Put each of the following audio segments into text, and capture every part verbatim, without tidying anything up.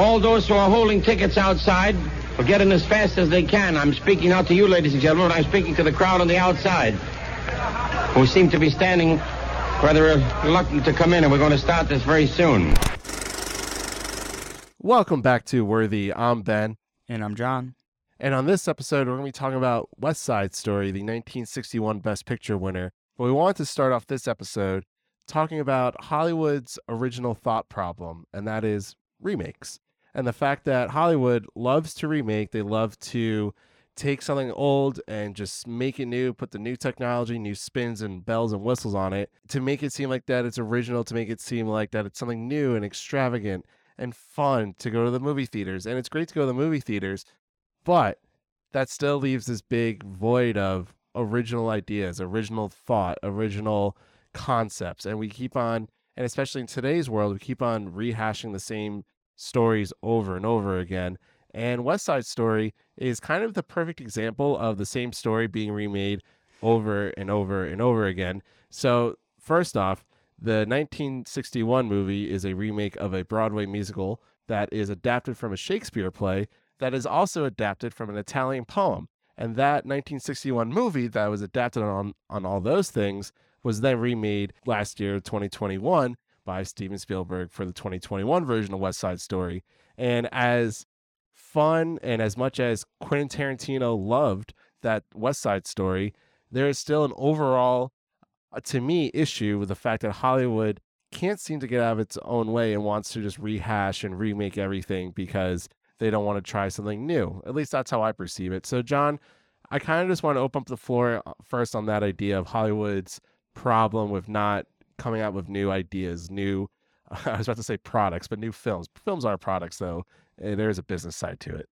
All those who are holding tickets outside will get in as fast as they can. I'm speaking out to you, ladies and gentlemen, and I'm speaking to the crowd on the outside who seem to be standing rather reluctant to come in, and we're going to start this very soon. Welcome back to Worthy. I'm Ben. And I'm John. And on this episode, we're going to be talking about West Side Story, the nineteen sixty-one Best Picture winner. But we want to start off this episode talking about Hollywood's original thought problem, and that is remakes. And the fact that Hollywood loves to remake, they love to take something old and just make it new, put the new technology, new spins and bells and whistles on it to make it seem like that it's original, to make it seem like that it's something new and extravagant and fun to go to the movie theaters. And it's great to go to the movie theaters, but that still leaves this big void of original ideas, original thought, original concepts. And we keep on, and especially in today's world, we keep on rehashing the same stories over and over again. And West Side Story is kind of the perfect example of the same story being remade over and over and over again. So first off, the nineteen sixty-one movie is a remake of a Broadway musical that is adapted from a Shakespeare play that is also adapted from an Italian poem. And that nineteen sixty-one movie that was adapted on, on all those things was then remade last year, twenty twenty-one, by Steven Spielberg for the twenty twenty-one version of West Side Story. And as fun and as much as Quentin Tarantino loved that West Side Story, there is still an overall, to me, issue with the fact that Hollywood can't seem to get out of its own way and wants to just rehash and remake everything because they don't want to try something new. At least that's how I perceive it. So, John, I kind of just want to open up the floor first on that idea of Hollywood's problem with not coming out with new ideas, new, I was about to say products, but new films. Films are products, though. There is a business side to it.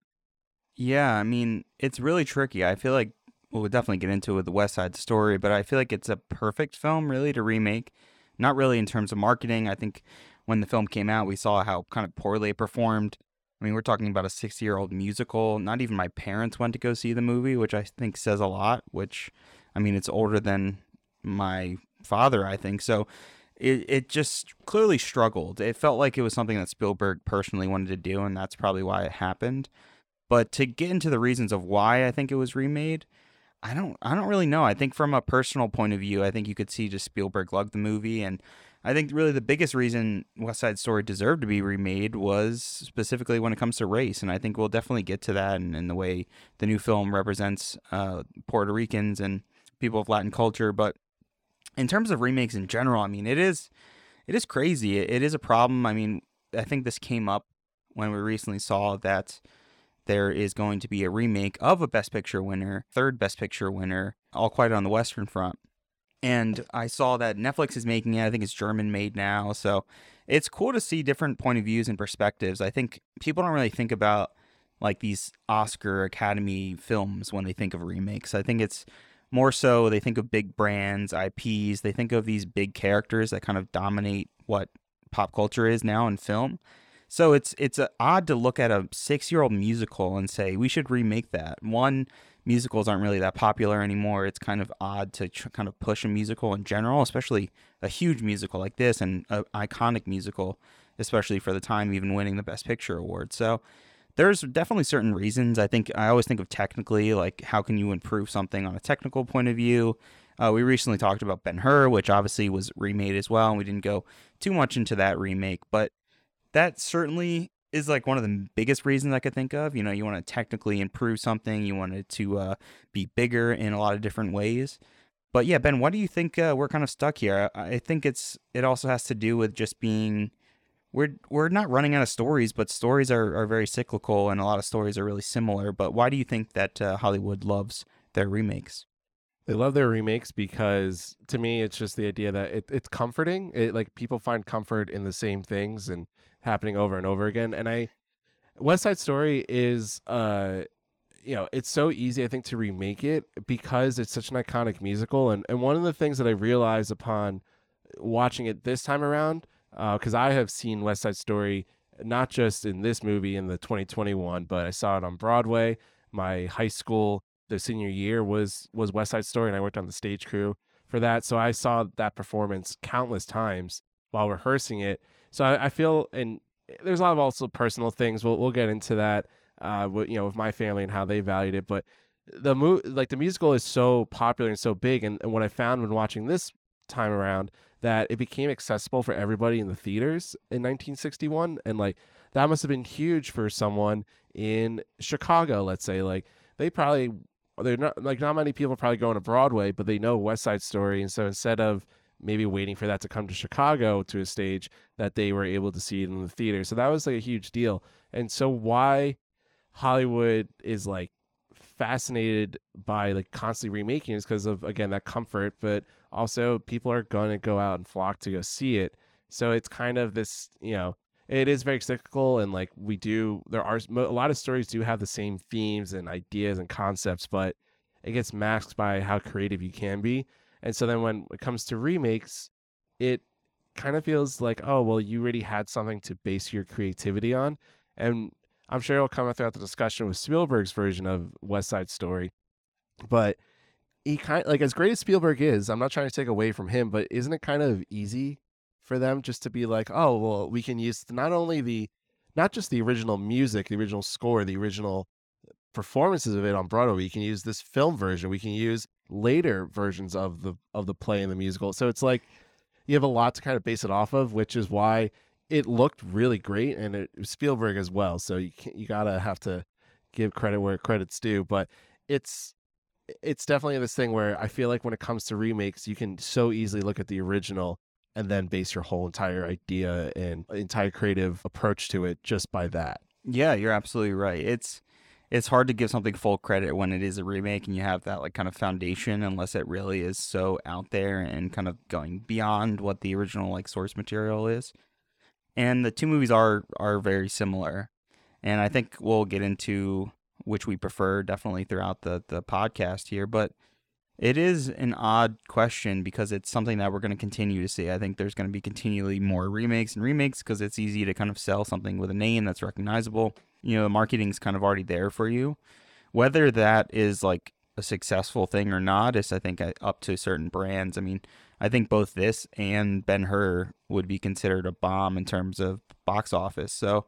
Yeah, I mean, it's really tricky. I feel like we'll, we'll definitely get into it with the West Side Story, but I feel like it's a perfect film, really, to remake. Not really in terms of marketing. I think when the film came out, we saw how kind of poorly it performed. I mean, we're talking about a sixty-year-old musical. Not even my parents went to go see the movie, which I think says a lot, which, I mean, it's older than my father, I think. So it it just clearly struggled. It felt like it was something that Spielberg personally wanted to do, and that's probably why it happened. But to get into the reasons of why I think it was remade, I don't I don't really know. I think from a personal point of view, I think you could see just Spielberg loved the movie, and I think really the biggest reason West Side Story deserved to be remade was specifically when it comes to race, and I think we'll definitely get to that and, and the way the new film represents uh, Puerto Ricans and people of Latin culture. But in terms of remakes in general, I mean, it is it is crazy. It, it is a problem. I mean, I think this came up when we recently saw that there is going to be a remake of a Best Picture winner, third Best Picture winner, All Quiet on the Western Front. And I saw that Netflix is making it. I think it's German made now. So it's cool to see different point of views and perspectives. I think people don't really think about like these Oscar Academy films when they think of remakes. I think it's more so they think of big brands, I Ps. They think of these big characters that kind of dominate what pop culture is now in film. So it's it's odd to look at a six-year-old musical and say, we should remake that. One, musicals aren't really that popular anymore. It's kind of odd to tr- kind of push a musical in general, especially a huge musical like this and an iconic musical, especially for the time, even winning the Best Picture award. So there's definitely certain reasons. I think I always think of technically, like how can you improve something on a technical point of view? Uh, we recently talked about Ben-Hur, which obviously was remade as well, and we didn't go too much into that remake, but that certainly is like one of the biggest reasons I could think of. You know, you want to technically improve something. You want it to uh, be bigger in a lot of different ways. But yeah, Ben, why do you think uh, we're kind of stuck here? I, I think it's it also has to do with just being we're we're not running out of stories, but stories are, are very cyclical, and a lot of stories are really similar. But why do you think that uh, Hollywood loves their remakes? They love their remakes because to me, it's just the idea that it, it's comforting. It like people find comfort in the same things and happening over and over again. And I, West Side Story is, uh, you know, it's so easy, I think, to remake it because it's such an iconic musical. And, and one of the things that I realized upon watching it this time around, because uh, I have seen West Side Story, not just in this movie in the twenty twenty-one, but I saw it on Broadway, my high school. The senior year was was West Side Story, and I worked on the stage crew for that. So I saw that performance countless times while rehearsing it. So I, I feel, and there's a lot of also personal things. We'll we'll get into that. Uh, with, you know, with my family and how they valued it, but the mo- like the musical is so popular and so big. And, and what I found when watching this time around, that it became accessible for everybody in the theaters in nineteen sixty-one, and like that must have been huge for someone in Chicago. Let's say like they probably they're not like not many people are probably going to Broadway, but they know West Side Story, and so instead of maybe waiting for that to come to Chicago to a stage, that they were able to see it in the theater. So that was like a huge deal. And so why Hollywood is like fascinated by like constantly remaking is because of, again, that comfort, but also people are going to go out and flock to go see it. So it's kind of this, you know, it is very cyclical, and like we do, there are a lot of stories do have the same themes and ideas and concepts, but it gets masked by how creative you can be. And so then when it comes to remakes, it kind of feels like, oh, well, you already had something to base your creativity on. And I'm sure it'll come up throughout the discussion with Spielberg's version of West Side Story. But he kind of, like, as great as Spielberg is, I'm not trying to take away from him, but isn't it kind of easy for them just to be like, oh, well, we can use not only the, not just the original music, the original score, the original performances of it on Broadway, we can use this film version, we can use later versions of the of the play and the musical. So it's like you have a lot to kind of base it off of, which is why it looked really great, and it was Spielberg as well, so you can't, you gotta have to give credit where credit's due. But it's it's definitely this thing where I feel like when it comes to remakes, you can so easily look at the original and then base your whole entire idea and entire creative approach to it just by that. Yeah, you're absolutely right. It's It's hard to give something full credit when it is a remake and you have that like kind of foundation, unless it really is so out there and kind of going beyond what the original like source material is. And the two movies are are very similar. And I think we'll get into which we prefer definitely throughout the, the podcast here. But it is an odd question because it's something that we're going to continue to see. I think there's going to be continually more remakes and remakes because it's easy to kind of sell something with a name that's recognizable. You know, the marketing's kind of already there for you. Whether that is like a successful thing or not is, I think, up to certain brands. I mean, I think both this and Ben-Hur would be considered a bomb in terms of box office. So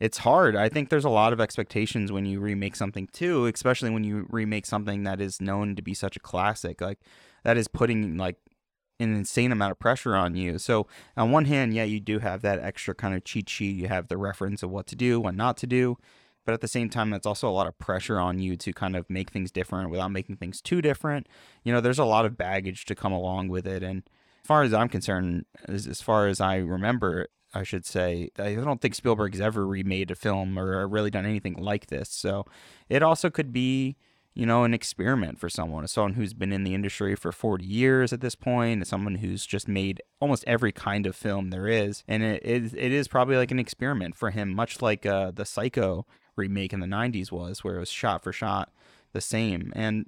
it's hard. I think there's a lot of expectations when you remake something too, especially when you remake something that is known to be such a classic. Like, that is putting like an insane amount of pressure on you. So on one hand, yeah, you do have that extra kind of cheat sheet. You have the reference of what to do, what not to do. But at the same time, that's also a lot of pressure on you to kind of make things different without making things too different. You know, there's a lot of baggage to come along with it. And as far as I'm concerned, as, as far as I remember, I should say, I don't think Spielberg's ever remade a film or really done anything like this. So it also could be, you know, an experiment for someone, someone who's been in the industry for forty years at this point, someone who's just made almost every kind of film there is. And it, it, it is probably like an experiment for him, much like uh, the Psycho remake in the nineties was, where it was shot for shot the same. And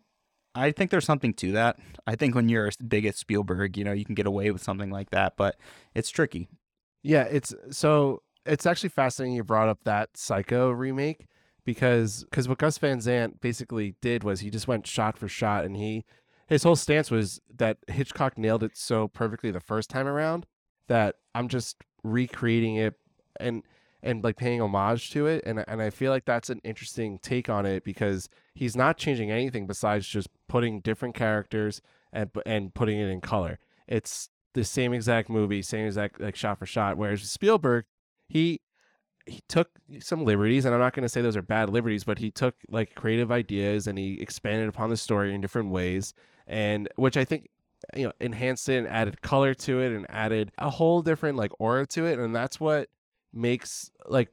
I think there's something to that. I think when you're as big as Spielberg, you know, you can get away with something like that, but it's tricky. Yeah, it's so it's actually fascinating you brought up that Psycho remake. Because because what Gus Van Sant basically did was he just went shot for shot, and he his whole stance was that Hitchcock nailed it so perfectly the first time around that I'm just recreating it and and like paying homage to it. And, and I feel like that's an interesting take on it because he's not changing anything besides just putting different characters and and putting it in color. It's the same exact movie, same exact like shot for shot. Whereas Spielberg, he... he took some liberties, and I'm not going to say those are bad liberties, but he took like creative ideas and he expanded upon the story in different ways, and which I think, you know, enhanced it and added color to it and added a whole different like aura to it. And that's what makes like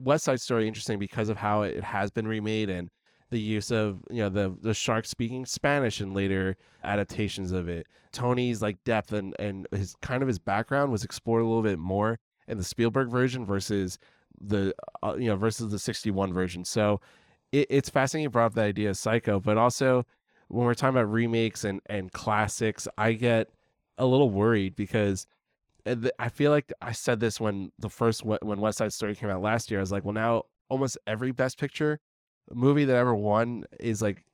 West Side Story interesting because of how it has been remade and the use of, you know, the the shark speaking Spanish in later adaptations of it. Tony's like depth and, and his kind of his background was explored a little bit more in the Spielberg version versus the uh, you know versus the sixty-one version. So it, it's fascinating you brought up the idea of Psycho, but also when we're talking about remakes and and classics, I get a little worried because I feel like I said this when the first when West Side Story came out last year. I was like, well, now almost every Best Picture movie that ever won is like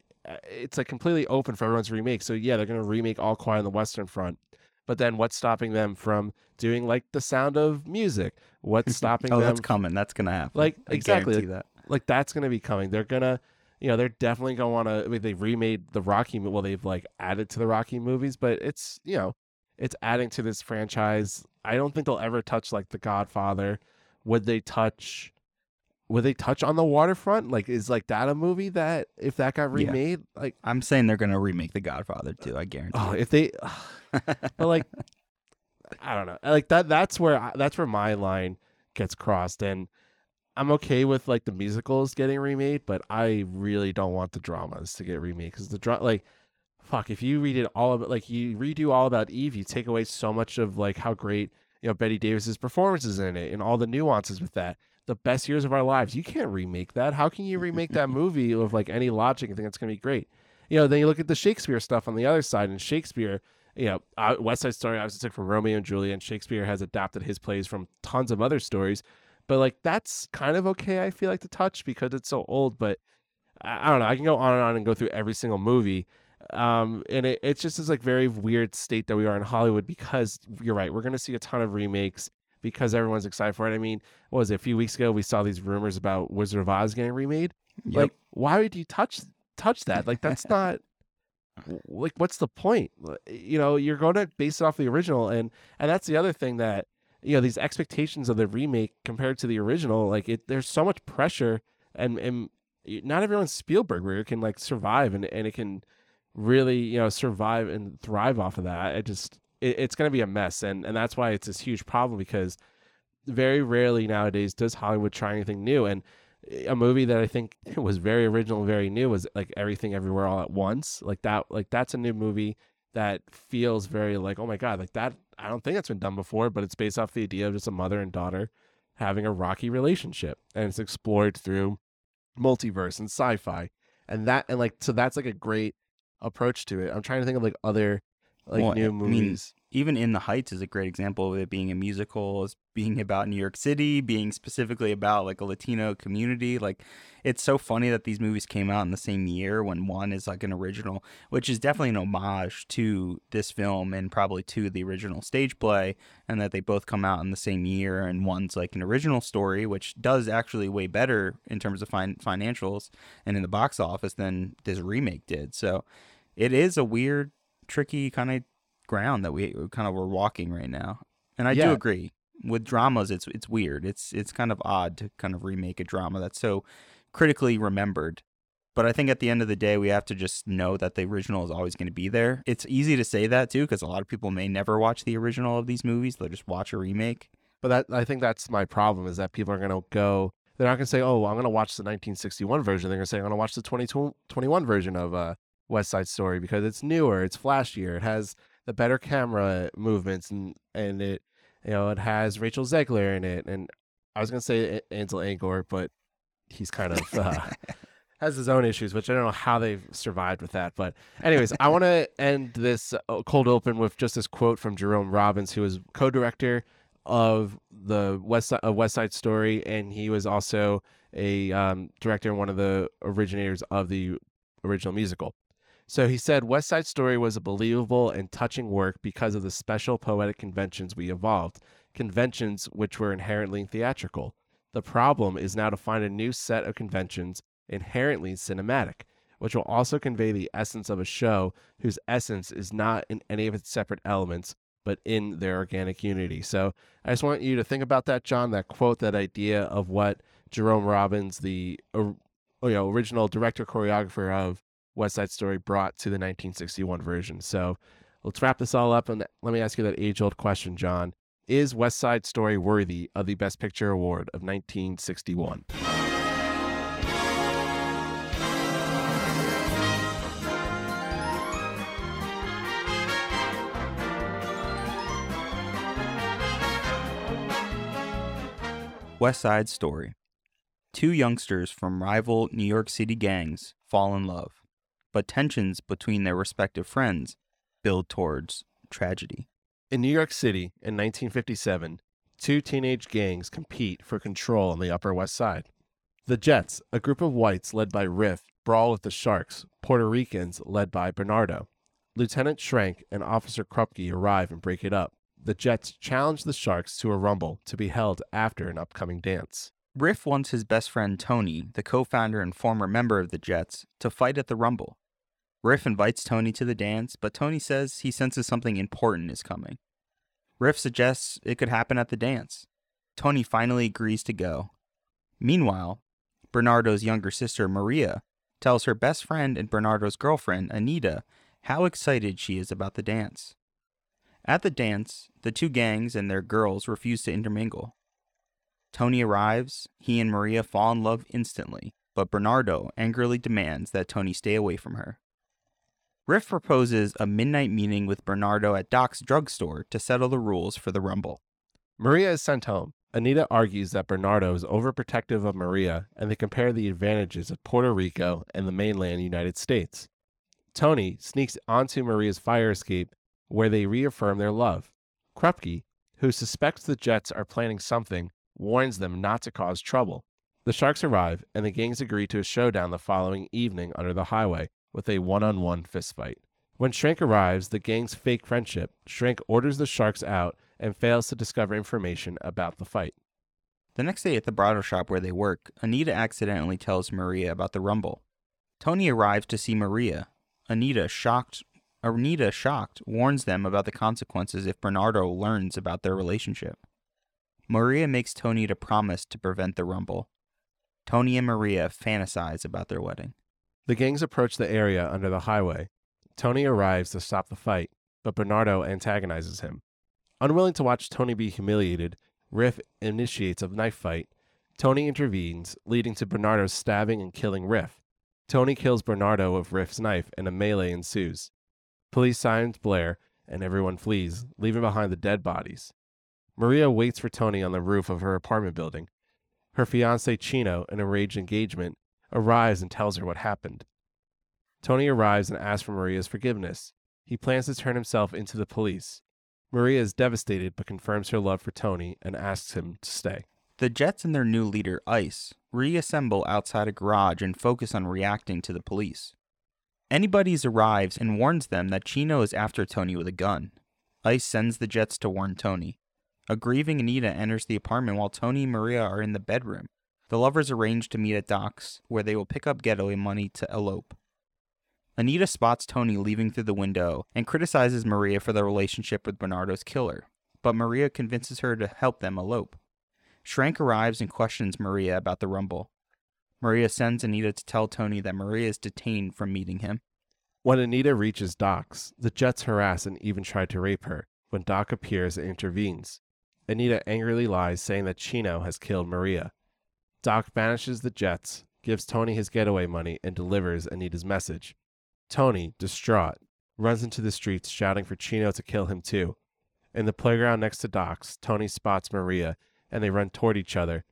it's like completely open for everyone's remake. So yeah, they're gonna remake All Quiet on the Western Front, But then what's stopping them from doing like The Sound of Music? What's stopping oh, them? Oh, that's coming. That's going to happen. Like, I exactly. Like, that. like that's going to be coming. They're going to, you know, they're definitely going to want to, I mean, they've remade the Rocky, well, they've like added to the Rocky movies, but it's, you know, it's adding to this franchise. I don't think they'll ever touch like The Godfather. Would they touch, would they touch on the waterfront? Like, is like that a movie that if that got remade, yeah. like I'm saying they're going to remake The Godfather too. I guarantee. Oh, it. if they, but like, I don't know. Like that, that's where, I, that's where my line gets crossed. And I'm okay with like the musicals getting remade, but I really don't want the dramas to get remade because the drama, like, fuck, if you read it all about, like you redo All About Eve, you take away so much of like how great, you know, Betty Davis's performances in it and all the nuances with that. The Best Years of Our Lives. You can't remake that. How can you remake that movie with like any logic and think it's going to be great? You know, then you look at the Shakespeare stuff on the other side, and Shakespeare, you know, uh, West Side Story obviously took from Romeo and Juliet, and Shakespeare has adapted his plays from tons of other stories. But like, that's kind of okay, I feel like, to touch because it's so old. But I, I don't know. I can go on and on and go through every single movie. Um, and it, it's just this like very weird state that we are in Hollywood because you're right. We're going to see a ton of remakes because everyone's excited for it. I mean, what was it? A few weeks ago, we saw these rumors about Wizard of Oz getting remade. Yep. Like, why would you touch touch that? Like, that's not... Like, what's the point? You know, you're going to base it off the original. And, and that's the other thing that, you know, these expectations of the remake compared to the original, like, it, there's so much pressure. And, and not everyone's Spielberg where it can, like, survive. And, and it can really, you know, survive and thrive off of that. It just... it's going to be a mess, and, and that's why it's this huge problem, because very rarely nowadays does Hollywood try anything new. And a movie that I think was very original and very new was like Everything Everywhere All at Once. Like that, like that's a new movie that feels very like, oh my God, like that, I don't think that's been done before, but it's based off the idea of just a mother and daughter having a rocky relationship, and it's explored through multiverse and sci-fi and that. And like, so that's like a great approach to it. I'm trying to think of like other Like well, new movies. I mean, even In the Heights is a great example of it being a musical, it's being about New York City, being specifically about like a Latino community. Like, it's so funny that these movies came out in the same year when one is like an original, which is definitely an homage to this film and probably to the original stage play, and that they both come out in the same year, and one's like an original story, which does actually way better in terms of fin- financials and in the box office than this remake did. So it is a weird, tricky kind of ground that we kind of were walking right now. And I yeah. do agree with dramas. It's it's weird. It's it's kind of odd to kind of remake a drama that's so critically remembered. But I think at the end of the day, we have to just know that the original is always going to be there. It's easy to say that too, because a lot of people may never watch the original of these movies. They'll just watch a remake. But that, I think that's my problem, is that people are going to go, they're not going to say, oh, I'm going to watch the nineteen sixty-one version. They're going to say, I'm going to watch the twenty twenty-one version of uh West Side Story because it's newer, it's flashier, it has the better camera movements, and and it, you know, it has Rachel Zegler in it, and I was gonna say Ansel Elgort, but he's kind of uh, has his own issues, which I don't know how they've survived with that. But anyways, I want to end this cold open with just this quote from Jerome Robbins, who was co-director of the West of West Side Story, and he was also a um, director and one of the originators of the original musical. So he said, West Side Story was a believable and touching work because of the special poetic conventions we evolved, conventions which were inherently theatrical. The problem is now to find a new set of conventions inherently cinematic, which will also convey the essence of a show whose essence is not in any of its separate elements, but in their organic unity. So I just want you to think about that, John, that quote, that idea of what Jerome Robbins, the you know, original director, choreographer of West Side Story, brought to the nineteen sixty-one version. So let's wrap this all up, and let me ask you that age-old question, John. Is West Side Story worthy of the Best Picture Award of nineteen sixty-one? West Side Story. Two youngsters from rival New York City gangs fall in love, but tensions between their respective friends build towards tragedy. In New York City in nineteen fifty-seven, two teenage gangs compete for control on the Upper West Side. The Jets, a group of whites led by Riff, brawl with the Sharks, Puerto Ricans led by Bernardo. Lieutenant Schrank and Officer Krupke arrive and break it up. The Jets challenge the Sharks to a rumble to be held after an upcoming dance. Riff wants his best friend Tony, the co-founder and former member of the Jets, to fight at the rumble. Riff invites Tony to the dance, but Tony says he senses something important is coming. Riff suggests it could happen at the dance. Tony finally agrees to go. Meanwhile, Bernardo's younger sister, Maria, tells her best friend and Bernardo's girlfriend, Anita, how excited she is about the dance. At the dance, the two gangs and their girls refuse to intermingle. Tony arrives. He and Maria fall in love instantly, but Bernardo angrily demands that Tony stay away from her. Riff proposes a midnight meeting with Bernardo at Doc's drugstore to settle the rules for the rumble. Maria is sent home. Anita argues that Bernardo is overprotective of Maria, and they compare the advantages of Puerto Rico and the mainland United States. Tony sneaks onto Maria's fire escape, where they reaffirm their love. Krupke, who suspects the Jets are planning something, warns them not to cause trouble. The Sharks arrive, and the gangs agree to a showdown the following evening under the highway, with a one-on-one fistfight. When Schrank arrives, the gangs fake friendship. Schrank orders the Sharks out and fails to discover information about the fight. The next day at the bridal shop where they work, Anita accidentally tells Maria about the rumble. Tony arrives to see Maria. Anita, shocked, Anita, shocked, warns them about the consequences if Bernardo learns about their relationship. Maria makes Tony to promise to prevent the rumble. Tony and Maria fantasize about their wedding. The gangs approach the area under the highway. Tony arrives to stop the fight, but Bernardo antagonizes him. Unwilling to watch Tony be humiliated, Riff initiates a knife fight. Tony intervenes, leading to Bernardo stabbing and killing Riff. Tony kills Bernardo with Riff's knife, and a melee ensues. Police sirens blare, and everyone flees, leaving behind the dead bodies. Maria waits for Tony on the roof of her apartment building. Her fiancé Chino, in a raged engagement, arrives and tells her what happened. Tony arrives and asks for Maria's forgiveness. He plans to turn himself into the police. Maria is devastated but confirms her love for Tony and asks him to stay. The Jets and their new leader, Ice, reassemble outside a garage and focus on reacting to the police. Anybody's arrives and warns them that Chino is after Tony with a gun. Ice sends the Jets to warn Tony. A grieving Anita enters the apartment while Tony and Maria are in the bedroom. The lovers arrange to meet at Doc's, where they will pick up getaway money to elope. Anita spots Tony leaving through the window and criticizes Maria for their relationship with Bernardo's killer, but Maria convinces her to help them elope. Schrank arrives and questions Maria about the rumble. Maria sends Anita to tell Tony that Maria is detained from meeting him. When Anita reaches Doc's, the Jets harass and even try to rape her, when Doc appears and intervenes. Anita angrily lies, saying that Chino has killed Maria. Doc banishes the Jets, gives Tony his getaway money, and delivers Anita's message. Tony, distraught, runs into the streets shouting for Chino to kill him too. In the playground next to Doc's, Tony spots Maria, and they run toward each other,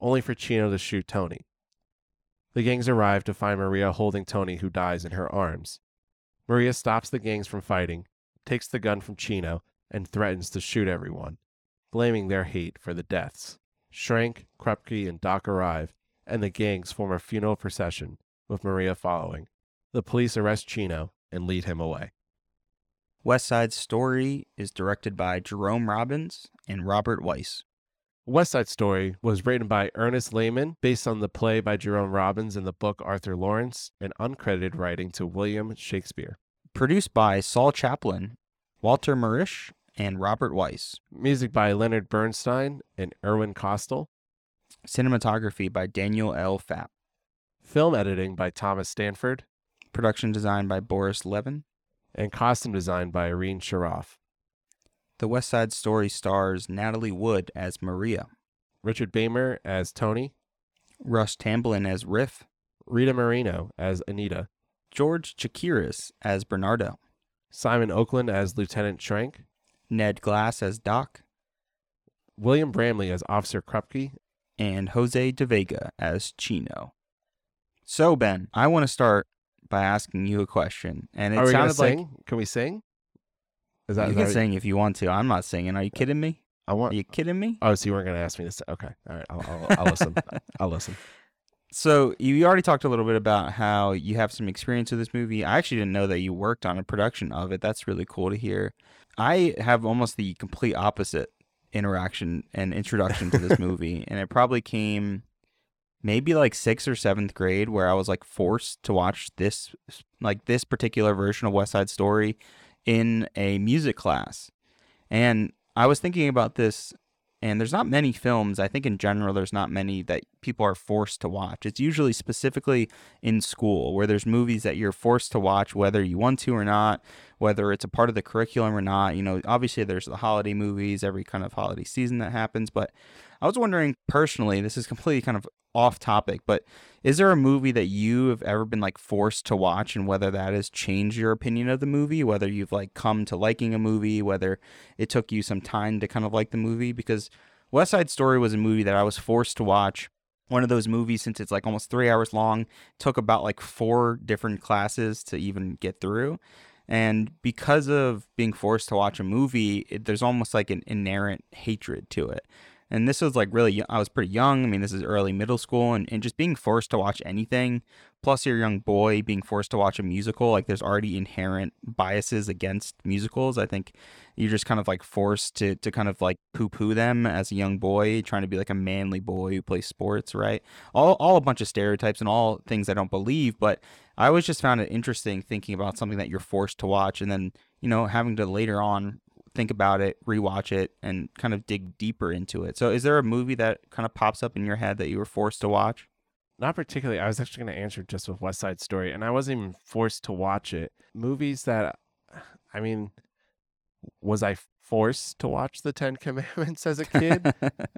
only for Chino to shoot Tony. The gangs arrive to find Maria holding Tony, who dies in her arms. Maria stops the gangs from fighting, takes the gun from Chino, and threatens to shoot everyone, blaming their hate for the deaths. Schrank, Krupke, and Doc arrive, and the gangs form a funeral procession, with Maria following. The police arrest Chino and lead him away. West Side Story is directed by Jerome Robbins and Robert Wise. West Side Story was written by Ernest Lehman, based on the play by Jerome Robbins and the book Arthur Lawrence, and uncredited writing to William Shakespeare. Produced by Saul Chaplin, Walter Mirisch, and Robert Wise. Music by Leonard Bernstein and Irwin Kostal. Cinematography by Daniel L. Fapp. Film editing by Thomas Stanford. Production design by Boris Levin. And costume design by Irene Sharoff. The West Side Story stars Natalie Wood as Maria, Richard Beymer as Tony, Russ Tamblyn as Riff, Rita Moreno as Anita, George Chakiris as Bernardo, Simon Oakland as Lieutenant Schrank, Ned Glass as Doc, William Bramley as Officer Krupke, and Jose De Vega as Chino. So, Ben, I want to start by asking you a question. And it Are we sounded like sing? Can we sing? Is that, you is can that sing we... if you want to. I'm not singing. Are you kidding me? I want. Are you kidding me? Oh, so you weren't going to ask me to sing? Okay. All right. I'll, I'll, I'll listen. I'll listen. So you already talked a little bit about how you have some experience with this movie. I actually didn't know that you worked on a production of it. That's really cool to hear. I have almost the complete opposite interaction and introduction to this movie. And it probably came maybe like sixth or seventh grade, where I was like forced to watch this, like this particular version of West Side Story in a music class. And I was thinking about this, and there's not many films. I think in general, there's not many that people are forced to watch. It's usually specifically in school where there's movies that you're forced to watch, whether you want to or not, whether it's a part of the curriculum or not. You know, obviously there's the holiday movies, every kind of holiday season that happens. But I was wondering personally, this is completely kind of off topic, but is there a movie that you have ever been like forced to watch, and whether that has changed your opinion of the movie, whether you've like come to liking a movie, whether it took you some time to kind of like the movie? Because West Side Story was a movie that I was forced to watch. One of those movies, since it's like almost three hours long, took about like four different classes to even get through. And because of being forced to watch a movie, it, there's almost like an inherent hatred to it. And this was like really, I was pretty young. I mean, this is early middle school, and, and just being forced to watch anything, plus you're a young boy being forced to watch a musical, like there's already inherent biases against musicals. I think you're just kind of like forced to to kind of like poo-poo them as a young boy, trying to be like a manly boy who plays sports, right? All, all a bunch of stereotypes and all things I don't believe, but I always just found it interesting thinking about something that you're forced to watch, and then, you know, having to later on think about it, rewatch it, and kind of dig deeper into it. So is there a movie that kind of pops up in your head that you were forced to watch? Not particularly. I was actually going to answer just with West Side Story, and I wasn't even forced to watch it. Movies that, I mean, was I forced to watch The Ten Commandments as a kid?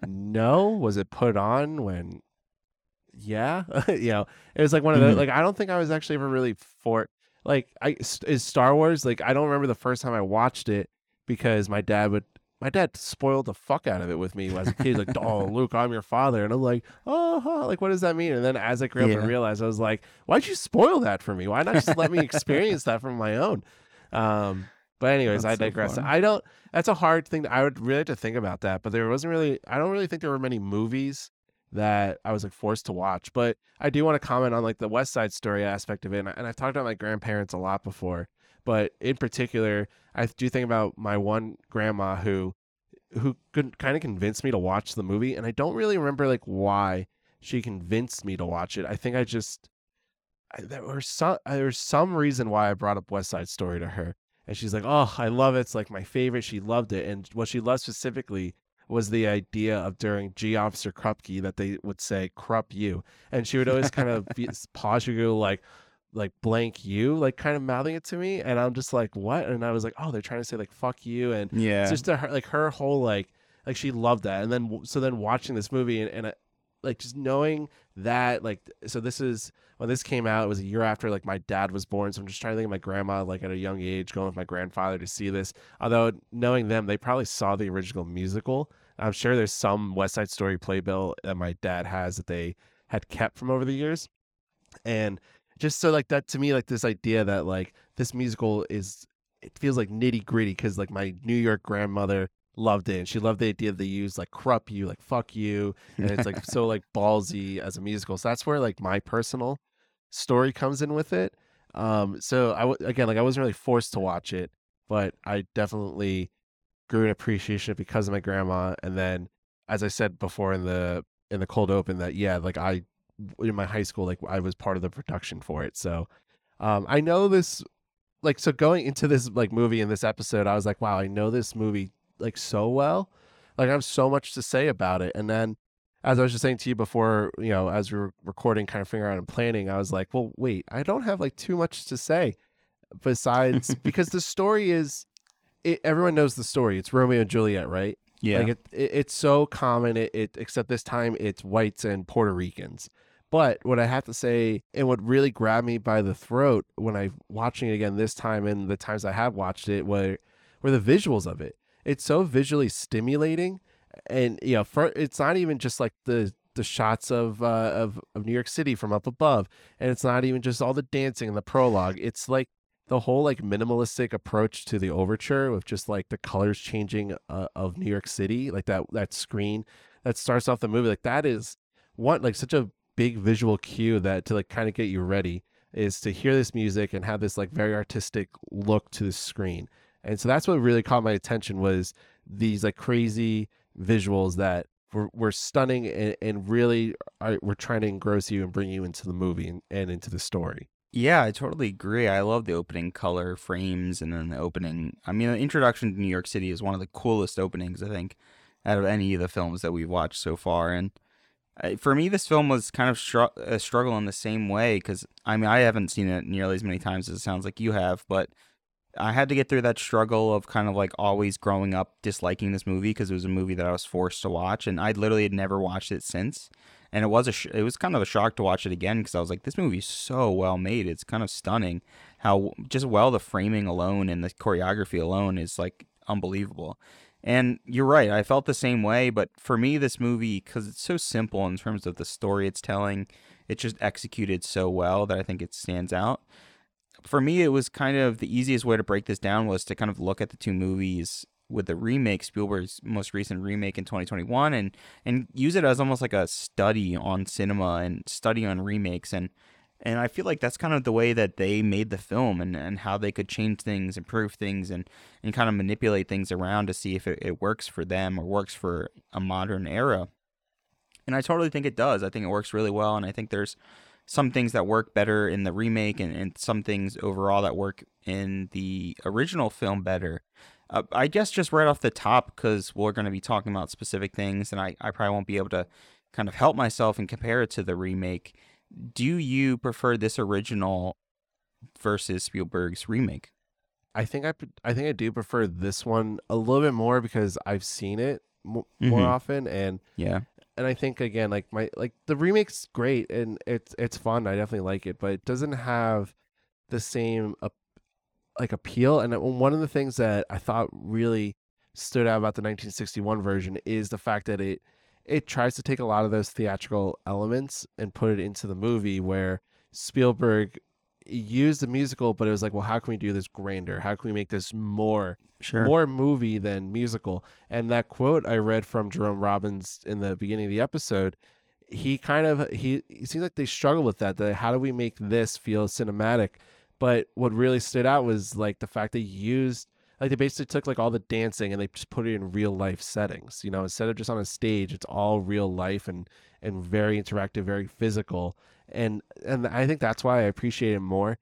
No. Was it put on when, yeah. You know, it was like one of the, mm-hmm. like, I don't think I was actually ever really for, like, I, is Star Wars, like, I don't remember the first time I watched it, because my dad would, my dad spoiled the fuck out of it with me as a kid. Like, oh, Luke, I'm your father. And I'm like, oh, huh, like, what does that mean? And then as I grew up, yeah. I realized, I was like, why'd you spoil that for me? Why not just let me experience that from my own? Um, but anyways, that's I digress. So I don't, that's a hard thing. To, I would really have to think about that. But there wasn't really, I don't really think there were many movies that I was like forced to watch. But I do want to comment on like the West Side Story aspect of it. And, I, and I've talked about my grandparents a lot before. But in particular, I do think about my one grandma who who could kind of convince me to watch the movie. And I don't really remember like why she convinced me to watch it. I think I just, I, there, was some, there was some reason why I brought up West Side Story to her. And she's like, oh, I love it. It's like my favorite. She loved it. And what she loved specifically was the idea of during G Officer Krupke that they would say, Krupp you. And she would always kind of be, pause you, go like, like blank you, like kind of mouthing it to me, and I'm just like, what? And I was like, oh, they're trying to say like fuck you. And yeah, it's just her, like her whole like like she loved that. And then so then watching this movie and, and I, like just knowing that like, so this is when this came out, it was a year after like my dad was born, so I'm just trying to think of my grandma like at a young age going with my grandfather to see this, although knowing them, they probably saw the original musical. I'm sure there's some West Side Story playbill that my dad has that they had kept from over the years. And just so like that to me, like this idea that like this musical is, it feels like nitty gritty, because like my New York grandmother loved it, and she loved the idea that they use like Krupp you, like fuck you. And it's like so like ballsy as a musical. So that's where like my personal story comes in with it. Um, so I w- again, like I wasn't really forced to watch it, but I definitely grew an appreciation because of my grandma. And then as I said before in the, in the cold open that, yeah, like I, in my high school, like I was part of the production for it. So um I know this, like, so going into this like movie in this episode, I was like, wow, I know this movie like so well, like I have so much to say about it. And then as I was just saying to you before, you know, as we were recording, kind of figuring out and planning, I was like, well, wait, I don't have like too much to say besides because the story is, it, everyone knows the story. It's Romeo and Juliet, right? Yeah, like it, it, it's so common. It, it except this time it's whites and Puerto Ricans. But what I have to say, and what really grabbed me by the throat when I watching it again this time, and the times I have watched it, were were the visuals of it. It's so visually stimulating, and you know, for, it's not even just like the the shots of uh, of of New York City from up above, and it's not even just all the dancing and the prologue. It's like the whole like minimalistic approach to the overture with just like the colors changing uh, of New York City, like that that screen that starts off the movie, like that is one like such a big visual cue that to like kind of get you ready is to hear this music and have this like very artistic look to the screen. And so that's what really caught my attention was these like crazy visuals that were, were stunning and, and really are, were trying to engross you and bring you into the movie and, and into the story. Yeah, I totally agree. I love the opening color frames and then the opening. I mean, the introduction to New York City is one of the coolest openings, I think, out of any of the films that we've watched so far. And for me, this film was kind of str- a struggle in the same way because, I mean, I haven't seen it nearly as many times as it sounds like you have, but I had to get through that struggle of kind of like always growing up disliking this movie because it was a movie that I was forced to watch, and I literally had never watched it since. And it was a sh- it was kind of a shock to watch it again because I was like, this movie is so well made. It's kind of stunning how just well the framing alone and the choreography alone is like unbelievable. And you're right, I felt the same way. But for me, this movie, because it's so simple in terms of the story it's telling, it's just executed so well that I think it stands out. For me, it was kind of the easiest way to break this down was to kind of look at the two movies with the remake, Spielberg's most recent remake in twenty twenty-one, and and use it as almost like a study on cinema and study on remakes. And and I feel like that's kind of the way that they made the film and, and how they could change things, improve things, and, and kind of manipulate things around to see if it, it works for them or works for a modern era. And I totally think it does. I think it works really well, and I think there's some things that work better in the remake and, and some things overall that work in the original film better. Uh, I guess just right off the top, because we're going to be talking about specific things and I, I probably won't be able to kind of help myself and compare it to the remake. Do you prefer this original versus Spielberg's remake? I think I, I think I do prefer this one a little bit more because I've seen it m- mm-hmm. more often. And yeah. And I think again, like my like the remake's great and it's it's fun. I definitely like it, but it doesn't have the same uh, like appeal. And one of the things that I thought really stood out about the nineteen sixty-one version is the fact that it it tries to take a lot of those theatrical elements and put it into the movie, where Spielberg used the musical, but it was like, well, how can we do this grander? How can we make this more sure. more movie than musical? And that quote I read from Jerome Robbins in the beginning of the episode, he kind of, he it seems like they struggle with that, that how do we make this feel cinematic? But what really stood out was like the fact they used, like they basically took like all the dancing and they just put it in real life settings, you know, instead of just on a stage, it's all real life and, and very interactive, very physical. And and I think that's why I appreciate it more.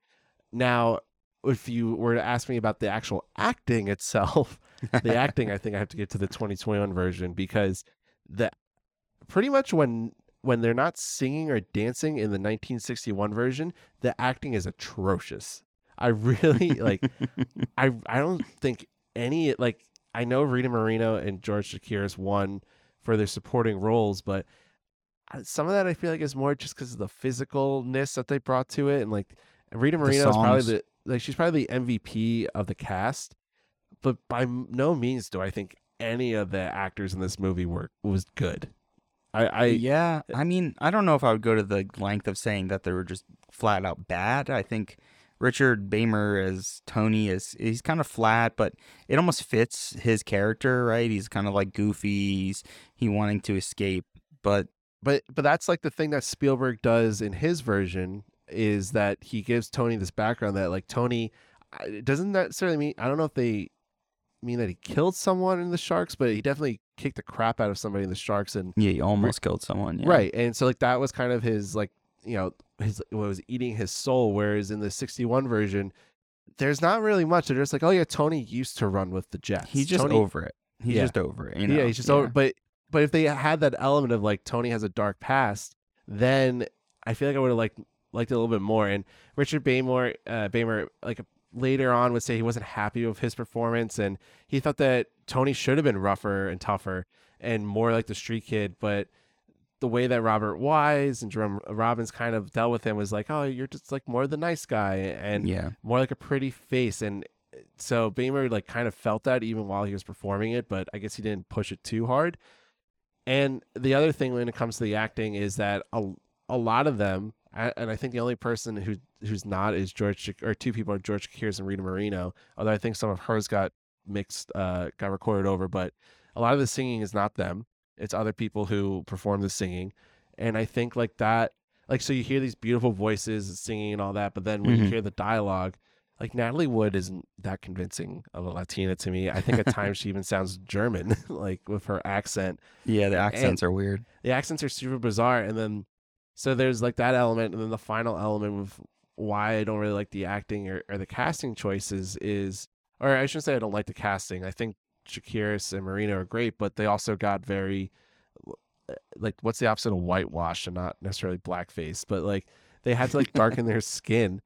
Now, if you were to ask me about the actual acting itself, the acting, I think I have to get to the twenty twenty-one version, because the pretty much when when they're not singing or dancing in the nineteen sixty-one version, the acting is atrocious. I really like. I I don't think any like I know Rita Moreno and George Chakiris won for their supporting roles, but some of that I feel like is more just because of the physicalness that they brought to it. And like Rita Moreno is probably the, like, she's probably the M V P of the cast, but by no means do I think any of the actors in this movie were, was good. I, I yeah. I mean, I don't know if I would go to the length of saying that they were just flat out bad. I think Richard Beymer as Tony is, he's kind of flat, but it almost fits his character, right? He's kind of like goofy. He's, he wanting to escape, but But but that's like the thing that Spielberg does in his version, is that he gives Tony this background that like Tony doesn't necessarily mean, I don't know if they mean that he killed someone in the Sharks, but he definitely kicked the crap out of somebody in the Sharks. And yeah, he almost killed someone. Yeah. Right. And so like that was kind of his like, you know, his what was eating his soul. Whereas in the sixty-one version, there's not really much. They're just like, oh yeah, Tony used to run with the Jets. He's just Tony, over it. He's yeah. just over it. You know? Yeah, he's just yeah. over it. But But if they had that element of like Tony has a dark past, then I feel like I would have liked liked it a little bit more. And Richard Beymer, uh, Beymer, like later on would say he wasn't happy with his performance, and he thought that Tony should have been rougher and tougher and more like the street kid. But the way that Robert Wise and Jerome Robbins kind of dealt with him was like, oh, you're just like more the nice guy and yeah. more like a pretty face. And so Beymer like kind of felt that even while he was performing it, but I guess he didn't push it too hard. And the other thing when it comes to the acting is that a, a lot of them, and I think the only person who who's not is George, or two people are George Chakiris and Rita Moreno, although I think some of hers got mixed, uh, got recorded over, but a lot of the singing is not them. It's other people who perform the singing. And I think like that like, so you hear these beautiful voices singing and all that, but then when mm-hmm. you hear the dialogue, like, Natalie Wood isn't that convincing of a Latina to me. I think at times she even sounds German, like, with her accent. Yeah, the accents and are weird. The accents are super bizarre. And then, so there's, like, that element. And then the final element of why I don't really like the acting or, or the casting choices is, or I shouldn't say I don't like the casting. I think Chakiris and Moreno are great, but they also got very, like, what's the opposite of whitewash and not necessarily blackface, but, like, they had to, like, darken their skin.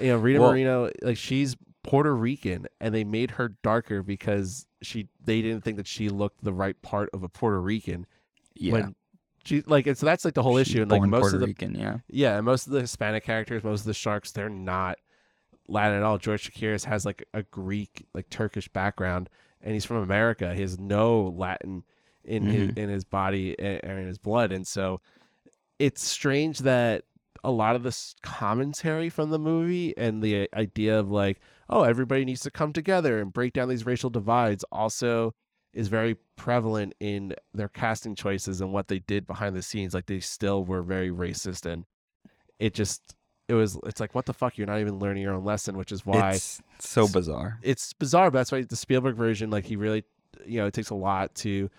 You know, Rita well, Moreno, like, she's Puerto Rican, and they made her darker because she they didn't think that she looked the right part of a Puerto Rican. Yeah. When she, like, and so that's, like, the whole she's issue. And, like, most Puerto of the Rican, yeah. Yeah, and most of the Hispanic characters, most of the sharks, they're not Latin at all. George Chakiris has, like, a Greek, like, Turkish background, and he's from America. He has no Latin in mm-hmm. his in his body and in his blood, and so it's strange that a lot of this commentary from the movie and the idea of, like, oh, everybody needs to come together and break down these racial divides also is very prevalent in their casting choices and what they did behind the scenes. Like, they still were very racist, and it just it was it's like, what the fuck, you're not even learning your own lesson, which is why it's so bizarre. It's bizarre, but that's why the Spielberg version, like, he really, you know, it takes a lot to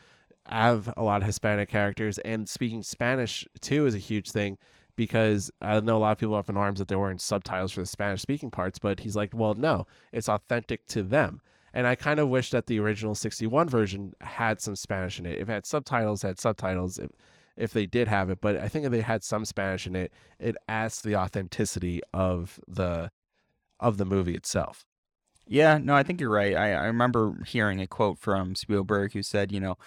have a lot of Hispanic characters, and speaking Spanish too is a huge thing. Because I know a lot of people are up in arms that there weren't subtitles for the Spanish-speaking parts, but he's like, well, no, it's authentic to them. And I kind of wish that the original sixty-one version had some Spanish in it. If it had subtitles, it had subtitles, if, if they did have it. But I think if they had some Spanish in it, it adds to the authenticity of the of the movie itself. Yeah, no, I think you're right. I, I remember hearing a quote from Spielberg who said, you know,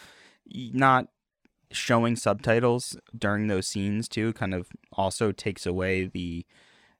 not showing subtitles during those scenes too kind of also takes away the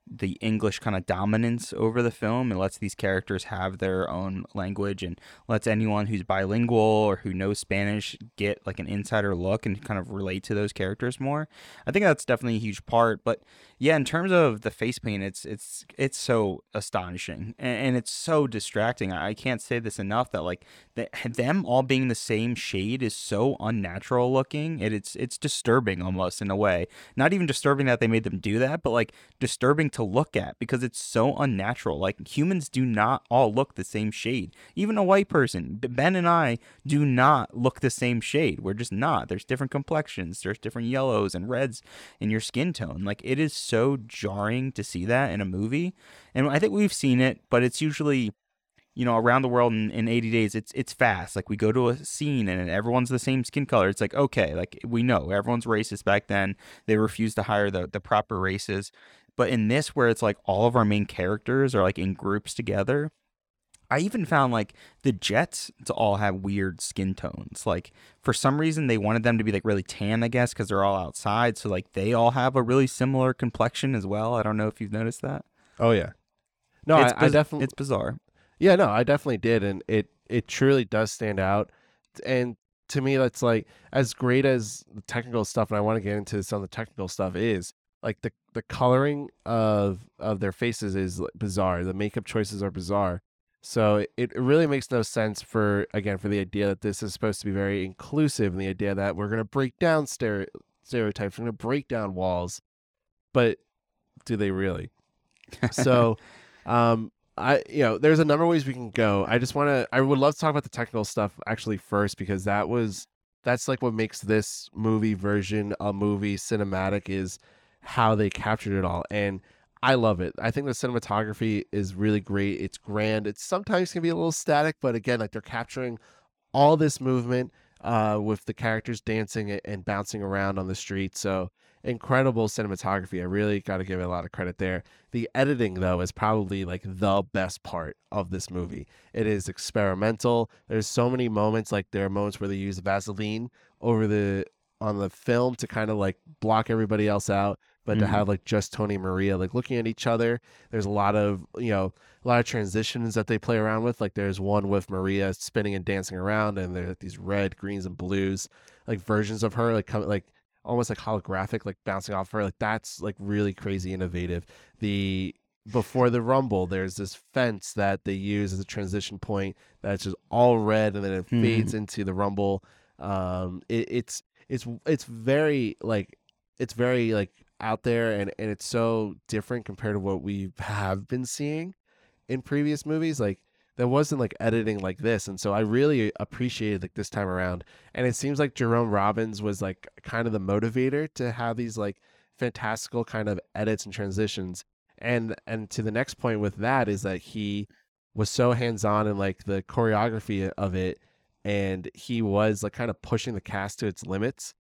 the English kind of dominance over the film and lets these characters have their own language and lets anyone who's bilingual or who knows Spanish get like an insider look and kind of relate to those characters more. I think that's definitely a huge part. But yeah, in terms of the face paint, it's it's it's so astonishing and, and it's so distracting. I, I can't say this enough that like the, them all being the same shade is so unnatural looking. It, it's it's disturbing almost in a way. Not even disturbing that they made them do that, but like disturbing to look at because it's so unnatural. Like humans do not all look the same shade. Even a white person, Ben and I do not look the same shade. We're just not. There's different complexions. There's different yellows and reds in your skin tone. Like it is so jarring to see that in a movie. And I think we've seen it, but it's usually, you know, around the world in, in eighty days, it's it's fast. Like we go to a scene and everyone's the same skin color. It's like, okay, like we know everyone's racist back then. They refused to hire the, the proper races. But in this, where it's like all of our main characters are like in groups together, I even found like the Jets to all have weird skin tones. Like for some reason, they wanted them to be like really tan, I guess, because they're all outside. So like they all have a really similar complexion as well. I don't know if you've noticed that. Oh yeah, no, it's I, biz- I definitely it's bizarre. Yeah, no, I definitely did, and it it truly does stand out. And to me, that's like as great as the technical stuff, and I want to get into some of the technical stuff is. Like the, the coloring of of their faces is bizarre. The makeup choices are bizarre. So it, it really makes no sense for, again, for the idea that this is supposed to be very inclusive and the idea that we're going to break down stere- stereotypes, we're going to break down walls. But do they really? So um, I you know, there's a number of ways we can go. I just want to, I would love to talk about the technical stuff actually first, because that was, that's like what makes this movie version a movie cinematic is how they captured it all, and I love it. I think the cinematography is really great. It's grand. It sometimes can be a little static, but again, like they're capturing all this movement uh with the characters dancing and bouncing around on the street. So incredible cinematography. I really got to give it a lot of credit there. The editing though is probably like the best part of this movie. It is experimental. There's so many moments, like there are moments where they use Vaseline over the on the film to kind of like block everybody else out, but mm-hmm. to have like just Tony and Maria like looking at each other. There's a lot of, you know, a lot of transitions that they play around with. Like there's one with Maria spinning and dancing around, and there's these red, greens, and blues like versions of her, like come, like almost like holographic, like bouncing off her. Like that's like really crazy innovative. The before the rumble, there's this fence that they use as a transition point that's just all red, and then it fades mm-hmm. into the rumble. Um, it, it's it's it's very like. It's very like out there, and, and it's so different compared to what we have been seeing in previous movies. Like, there wasn't like editing like this, and so I really appreciated like this time around. And it seems like Jerome Robbins was like kind of the motivator to have these like fantastical kind of edits and transitions. And and to the next point with that is that he was so hands-on in like the choreography of it, and he was like kind of pushing the cast to its limits,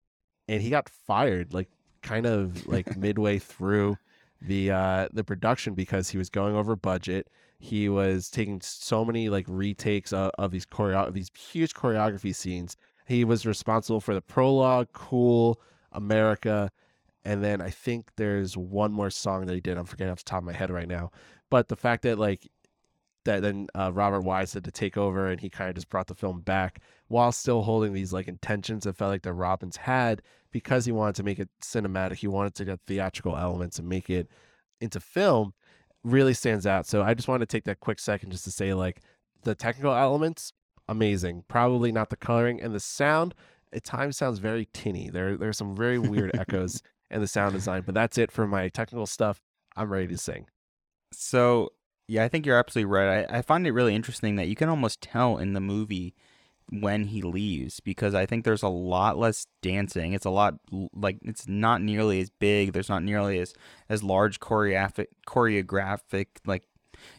and he got fired like kind of like midway through the uh the production because he was going over budget. He was taking so many like retakes of, of these choreo- these huge choreography scenes. He was responsible for the prologue, Cool, America, and then I think there's one more song that he did. I'm forgetting off the top of my head right now. But the fact that like that then uh, Robert Wise had to take over, and he kind of just brought the film back while still holding these like intentions that felt like the Robbins had, because he wanted to make it cinematic. He wanted to get theatrical elements and make it into film. Really stands out. So I just wanted to take that quick second just to say, like, the technical elements, amazing. Probably not the coloring, and the sound at times sounds very tinny. There, there are some very weird echoes in the sound design. But that's it for my technical stuff. I'm ready to sing. So yeah, I think you're absolutely right. I, I find it really interesting that you can almost tell in the movie when he leaves, because I think there's a lot less dancing. It's a lot, like, it's not nearly as big. There's not nearly as, as large choreographic, choreographic, like,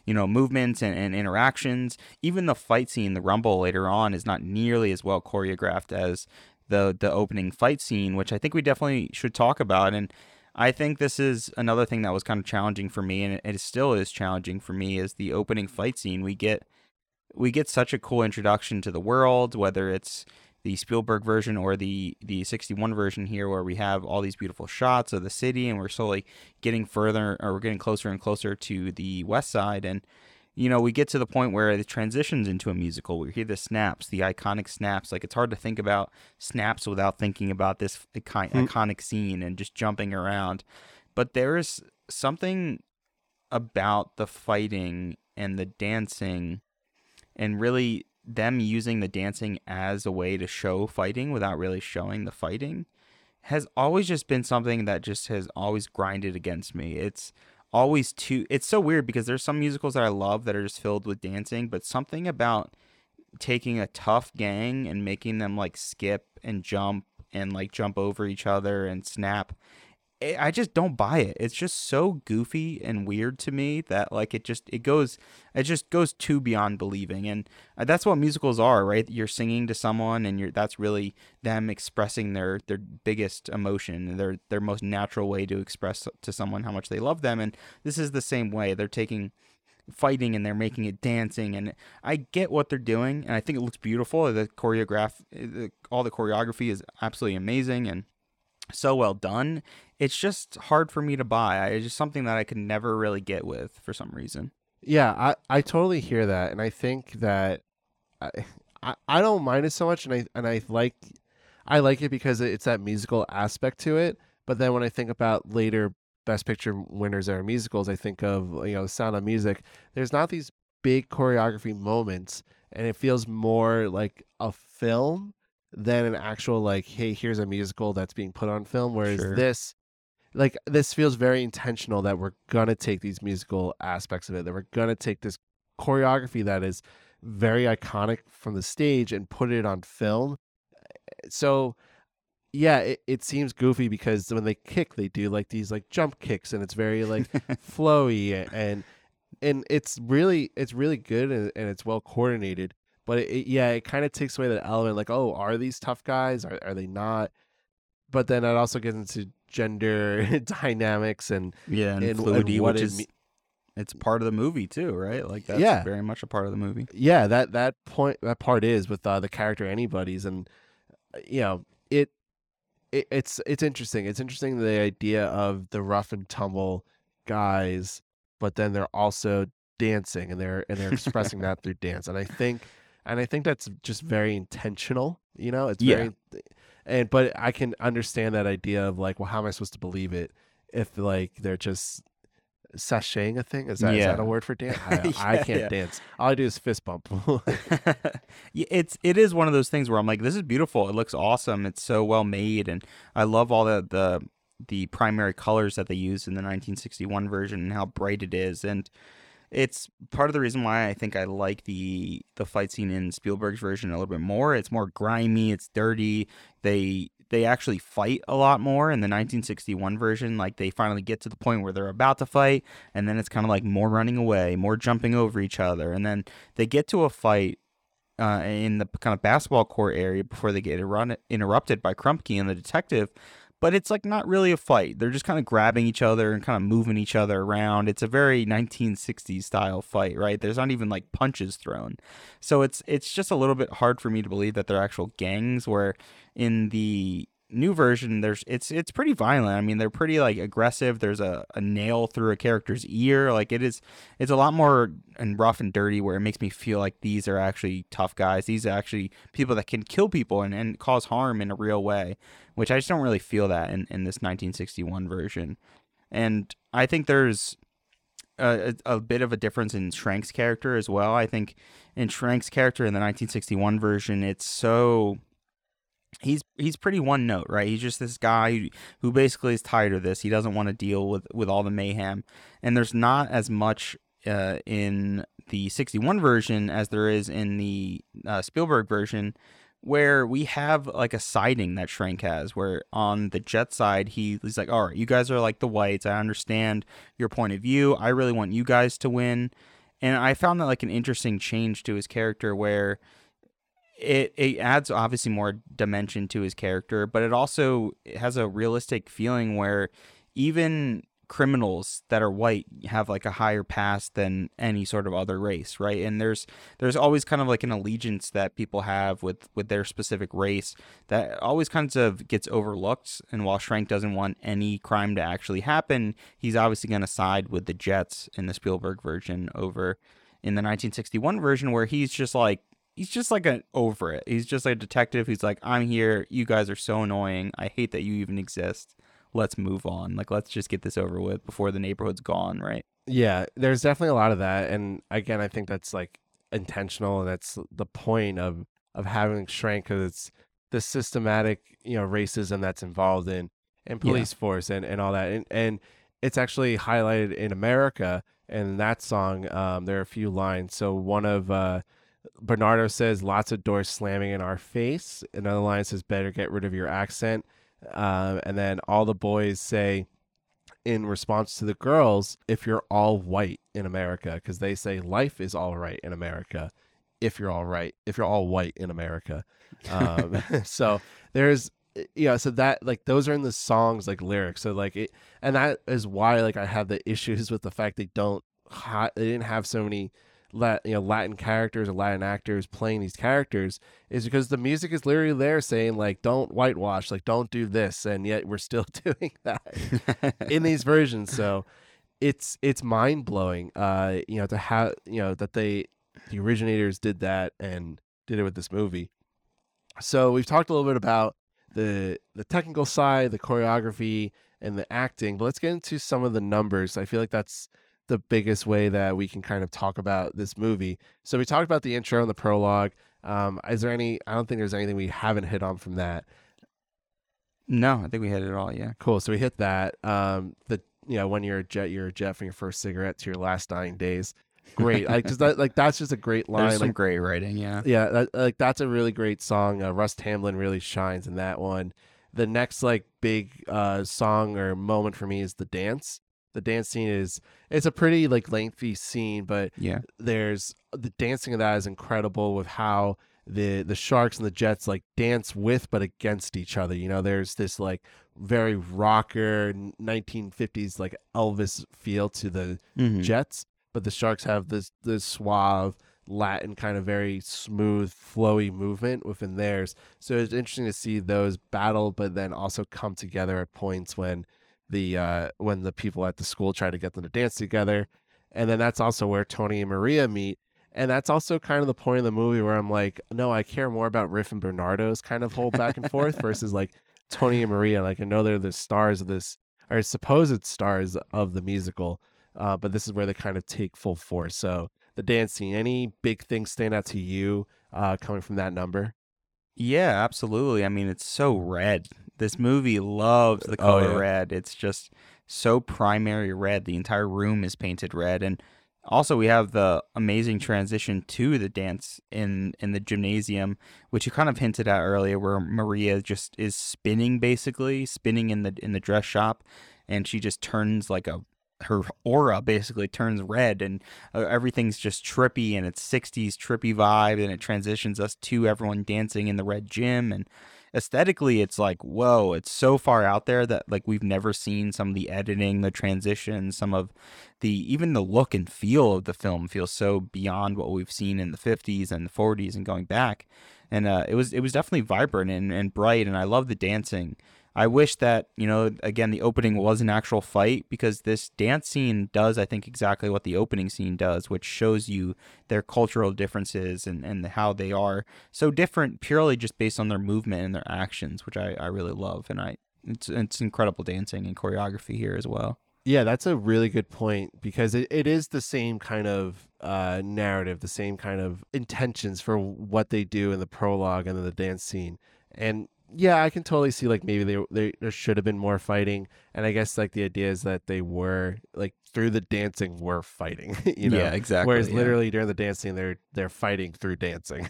you know, movements and, and interactions. Even the fight scene, the rumble later on, is not nearly as well choreographed as the the opening fight scene, which I think we definitely should talk about. And I think this is another thing that was kind of challenging for me, and it still is challenging for me, is the opening fight scene. We get we get such a cool introduction to the world, whether it's the Spielberg version or the, the sixty-one version here, where we have all these beautiful shots of the city, and we're slowly getting further, or we're getting closer and closer to the West Side. And, you know, we get to the point where it transitions into a musical. We hear the snaps, the iconic snaps. Like, it's hard to think about snaps without thinking about this icon- mm-hmm. iconic scene and just jumping around. But there is something about the fighting and the dancing, and really them using the dancing as a way to show fighting without really showing the fighting, has always just been something that just has always grinded against me. It's always too, it's so weird, because there's some musicals that I love that are just filled with dancing, but something about taking a tough gang and making them like skip and jump and like jump over each other and snap, it, I just don't buy it. It's just so goofy and weird to me that like it just, it goes, it just goes too beyond believing. And that's what musicals are, right? You're singing to someone, and you're, that's really them expressing their, their biggest emotion, their, their most natural way to express to someone how much they love them. And this is the same way. They're taking fighting and they're making it dancing, and I get what they're doing, and I think it looks beautiful. The choreograph, all the choreography is absolutely amazing and so well done. It's just hard for me to buy. It's just something that I could never really get with for some reason. Yeah, I, I totally hear that, and I think that I, I I don't mind it so much, and I and I like I like it because it's that musical aspect to it. But then when I think about later Best Picture winners that are musicals, I think of, you know, The Sound of Music. There's not these big choreography moments, and it feels more like a film than an actual like, hey, here's a musical that's being put on film. Whereas sure. this. Like, this feels very intentional that we're going to take these musical aspects of it, that we're going to take this choreography that is very iconic from the stage and put it on film. So, yeah, it, it seems goofy because when they kick, they do, like, these, like, jump kicks, and it's very, like, flowy. And and it's really it's really good, and, and it's well coordinated. But, it, it, yeah, it kind of takes away that element, like, oh, are these tough guys? Are, are they not? But then it also gets into gender dynamics and yeah and, and fluidity, and which is me- it's part of the movie too, right? Like that's yeah. very much a part of the movie. Yeah, that that point that part is with uh, the character Anybody's, and you know it, it it's it's interesting. It's interesting the idea of the rough and tumble guys, but then they're also dancing, and they're and they're expressing that through dance. And I think and I think that's just very intentional. You know, it's yeah. very. And but I can understand that idea of like, well, how am I supposed to believe it if like they're just sashaying a thing? Is that, yeah. is that a word for dance? I, yeah, I can't yeah. dance. All I do is fist bump. yeah, it's it is one of those things where I'm like, this is beautiful. It looks awesome. It's so well made, and I love all the the the primary colors that they used in the nineteen sixty-one version and how bright it is. And it's part of the reason why I think I like the the fight scene in Spielberg's version a little bit more. It's more grimy. It's dirty. They they actually fight a lot more in the nineteen sixty-one version. Like, they finally get to the point where they're about to fight, and then it's kind of like more running away, more jumping over each other. And then they get to a fight uh, in the kind of basketball court area before they get run, interrupted by Krumpke and the detective. But it's like not really a fight. They're just kind of grabbing each other and kind of moving each other around. It's a very nineteen sixties style fight, right? There's not even like punches thrown. So it's it's just a little bit hard for me to believe that they're actual gangs, where in the new version there's it's it's pretty violent. I mean, they're pretty like aggressive. There's a, a nail through a character's ear. Like, it is it's a lot more and rough and dirty, where it makes me feel like these are actually tough guys. These are actually people that can kill people and, and cause harm in a real way, which I just don't really feel that in, in this nineteen sixty-one version. And I think there's a, a bit of a difference in Schrank's character as well. I think in Schrank's character in the nineteen sixty-one version, it's so... He's he's pretty one note, right? He's just this guy who, who basically is tired of this. He doesn't want to deal with, with all the mayhem. And there's not as much uh, in the sixty-one version as there is in the uh, Spielberg version, where we have like a siding that Schrank has, where on the jet side, he, he's like, all right, you guys are like the whites. I understand your point of view. I really want you guys to win. And I found that like an interesting change to his character, where It it adds obviously more dimension to his character, but it also has a realistic feeling where even criminals that are white have like a higher past than any sort of other race, right? And there's there's always kind of like an allegiance that people have with, with their specific race that always kind of gets overlooked. And while Schrank doesn't want any crime to actually happen, he's obviously going to side with the Jets in the Spielberg version over in the nineteen sixty-one version, where he's just like, He's just like an over it. He's just like a detective who's like, I'm here. You guys are so annoying. I hate that you even exist. Let's move on. Like, let's just get this over with before the neighborhood's gone, right? Yeah, there's definitely a lot of that. And again, I think that's like intentional. And that's the point of, of having Schrank, because it's the systematic, you know, racism that's involved in, in police yeah. force and, and all that. And, and it's actually highlighted in America. And in that song, um, there are a few lines. So one of... Uh, Bernardo says, lots of doors slamming in our face. Another line says, better get rid of your accent. Um, and then all the boys say, in response to the girls, if you're all white in America, because they say life is all right in America. If you're all right, if you're all white in America. Um, so there's, you know, so that like those are in the songs, like lyrics. So like it, and that is why like I have the issues with the fact they don't, ha- they didn't have so many Latin, you know, Latin characters or Latin actors playing these characters, is because the music is literally there saying like, don't whitewash, like don't do this, and yet we're still doing that in these versions. So it's it's mind blowing, uh, you know, to have you know that they the originators did that and did it with this movie. So we've talked a little bit about the the technical side, the choreography, and the acting, but let's get into some of the numbers. I feel like that's the biggest way that we can kind of talk about this movie. So we talked about the intro and the prologue. Um, is there any, I don't think there's anything we haven't hit on from that. No, I think we hit it all. Yeah. Cool. So we hit that. Um, the, you know, when you're a jet, you're a jet from your first cigarette to your last dying days. Great. Like, cause that, like, that's just a great line. There's some like, great writing. Yeah. Yeah. That, like, that's a really great song. Uh, Russ Tamblyn really shines in that one. The next like big, uh, song or moment for me is the dance. The dance scene is, it's a pretty like lengthy scene, but yeah, there's the dancing of that is incredible with how the, the Sharks and the Jets like dance with, but against each other. You know, there's this like very rocker nineteen fifties, like Elvis feel to the mm-hmm. Jets, but the Sharks have this, this suave Latin kind of very smooth, flowy movement within theirs. So it's interesting to see those battle, but then also come together at points when the uh when the people at the school try to get them to dance together. And then that's also where Tony and Maria meet, and that's also kind of the point of the movie where I'm like, no, I care more about Riff and Bernardo's kind of whole back and forth versus like Tony and Maria. Like, I know they're the stars of this, or supposed stars of the musical, uh but this is where they kind of take full force. So the dance scene, any big things stand out to you uh coming from that number? Yeah, absolutely. I mean, it's so red. This movie loves the color oh, yeah. red. It's just so primary red. The entire room is painted red. And also we have the amazing transition to the dance in, in the gymnasium, which you kind of hinted at earlier, where Maria just is spinning, basically spinning in the, in the dress shop. And she just turns like a, her aura basically turns red, and everything's just trippy, and it's sixties trippy vibe, and it transitions us to everyone dancing in the red gym. And aesthetically, it's like, whoa, it's so far out there that like we've never seen some of the editing, the transitions, some of the, even the look and feel of the film feels so beyond what we've seen in the fifties and the forties and going back. And uh, it was, it was definitely vibrant and, and bright, and I love the dancing. I wish that, you know, again, the opening was an actual fight, because this dance scene does, I think, exactly what the opening scene does, which shows you their cultural differences and, and how they are so different purely just based on their movement and their actions, which I, I really love. And I it's, it's incredible dancing and choreography here as well. Yeah, that's a really good point, because it, it is the same kind of uh, narrative, the same kind of intentions for what they do in the prologue and then the dance scene. And yeah, I can totally see like maybe they, they there should have been more fighting, and I guess like the idea is that they were like through the dancing were fighting, you know. Yeah, exactly. Whereas yeah. literally during the dancing, they're they're fighting through dancing.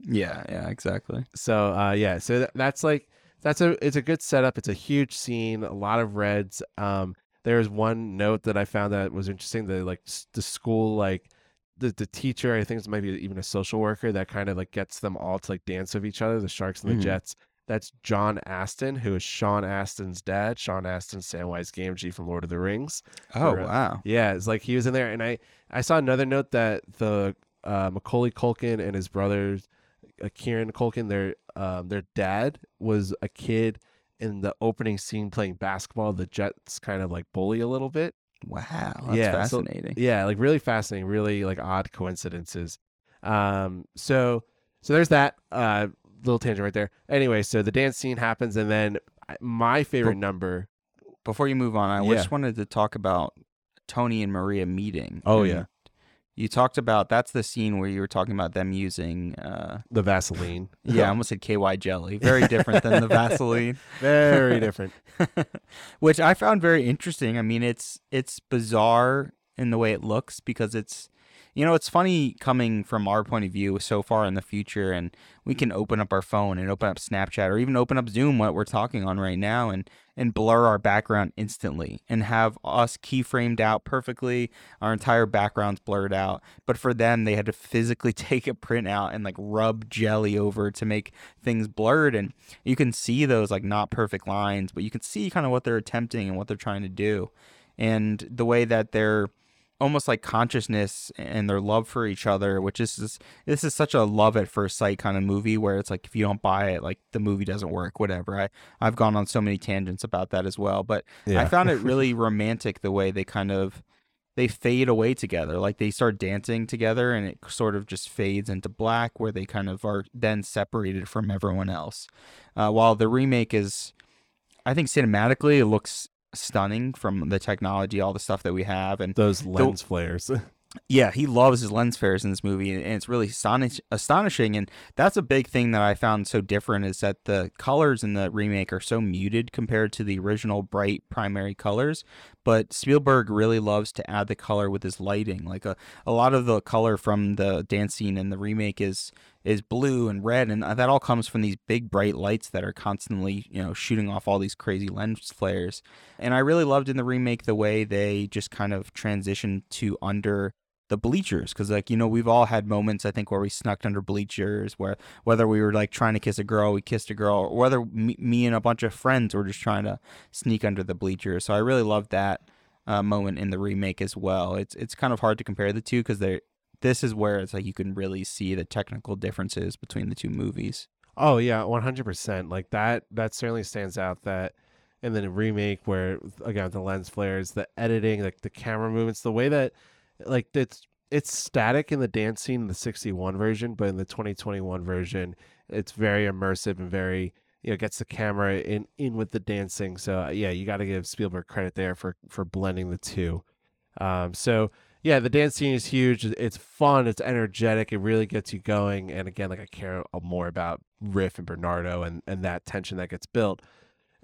yeah, yeah, exactly. So uh, yeah, so th- that's like that's a it's a good setup. It's a huge scene, a lot of reds. Um, there's one note that I found that was interesting. The like the school like. The, the teacher, I think it might be even a social worker that kind of like gets them all to like dance with each other, the Sharks and the mm-hmm. Jets. That's John Astin, who is Sean Astin's dad. Sean Astin, Samwise Gamgee from Lord of the Rings. Oh, or, wow. Yeah, it's like he was in there. And I, I saw another note that the uh, Macaulay Culkin and his brother, uh, Kieran Culkin, their um, their dad was a kid in the opening scene playing basketball. The Jets kind of like bully a little bit. Wow, that's yeah, fascinating. So, yeah, like really fascinating, really like odd coincidences. Um, so so there's that uh little tangent right there. Anyway, so the dance scene happens, and then my favorite Be- number. Before you move on, I yeah. just wanted to talk about Tony and Maria meeting. Oh and yeah, you talked about that's the scene where you were talking about them using uh the Vaseline. yeah, I almost said K Y jelly. Very different than the Vaseline. Very different. Which I found very interesting. I mean, it's it's bizarre in the way it looks, because it's, you know, it's funny coming from our point of view so far in the future, and we can open up our phone and open up Snapchat or even open up Zoom, what we're talking on right now, and and blur our background instantly and have us keyframed out perfectly. Our entire background's blurred out. But for them, they had to physically take a print out and like rub jelly over to make things blurred. And you can see those like not perfect lines, but you can see kind of what they're attempting and what they're trying to do. And the way that they're almost like consciousness and their love for each other, which is this, this is such a love at first sight kind of movie, where it's like if you don't buy it, like the movie doesn't work, whatever. I, I've gone on so many tangents about that as well, but yeah. I found it really romantic the way they kind of, they fade away together. Like they start dancing together and it sort of just fades into black, where they kind of are then separated from everyone else. Uh, while the remake is, I think cinematically it looks stunning from the technology, all the stuff that we have, and those lens the, flares. Yeah, he loves his lens flares in this movie, and it's really astonish, astonishing. And that's a big thing that I found so different, is that the colors in the remake are so muted compared to the original bright primary colors. But Spielberg really loves to add the color with his lighting. Like a, a lot of the color from the dance scene in the remake is is blue and red, and that all comes from these big bright lights that are constantly, you know, shooting off all these crazy lens flares. And I really loved in the remake the way they just kind of transitioned to under the bleachers, because like, you know, we've all had moments, I think, where we snuck under bleachers, where whether we were like trying to kiss a girl, we kissed a girl, or whether me, me and a bunch of friends were just trying to sneak under the bleachers. So I really loved that uh, moment in the remake as well. It's it's kind of hard to compare the two, because they're this is where it's like you can really see the technical differences between the two movies. Oh yeah, one hundred percent. Like that that certainly stands out, that and then a remake where again the lens flares, the editing, like the camera movements, the way that like it's it's static in the dance scene in the sixty-one version, but in the twenty twenty-one version it's very immersive and very, you know, gets the camera in in with the dancing. So yeah, you got to give Spielberg credit there for for blending the two. Um so yeah, the dance scene is huge. It's fun. It's energetic. It really gets you going. And again, like I care more about Riff and Bernardo and, and that tension that gets built.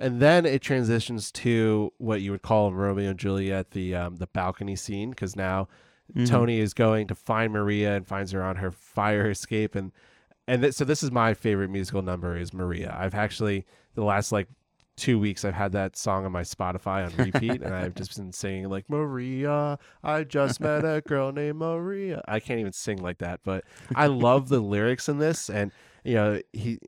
And then it transitions to what you would call in Romeo and Juliet, the um, the balcony scene, because now mm-hmm. Tony is going to find Maria and finds her on her fire escape. And and th- so this is my favorite musical number is Maria. I've actually, the last like two weeks, I've had that song on my Spotify on repeat, and I've just been singing like, Maria, I just met a girl named Maria. I can't even sing like that, but I love the lyrics in this. And, you know, he...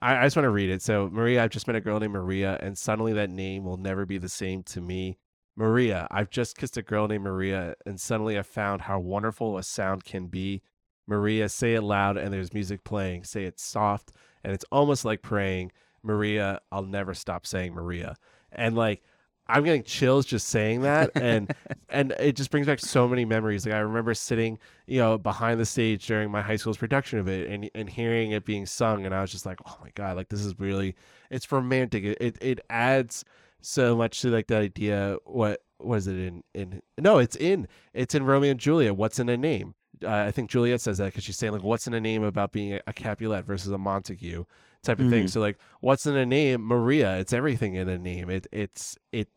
I just want to read it. So, Maria, I've just met a girl named Maria, and suddenly that name will never be the same to me. Maria, I've just kissed a girl named Maria, and suddenly I found how wonderful a sound can be. Maria, say it loud, and there's music playing. Say it soft, and it's almost like praying. Maria, I'll never stop saying Maria. And, like, I'm getting chills just saying that, and and it just brings back so many memories. Like I remember sitting, you know, behind the stage during my high school's production of it, and and hearing it being sung, and I was just like, oh my god, like this is really, it's romantic. It it, it adds so much to like that idea. What was it in in? No, it's in it's in Romeo and Juliet. What's in a name? Uh, I think Juliet says that because she's saying like, what's in a name about being a Capulet versus a Montague type of mm-hmm. thing. So like, what's in a name? Maria. It's everything in a name. It it's it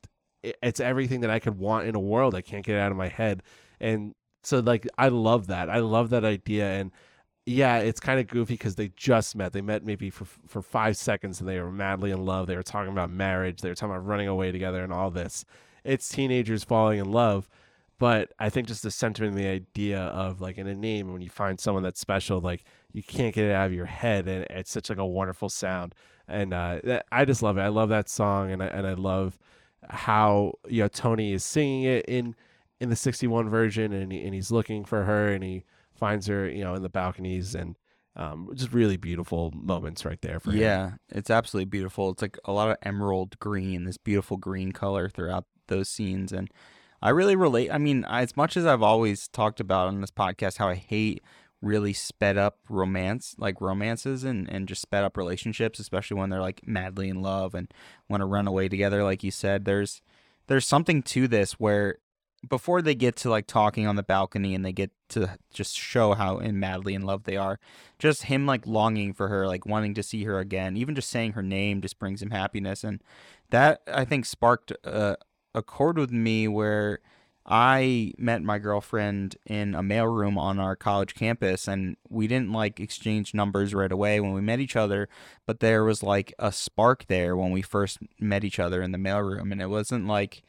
it's everything that I could want in a world. I can't get it out of my head. And so like, I love that. I love that idea. And yeah, it's kind of goofy because they just met. They met maybe for for five seconds and they were madly in love. They were talking about marriage. They were talking about running away together and all this. It's teenagers falling in love. But I think just the sentiment and the idea of like in a name, when you find someone that's special, like you can't get it out of your head. And it's such like a wonderful sound. And uh, I just love it. I love that song. And I, and I love how, you know, Tony is singing it in, in the sixty-one version, and he, and he's looking for her and he finds her, you know, in the balconies, and um, just really beautiful moments right there for him. Yeah, it's absolutely beautiful. It's like a lot of emerald green, this beautiful green color throughout those scenes. And I really relate. I mean, as much as I've always talked about on this podcast, how I hate really sped up romance, like romances and, and just sped up relationships, especially when they're like madly in love and want to run away together. Like you said, there's there's something to this where before they get to like talking on the balcony and they get to just show how in madly in love they are, just him like longing for her, like wanting to see her again, even just saying her name just brings him happiness. And that, I think, sparked a a chord with me where I met my girlfriend in a mailroom on our college campus, and we didn't like exchange numbers right away when we met each other, but there was like a spark there when we first met each other in the mailroom, and it wasn't like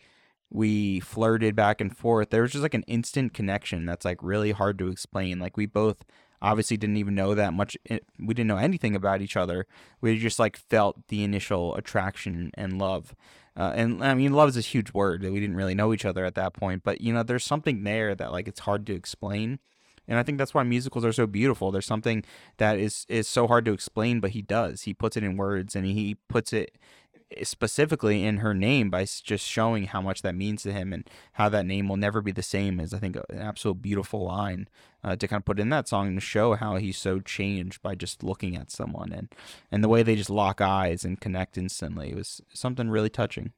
we flirted back and forth. There was just like an instant connection that's like really hard to explain. Like we both obviously didn't even know that much. We didn't know anything about each other. We just like felt the initial attraction and love. Uh, and I mean, love is a huge word that we didn't really know each other at that point. But, you know, there's something there that like it's hard to explain. And I think that's why musicals are so beautiful. There's something that is, is so hard to explain, but he does. He puts it in words, and he puts it specifically in her name by just showing how much that means to him and how that name will never be the same is, I think, an absolute beautiful line uh, to kind of put in that song and to show how he's so changed by just looking at someone, and and the way they just lock eyes and connect instantly was something really touching.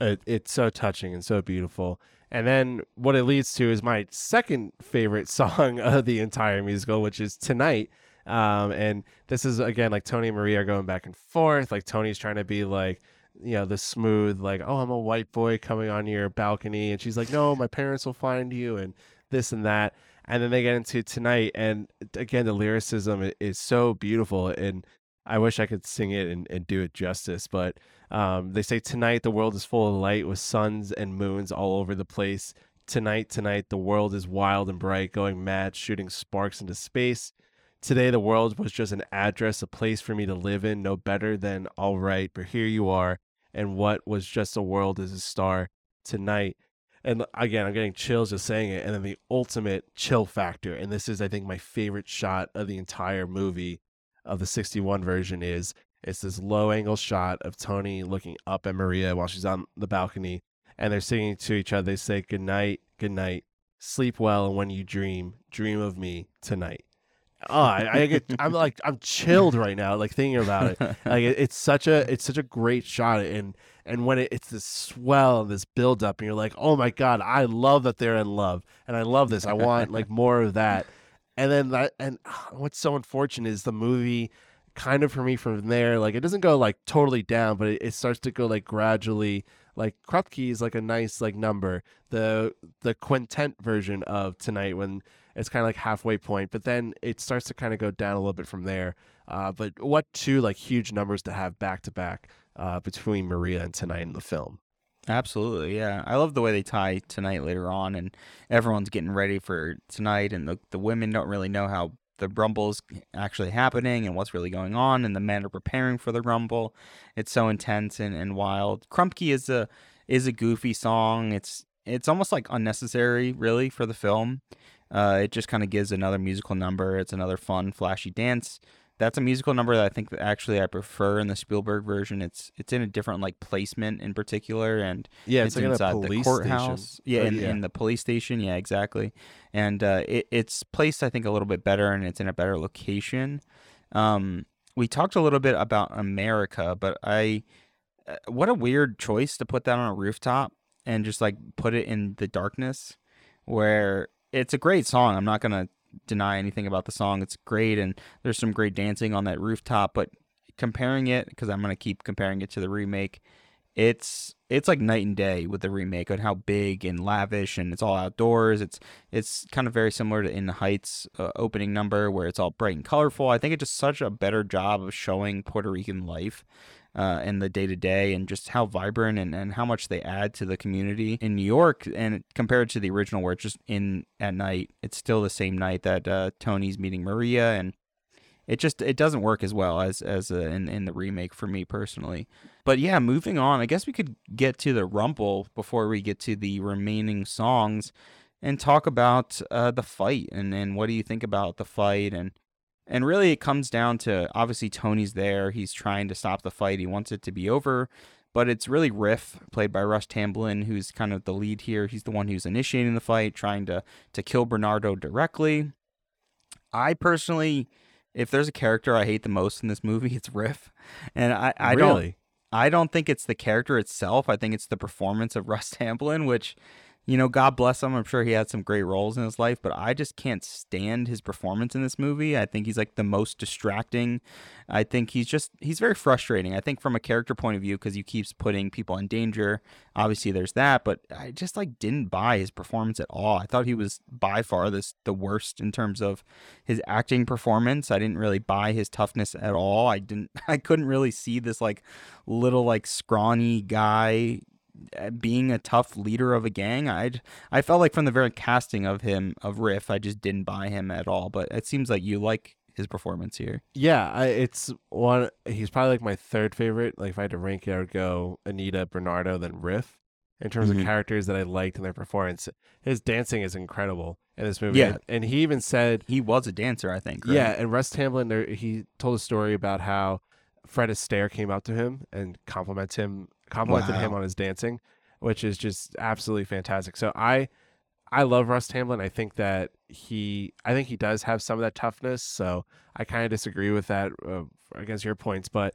It, it's so touching and so beautiful. And then what it leads to is my second favorite song of the entire musical, which is Tonight. Um, and this is, again, like Tony and Maria are going back and forth. Like Tony's trying to be like, you know, the smooth, like, oh, I'm a white boy coming on your balcony. And she's like, no, my parents will find you and this and that. And then they get into Tonight. And again, the lyricism is so beautiful. And I wish I could sing it and, and do it justice. But um, they say, tonight, the world is full of light with suns and moons all over the place. Tonight, tonight, the world is wild and bright, going mad, shooting sparks into space. Today, the world was just an address, a place for me to live in, no better than all right, but here you are, and what was just a world is a star tonight. And again, I'm getting chills just saying it, and then the ultimate chill factor, and this is, I think, my favorite shot of the entire movie of the sixty-one version is, it's this low angle shot of Tony looking up at Maria while she's on the balcony, and they're singing to each other. They say, good night, good night, sleep well, and when you dream, dream of me tonight. Oh, I, I get, I'm like, I'm chilled right now, like thinking about it. Like it, it's such a, it's such a great shot, and and when it, it's this swell, this build up, and you're like, oh my god, I love that they're in love, and I love this. I want like more of that. And then that, and oh, what's so unfortunate is the movie kind of for me from there. Like, it doesn't go like totally down, but it, it starts to go like gradually. Like Krupke is like a nice like number. The the quintet version of Tonight, when it's kind of like halfway point, but then it starts to kind of go down a little bit from there. Uh, but what two like huge numbers to have back to back between Maria and Tonight in the film. Absolutely, yeah. I love the way they tie Tonight later on, and everyone's getting ready for Tonight, and the the women don't really know how the rumble's actually happening and what's really going on, and the men are preparing for the rumble. It's so intense and, and wild. Krupke is a is a goofy song. It's it's almost like unnecessary, really, for the film. Uh, it just kind of gives another musical number. It's another fun, flashy dance. That's a musical number that I think that actually I prefer in the Spielberg version. It's it's in a different like placement in particular, and yeah, it's, it's like inside the courthouse. Yeah, oh, in, yeah, in the police station. Yeah, exactly. And uh, it, it's placed, I think, a little bit better, and it's in a better location. Um, we talked a little bit about America, but I uh, what a weird choice to put that on a rooftop and just like put it in the darkness, where it's a great song. I'm not gonna deny anything about the song. It's great, and there's some great dancing on that rooftop, but comparing it, because I'm going to keep comparing it to the remake, it's it's like night and day with the remake on how big and lavish, and it's all outdoors. It's it's kind of very similar to In the Heights uh, opening number, where it's all bright and colorful. I think it's just such a better job of showing Puerto Rican life uh, and the day-to-day, and just how vibrant and, and how much they add to the community in New York. And compared to the original, where it's just in at night, it's still the same night that uh, Tony's meeting Maria, and it just it doesn't work as well as as a, in, in the remake for me personally. But yeah, moving on, I guess we could get to the rumble before we get to the remaining songs, and talk about uh, the fight, and, and what do you think about the fight. And And really, it comes down to, obviously, Tony's there. He's trying to stop the fight. He wants it to be over. But it's really Riff, played by Russ Tamblyn, who's kind of the lead here. He's the one who's initiating the fight, trying to, to kill Bernardo directly. I personally, if there's a character I hate the most in this movie, it's Riff. And I, I really? don't I don't think it's the character itself. I think it's the performance of Russ Tamblyn, which, you know, God bless him. I'm sure he had some great roles in his life, but I just can't stand his performance in this movie. I think he's like the most distracting. I think he's just, he's very frustrating, I think, from a character point of view, because he keeps putting people in danger. Obviously, there's that, but I just like didn't buy his performance at all. I thought he was by far this, the worst in terms of his acting performance. I didn't really buy his toughness at all. I didn't, I couldn't really see this like little, like scrawny guy being a tough leader of a gang. I I felt like from the very casting of him, of Riff, I just didn't buy him at all. But it seems like you like his performance here. Yeah, I, it's one. He's probably like my third favorite. Like if I had to rank it, I would go Anita, Bernardo, then Riff. In terms mm-hmm. of characters that I liked in their performance, his dancing is incredible in this movie. Yeah. And he even said he was a dancer, I think. Right? Yeah, and Russ Tamblyn, he told a story about how Fred Astaire came up to him and compliments him. complimented wow. him on his dancing, which is just absolutely fantastic. So I I love Russ Tamblyn. I think that he I think he does have some of that toughness, so I kind of disagree with that uh, against your points, but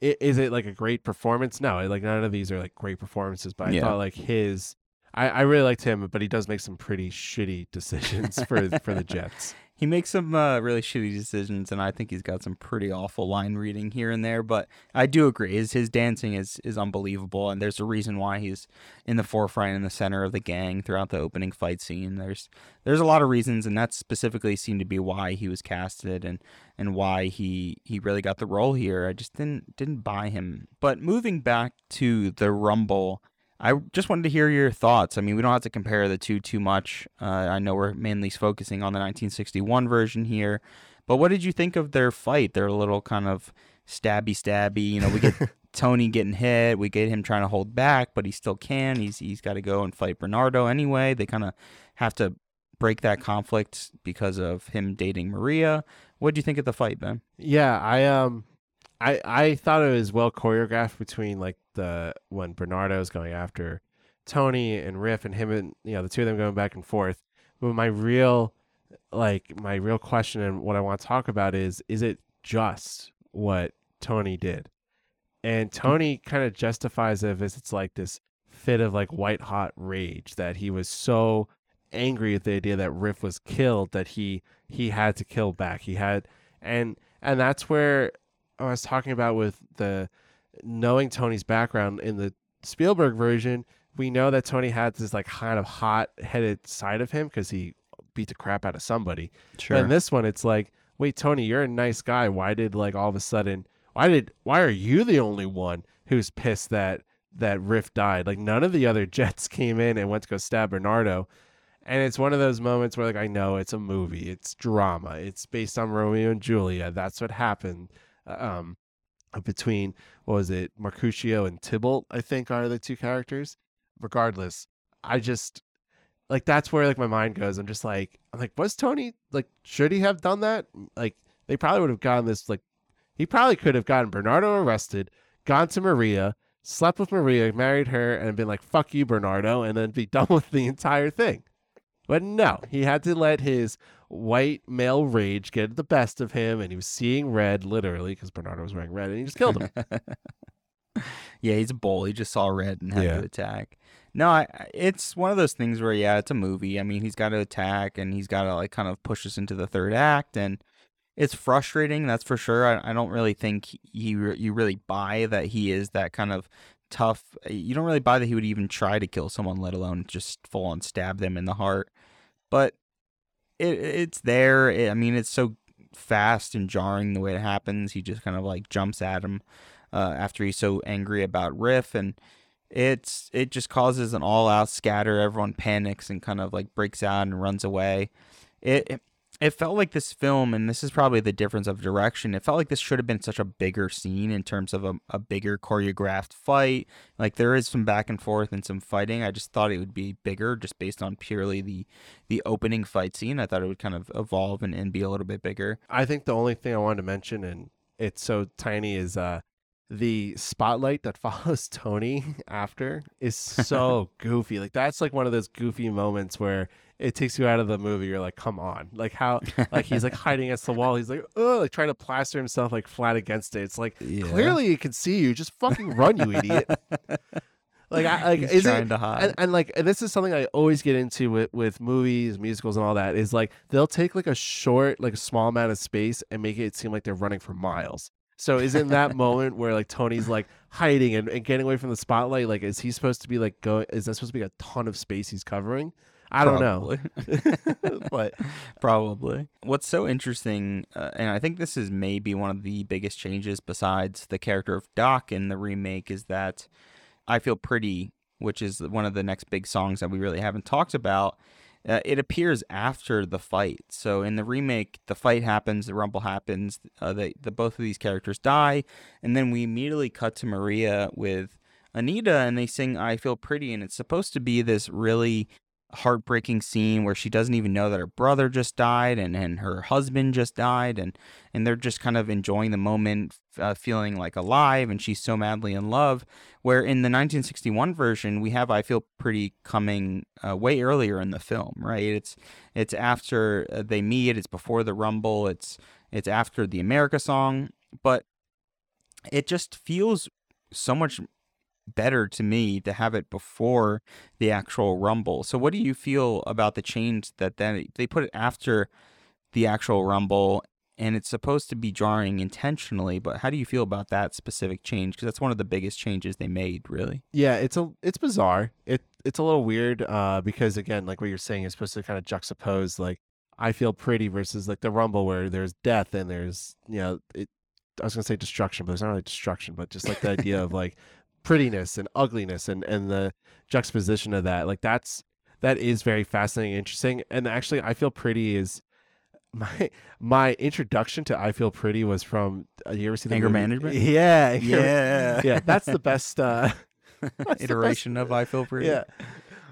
it, is it like a great performance? No, like none of these are like great performances, but I yeah. thought like his I, I really liked him, but he does make some pretty shitty decisions for for the Jets. He makes some uh, really shitty decisions, and I think he's got some pretty awful line reading here and there. But I do agree, his, his dancing is, is unbelievable, and there's a reason why he's in the forefront and in the center of the gang throughout the opening fight scene. There's there's a lot of reasons, and that specifically seemed to be why he was casted and, and why he, he really got the role here. I just didn't didn't buy him. But moving back to the Rumble, I just wanted to hear your thoughts. I mean, we don't have to compare the two too much. Uh, I know we're mainly focusing on the nineteen sixty-one version here, but what did you think of their fight? Their little kind of stabby, stabby. You know, we get Tony getting hit. We get him trying to hold back, but he still can. He's he's got to go and fight Bernardo anyway. They kind of have to break that conflict because of him dating Maria. What did you think of the fight, Ben? Yeah, I um, I I thought it was well choreographed between like. The, when Bernardo's going after Tony and Riff and him and you know the two of them going back and forth. But my real like my real question and what I want to talk about is is it just what Tony did? And Tony kind of justifies it as it's like this fit of like white hot rage, that he was so angry at the idea that Riff was killed that he he had to kill back. He had and And that's where I was talking about with the knowing Tony's background in the Spielberg version. We know that Tony had this like kind of hot headed side of him because he beat the crap out of somebody. Sure. But in this one, it's like, wait, Tony, you're a nice guy. Why did like all of a sudden, why did, why are you the only one who's pissed that that Riff died? Like none of the other Jets came in and went to go stab Bernardo. And it's one of those moments where like, I know it's a movie, it's drama, it's based on Romeo and Juliet. That's what happened. Um, between, what was it? Mercutio and Tybalt, I think are the two characters. Regardless, I just like, that's where like my mind goes. I'm just like, I'm like, was Tony like, should he have done that? Like they probably would have gotten this. Like he probably could have gotten Bernardo arrested, gone to Maria, slept with Maria, married her, and been like, fuck you, Bernardo, and then be done with the entire thing. But no, he had to let his white male rage get the best of him, and he was seeing red, literally, because Bernardo was wearing red, and he just killed him. Yeah, he's a bull. He just saw red and had yeah. to attack. No, I, it's one of those things where, yeah, it's a movie. I mean, he's got to attack, and he's got to like kind of push us into the third act, and it's frustrating, that's for sure. I, I don't really think you you really buy that he is that kind of tough. You don't really buy that he would even try to kill someone, let alone just full on stab them in the heart. But it it's there. It, I mean, it's so fast and jarring the way it happens. He just kind of like jumps at him uh, after he's so angry about Riff, and it's it just causes an all out scatter. Everyone panics and kind of like breaks out and runs away. It. it It felt like this film, and this is probably the difference of direction, it felt like this should have been such a bigger scene in terms of a, a bigger choreographed fight. Like, there is some back and forth and some fighting. I just thought it would be bigger just based on purely the, the opening fight scene. I thought it would kind of evolve and, and be a little bit bigger. I think the only thing I wanted to mention, and it's so tiny, is uh, the spotlight that follows Tony after is so goofy. Like, that's like one of those goofy moments where it takes you out of the movie. You're like, come on. Like how, like he's like hiding against the wall. He's like, oh, like trying to plaster himself like flat against it. It's like, yeah. Clearly he can see you. Just fucking run, you idiot. Like, I, like he's is trying it, to hide. And, and like, and this is something I always get into with, with movies, musicals and all that is like, they'll take like a short, like a small amount of space and make it seem like they're running for miles. So isn't that moment where like Tony's like hiding and, and getting away from the spotlight? Like, is he supposed to be like going, is that supposed to be a ton of space he's covering? I don't probably. know, but probably. What's so interesting, uh, and I think this is maybe one of the biggest changes besides the character of Doc in the remake, is that I Feel Pretty, which is one of the next big songs that we really haven't talked about, uh, it appears after the fight. So in the remake, the fight happens, the rumble happens, uh, they, the both of these characters die, and then we immediately cut to Maria with Anita, and they sing I Feel Pretty, and it's supposed to be this really heartbreaking scene where she doesn't even know that her brother just died and, and her husband just died, and, and they're just kind of enjoying the moment, uh, feeling like alive, and she's so madly in love, where in the nineteen sixty-one version, we have I Feel Pretty coming uh, way earlier in the film, right? It's it's after they meet, it's before the rumble, it's it's after the America song, but it just feels so much better to me to have it before the actual rumble. So what do you feel about the change that then they put it after the actual rumble, and it's supposed to be jarring intentionally, but how do you feel about that specific change? Because that's one of the biggest changes they made, really. Yeah, it's a it's bizarre. It it's a little weird uh, because, again, like what you're saying is supposed to kind of juxtapose like I Feel Pretty versus like the rumble where there's death and there's, you know, it, I was going to say destruction, but it's not really destruction, but just like the idea of like prettiness and ugliness and and the juxtaposition of that, like that's that is very fascinating and interesting. And actually I Feel Pretty is my my introduction to I Feel Pretty was from uh, you ever seen Anger Management? Yeah, yeah, yeah. That's the best uh iteration the best. of I Feel Pretty. Yeah,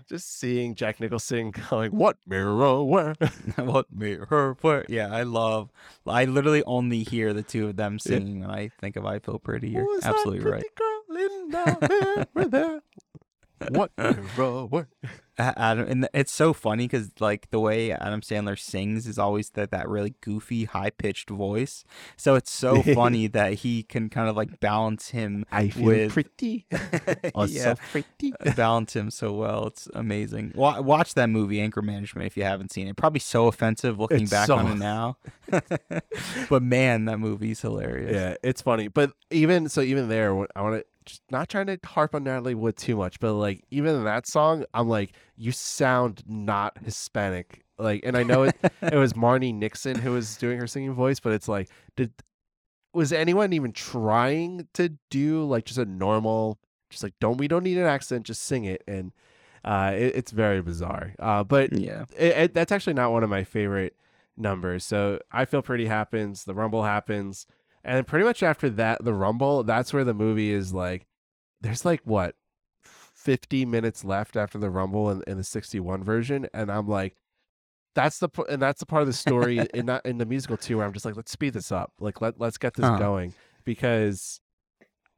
just seeing Jack Nicholson going, what mirror where? What mirror where? Yeah, I love, I literally only hear the two of them singing when I think of I Feel Pretty. You're absolutely right. Girl in the mirror there. What in the world? Adam, and it's so funny because like the way Adam Sandler sings is always that that really goofy, high pitched voice. So it's so funny that he can kind of like balance him. I feel with... pretty. Also yeah, pretty. Balance him so well. It's amazing. W- watch that movie, Anger Management, if you haven't seen it. Probably so offensive looking it's back so... on it now. But man, that movie's hilarious. Yeah, it's funny. But even so, even there, I want to. Just not trying to harp on Natalie Wood too much, but like even in that song, I'm like, you sound not Hispanic. Like, and I know it, it was Marnie Nixon who was doing her singing voice, but it's like, did was anyone even trying to do like just a normal, just like don't we don't need an accent, just sing it, and uh, it, it's very bizarre. Uh, but yeah, it, it, that's actually not one of my favorite numbers. So I Feel Pretty happens, the Rumble happens. And pretty much after that, the Rumble, that's where the movie is like, there's like, what, fifty minutes left after the Rumble in, in the sixty-one version. And I'm like, that's the, and that's the part of the story in that, in the musical too, where I'm just like, let's speed this up. Like, let, let's get this uh-huh. going, because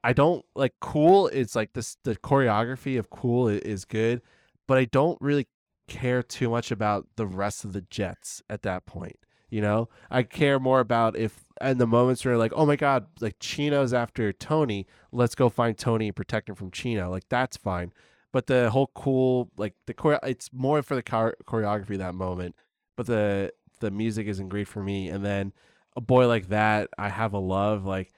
I don't like Cool. It's like this, the choreography of Cool is good, but I don't really care too much about the rest of the Jets at that point. You know, I care more about if, and the moments where like, oh my God, like Chino's after Tony, let's go find Tony and protect him from Chino. Like that's fine. But the whole Cool, like the chore, it's more for the chore- choreography that moment, but the, the music isn't great for me. And then A Boy Like That, I Have a Love, like,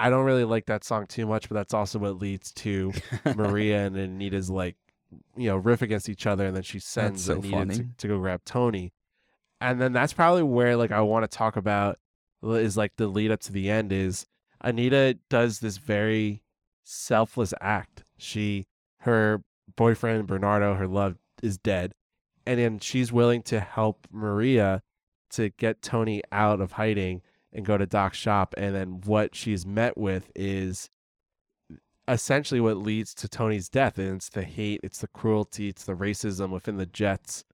I don't really like that song too much, but that's also what leads to Maria and Anita's like, you know, riff against each other. And then she sends so Anita to, to go grab Tony. And then that's probably where like I want to talk about is like the lead up to the end is Anita does this very selfless act. She, her boyfriend, Bernardo, her love is dead. And then she's willing to help Maria to get Tony out of hiding and go to Doc's shop. And then what she's met with is essentially what leads to Tony's death. And it's the hate, it's the cruelty, it's the racism within the Jets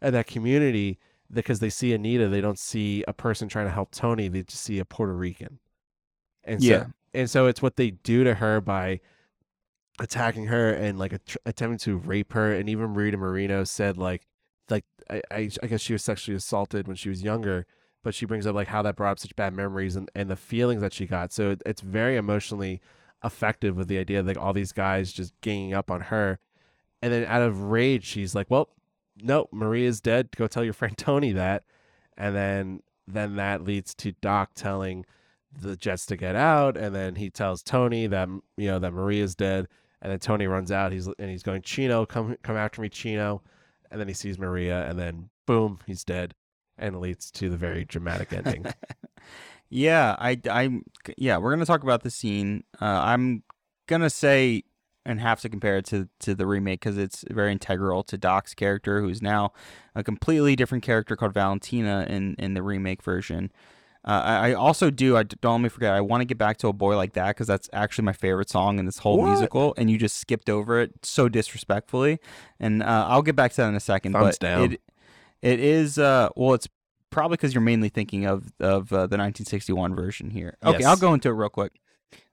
and that community. Because they see Anita, they don't see a person trying to help Tony. They just see a Puerto Rican, and yeah, so, and so it's what they do to her by attacking her and like att- attempting to rape her. And even Rita Moreno said like, like I, I, I guess she was sexually assaulted when she was younger, but she brings up like how that brought up such bad memories and, and the feelings that she got. So it, it's very emotionally effective with the idea of like all these guys just ganging up on her, and then out of rage, she's like, well. No, Maria's dead. Go tell your friend Tony that. And then then that leads to Doc telling the Jets to get out. And then he tells Tony that, you know, that Maria's dead. And then Tony runs out. He's and he's going, Chino, come come after me, Chino. And then he sees Maria and then boom, he's dead. And it leads to the very dramatic ending. yeah, I, I, yeah, we're going to talk about the scene. Uh, I'm going to say and have to compare it to, to the remake because it's very integral to Doc's character, who's now a completely different character called Valentina in, in the remake version. Uh, I, I also do, I don't let me forget, I want to get back to A Boy Like That because that's actually my favorite song in this whole what? musical, and you just skipped over it so disrespectfully. And uh, I'll get back to that in a second. Thumbs but down. It, it is, uh, well, it's probably because you're mainly thinking of, of uh, the nineteen sixty-one version here. Okay, yes. I'll go into it real quick.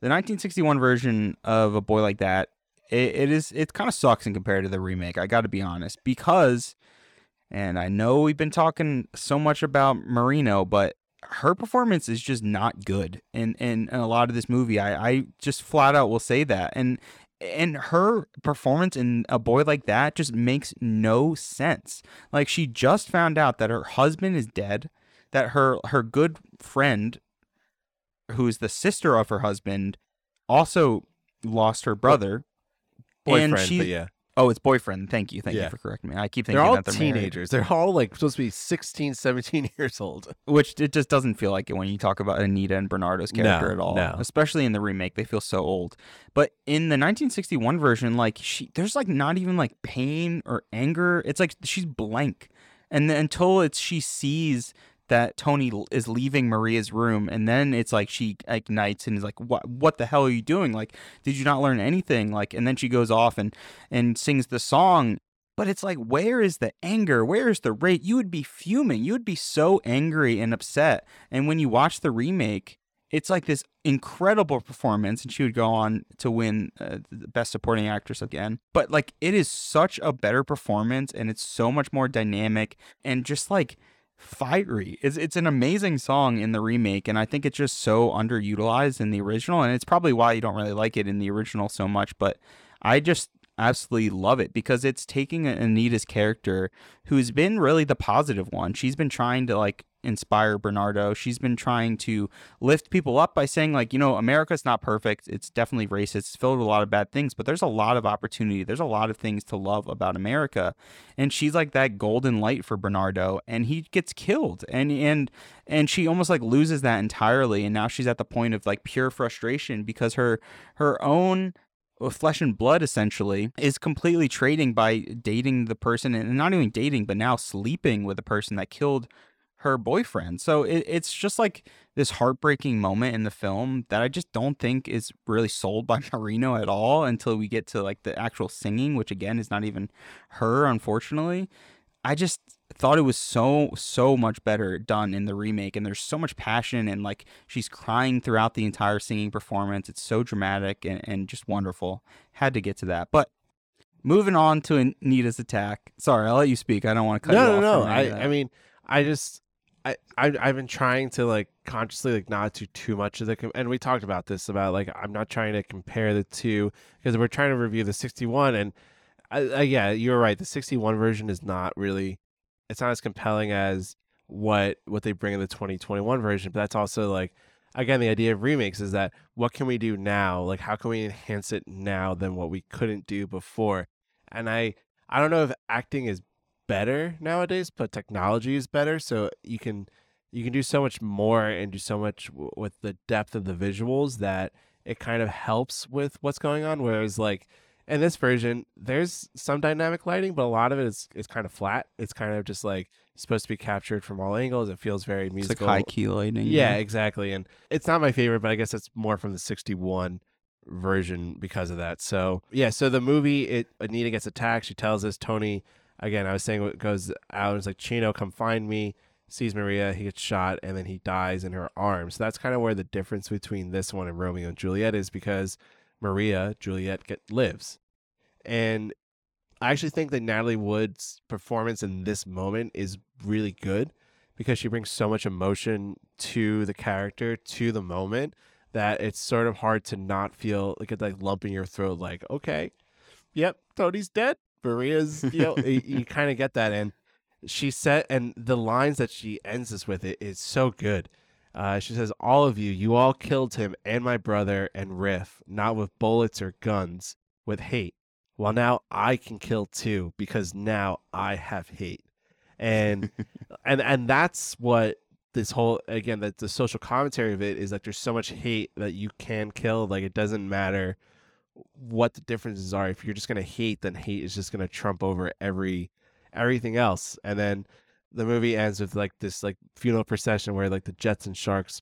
The nineteen sixty-one version of A Boy Like That, It, it is. It kind of sucks in compared to the remake. I got to be honest, because, and I know we've been talking so much about Moreno, but her performance is just not good. And and, and a lot of this movie, I, I just flat out will say that. And and her performance in A Boy Like That just makes no sense. Like she just found out that her husband is dead, that her her good friend, who is the sister of her husband, also lost her brother. Boyfriend, and she, but yeah. Oh, it's boyfriend. Thank you. Thank yeah. you for correcting me. I keep thinking they're all that they're teenagers. Married. They're all like supposed to be sixteen, seventeen years old. Which it just doesn't feel like it when you talk about Anita and Bernardo's character no, at all. No. Especially in the remake, they feel so old. But in the nineteen sixty-one version, like she, there's like not even like pain or anger. It's like she's blank, and then until it's she sees that Tony is leaving Maria's room, and then it's like she ignites and is like, what what the hell are you doing? Like, did you not learn anything? Like, and then she goes off and, and sings the song, but it's like, where is the anger? Where is the rage? You would be fuming. You would be so angry and upset. And when you watch the remake, it's like this incredible performance, and she would go on to win uh, the Best Supporting Actress again. But like, it is such a better performance, and it's so much more dynamic and just like fiery. It's, it's an amazing song in the remake, and I think it's just so underutilized in the original, and it's probably why you don't really like it in the original so much. But I just absolutely love it because it's taking Anita's character, who's been really the positive one. She's been trying to like inspire Bernardo. She's been trying to lift people up by saying, like, you know, America's not perfect. It's definitely racist. It's filled with a lot of bad things, but there's a lot of opportunity. There's a lot of things to love about America. And she's like that golden light for Bernardo, and he gets killed. And and and she almost like loses that entirely. And now she's at the point of like pure frustration because her her own flesh and blood essentially is completely trading by dating the person, and not even dating, but now sleeping with the person that killed her boyfriend. So it, it's just like this heartbreaking moment in the film that I just don't think is really sold by Moreno at all until we get to like the actual singing, which again is not even her, unfortunately. I just thought it was so, so much better done in the remake, and there's so much passion, and like she's crying throughout the entire singing performance. It's so dramatic and, and just wonderful. Had to get to that. But moving on to Anita's attack. Sorry, I'll let you speak. I don't want to cut no, you off. No, no, no. I, I mean, I just... I, I, I've been trying to like consciously like not do too much of the com- and we talked about this about like I'm not trying to compare the two because we're trying to review the sixty-one, and I, I, yeah, you're right, the sixty-one version is not really, it's not as compelling as what what they bring in the twenty twenty-one version. But that's also like, again, the idea of remakes is that what can we do now, like how can we enhance it now than what we couldn't do before. And I I don't know if acting is better nowadays, but technology is better, so you can you can do so much more and do so much w- with the depth of the visuals that it kind of helps with what's going on. Whereas like in this version, there's some dynamic lighting, but a lot of it is is kind of flat. It's kind of just like supposed to be captured from all angles. It feels very musical. It's like high key lighting. Yeah, yeah, exactly. And it's not my favorite, but I guess it's more from the sixty-one version because of that. So yeah, so the movie, it Anita gets attacked. She tells us Tony. Again, I was saying what goes out is like, Chino, come find me, sees Maria, he gets shot, and then he dies in her arms. So that's kind of where the difference between this one and Romeo and Juliet is, because Maria, Juliet, get, lives. And I actually think that Natalie Wood's performance in this moment is really good because she brings so much emotion to the character, to the moment, that it's sort of hard to not feel like it's like lump in your throat, like, okay, yep, Tony's dead. Maria's, you know, you, you kind of get that. And she said, and the lines that she ends this with, it is so good. Uh, she says, all of you, you all killed him and my brother and Riff, not with bullets or guns, with hate. Well, now I can kill too, because now I have hate. And, and, and that's what this whole, again, that the social commentary of it is, like, there's so much hate that you can kill. Like, it doesn't matter what the differences are. If you're just going to hate, then hate is just going to trump over every everything else. And then the movie ends with like this like funeral procession where like the Jets and Sharks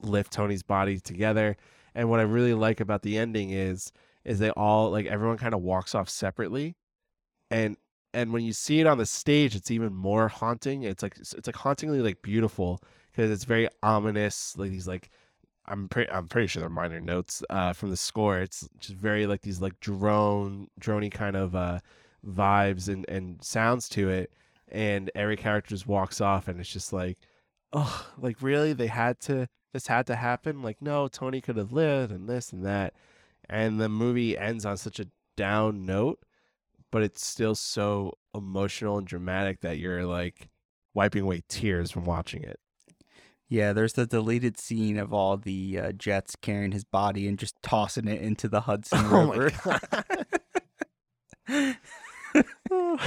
lift Tony's body together. And what I really like about the ending is is they all, like, everyone kind of walks off separately, and and when you see it on the stage, it's even more haunting. It's like it's, it's like hauntingly like beautiful because it's very ominous, like these like I'm pretty. I'm pretty sure they're minor notes uh, from the score. It's just very like these like drone, droney kind of uh, vibes and, and sounds to it. And every character just walks off, and it's just like, oh, like really? They had to. This had to happen. Like, no, Tony could have lived, and this and that. And the movie ends on such a down note, but it's still so emotional and dramatic that you're like wiping away tears from watching it. Yeah, there's the deleted scene of all the uh, Jets carrying his body and just tossing it into the Hudson River. Oh my God.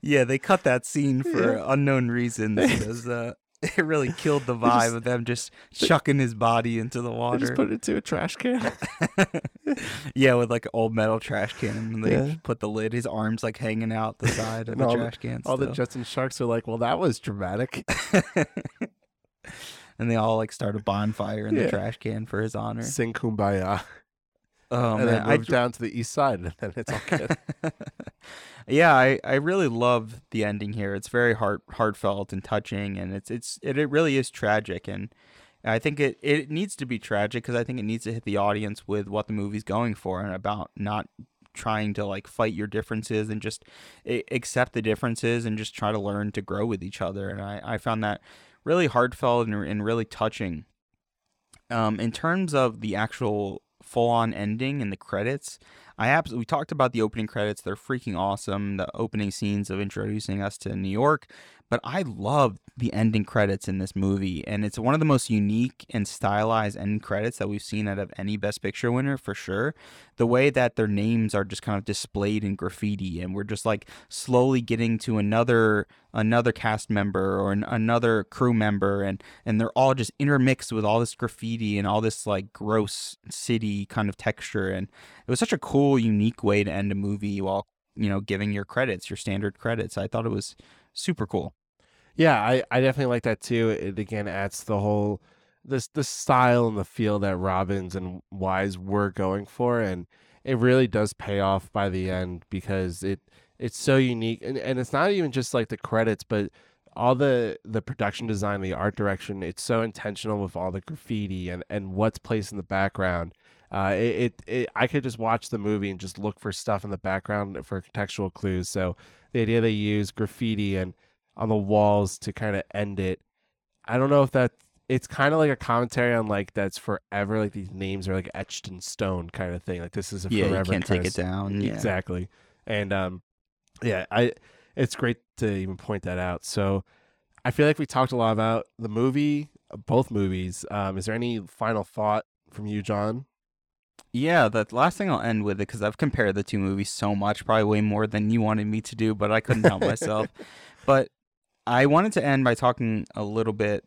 Yeah, they cut that scene for yeah. unknown reason. Because, uh, it really killed the vibe just, of them just they, chucking his body into the water. They just put it into a trash can. Yeah, with like an old metal trash can. And they yeah. put the lid, his arms like hanging out the side of the trash can. All still. The Jets and Sharks are like, well, that was dramatic. And they all like start a bonfire in yeah. the trash can for his honor. Sing Kumbaya. Oh, and man. Then move I... down to the east side, and then it's all good. Yeah, I, I really love the ending here. It's very heart heartfelt and touching, and it's it's it, it really is tragic. And I think it, it needs to be tragic because I think it needs to hit the audience with what the movie's going for and about not trying to like fight your differences and just accept the differences and just try to learn to grow with each other. And I, I found that really heartfelt and, and really touching. Um, in terms of the actual full-on ending and the credits, I absolutely we talked about the opening credits. They're freaking awesome. The opening scenes of introducing us to New York, but I love the ending credits in this movie, and it's one of the most unique and stylized end credits that we've seen out of any Best Picture winner for sure. The way that their names are just kind of displayed in graffiti, and we're just like slowly getting to another another cast member or an, another crew member, and and they're all just intermixed with all this graffiti and all this like gross city kind of texture. And it was such a cool, unique way to end a movie while, you know, giving your credits, your standard credits. I thought it was super cool. Yeah, I, I definitely like that too. It again adds to the whole this the style and the feel that Robbins and Wise were going for, and it really does pay off by the end because it it's so unique, and, and it's not even just like the credits, but all the the production design, the art direction. It's so intentional with all the graffiti and and what's placed in the background. Uh, it, it, it, I could just watch the movie and just look for stuff in the background for contextual clues. So the idea they use graffiti and on the walls to kind of end it, I don't know if that it's kind of like a commentary on like that's forever, like these names are like etched in stone kind of thing. Like this is a yeah, forever. You can't curse. Take it down. Yeah. Exactly, and um, yeah, I it's great to even point that out. So I feel like we talked a lot about the movie, both movies. Um, is there any final thought from you, John? Yeah, the last thing I'll end with it, because I've compared the two movies so much, probably way more than you wanted me to do, but I couldn't help myself. But I wanted to end by talking a little bit,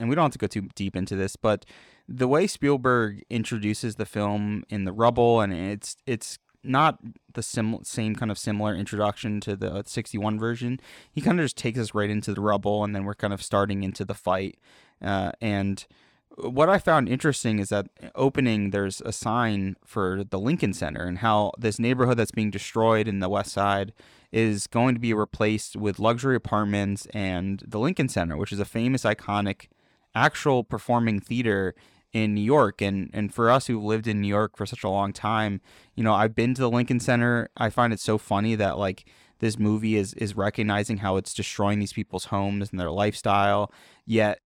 and we don't have to go too deep into this, but the way Spielberg introduces the film in the rubble, and it's it's not the sim- same kind of similar introduction to the sixty-one version. He kind of just takes us right into the rubble, and then we're kind of starting into the fight, uh, and... What I found interesting is that opening, there's a sign for the Lincoln Center and how this neighborhood that's being destroyed in the West Side is going to be replaced with luxury apartments and the Lincoln Center, which is a famous, iconic, actual performing theater in New York. And and for us who've lived in New York for such a long time, you know, I've been to the Lincoln Center. I find it so funny that, like, this movie is, is recognizing how it's destroying these people's homes and their lifestyle, yet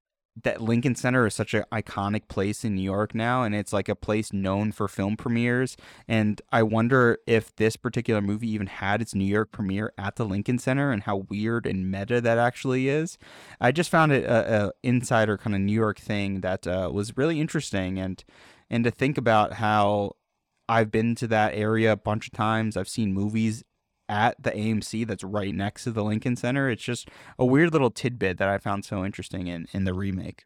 that Lincoln Center is such an iconic place in New York now, and it's like a place known for film premieres. And I wonder if this particular movie even had its New York premiere at the Lincoln Center and how weird and meta that actually is. I just found it a, a insider kind of New York thing that uh, was really interesting. And, and to think about how I've been to that area a bunch of times, I've seen movies at the A M C that's right next to the Lincoln Center. It's just a weird little tidbit that I found so interesting in, in the remake.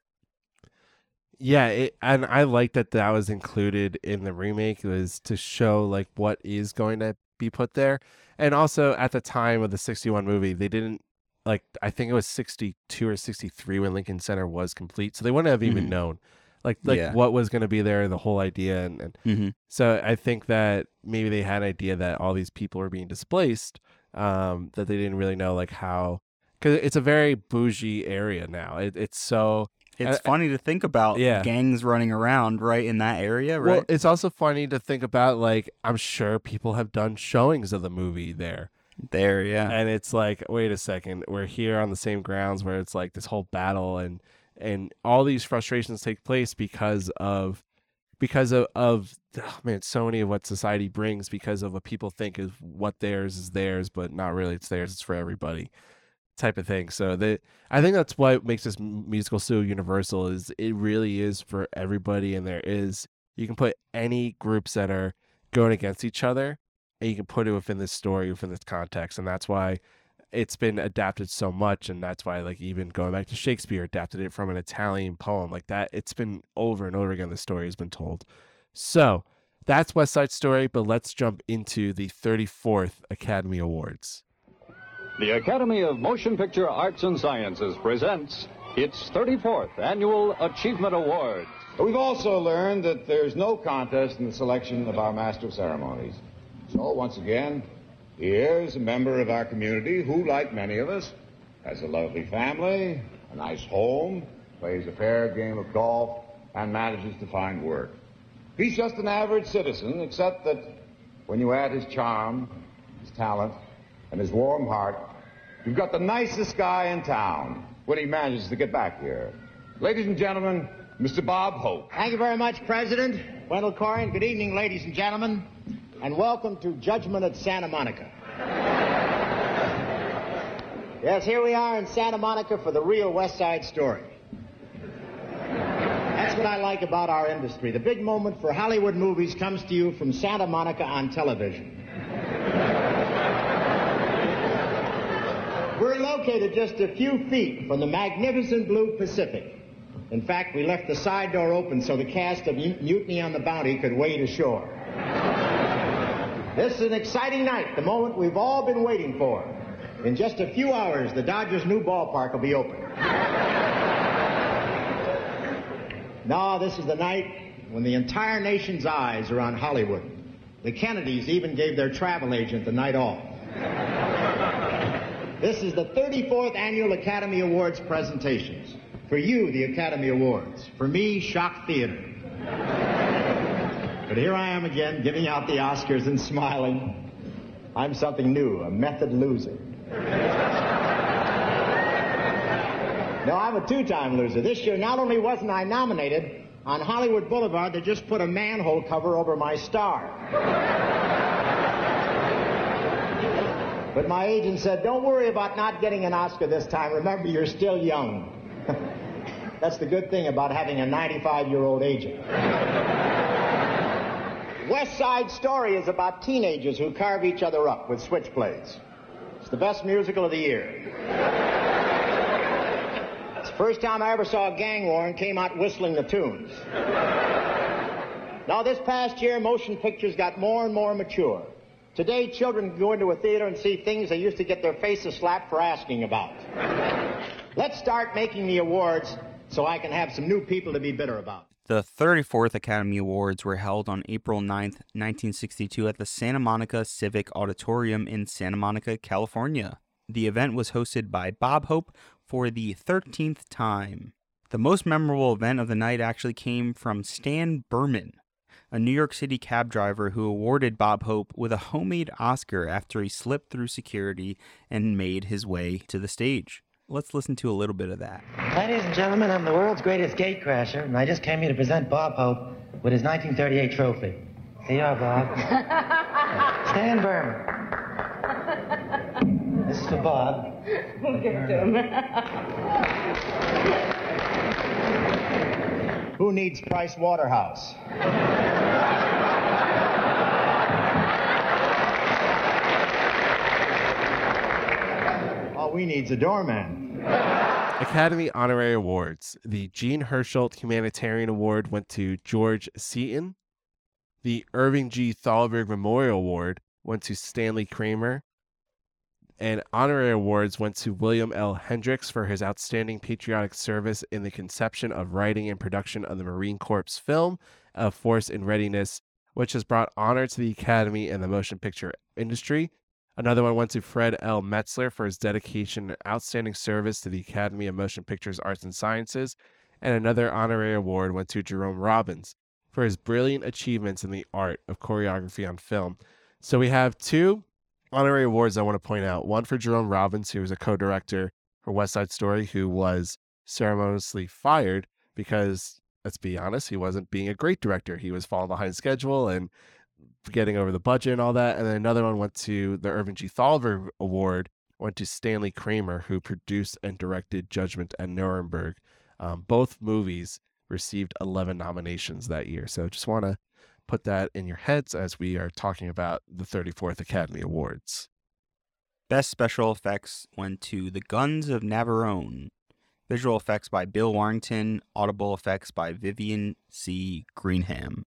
Yeah, it, and I like that that was included in the remake. It was to show like what is going to be put there. And also at the time of the sixty-one movie, they didn't like, I think it was sixty-two or sixty-three when Lincoln Center was complete. So they wouldn't have even mm-hmm. known like like yeah. what was going to be there, the whole idea. And, and mm-hmm. so I think that maybe they had an idea that all these people were being displaced, um, that they didn't really know like how, because it's a very bougie area now. It, it's so... It's I, funny to think about yeah. gangs running around right in that area, right? Well, it's also funny to think about, like, I'm sure people have done showings of the movie there. There, yeah. And it's like, wait a second, we're here on the same grounds where it's like this whole battle and... And all these frustrations take place because of, because of, of oh man, so many of what society brings because of what people think is what theirs is theirs, but not really. It's theirs. It's for everybody, type of thing. So that I think that's what makes this musical so universal is it really is for everybody. And there is you can put any groups that are going against each other, and you can put it within this story, within this context, and that's why it's been adapted so much, and that's why, like, even going back to Shakespeare, adapted it from an Italian poem like that. It's been over and over again. The story has been told. So that's West Side Story, but let's jump into the thirty-fourth Academy Awards. The Academy of Motion Picture Arts and Sciences presents its thirty-fourth Annual Achievement Award. We've also learned that there's no contest in the selection of our master of ceremonies. So once again, here is a member of our community who, like many of us, has a lovely family, a nice home, plays a fair game of golf, and manages to find work. He's just an average citizen, except that when you add his charm, his talent, and his warm heart, you've got the nicest guy in town when he manages to get back here. Ladies and gentlemen, Mister Bob Hope. Thank you very much, President. Wendell Corrin, good evening, ladies and gentlemen, and welcome to Judgment at Santa Monica. Yes, here we are in Santa Monica for the real West Side Story. That's what I like about our industry. The big moment for Hollywood movies comes to you from Santa Monica on television. We're located just a few feet from the magnificent blue Pacific. In fact, we left the side door open so the cast of Mutiny on the Bounty could wade ashore. This is an exciting night, the moment we've all been waiting for. In just a few hours, the Dodgers' new ballpark will be open. No, this is the night when the entire nation's eyes are on Hollywood. The Kennedys even gave their travel agent the night off. This is the thirty-fourth Annual Academy Awards presentations. For you, the Academy Awards. For me, shock theater. But here I am again, giving out the Oscars and smiling. I'm something new, a method loser. No, I'm a two-time loser. This year, not only wasn't I nominated, on Hollywood Boulevard, they just put a manhole cover over my star. But my agent said, don't worry about not getting an Oscar this time. Remember, you're still young. That's the good thing about having a ninety-five-year-old agent. West Side Story is about teenagers who carve each other up with switchblades. It's the best musical of the year. First time I ever saw a gang war and came out whistling the tunes. Now, this past year, motion pictures got more and more mature. Today, children go into a theater and see things they used to get their faces slapped for asking about. Let's start making the awards so I can have some new people to be bitter about. The thirty-fourth Academy Awards were held on April ninth, nineteen sixty-two at the Santa Monica Civic Auditorium in Santa Monica, California. The event was hosted by Bob Hope for the thirteenth time. The most memorable event of the night actually came from Stan Berman, a New York City cab driver who awarded Bob Hope with a homemade Oscar after he slipped through security and made his way to the stage. Let's listen to a little bit of that. Ladies and gentlemen, I'm the world's greatest gatecrasher, and I just came here to present Bob Hope with his nineteen thirty-eight trophy. Here you are, Bob. Stan Berman. This is for Bob. We'll give it to him. Who needs Price Waterhouse? All we need's a doorman. Academy Honorary Awards. The Gene Herschelt Humanitarian Award went to George Seaton. The Irving G. Thalberg Memorial Award went to Stanley Kramer. And honorary awards went to William L. Hendricks for his outstanding patriotic service in the conception of writing and production of the Marine Corps film of Force and Readiness, which has brought honor to the Academy and the motion picture industry. Another one went to Fred L. Metzler for his dedication and outstanding service to the Academy of Motion Pictures Arts and Sciences. And another honorary award went to Jerome Robbins for his brilliant achievements in the art of choreography on film. So we have two honorary awards I want to point out. One for Jerome Robbins, who was a co-director for West Side Story, who was ceremoniously fired because, let's be honest, he wasn't being a great director. He was falling behind schedule and getting over the budget and all that. And then another one went to the Irving G. Thalberg Award, went to Stanley Kramer, who produced and directed Judgment at Nuremberg. Um, both movies received eleven nominations that year. So just want to put that in your heads as we are talking about the thirty-fourth Academy Awards. Best special effects went to The Guns of Navarone. Visual effects by Bill Warrington. Audible effects by Vivian C. Greenham.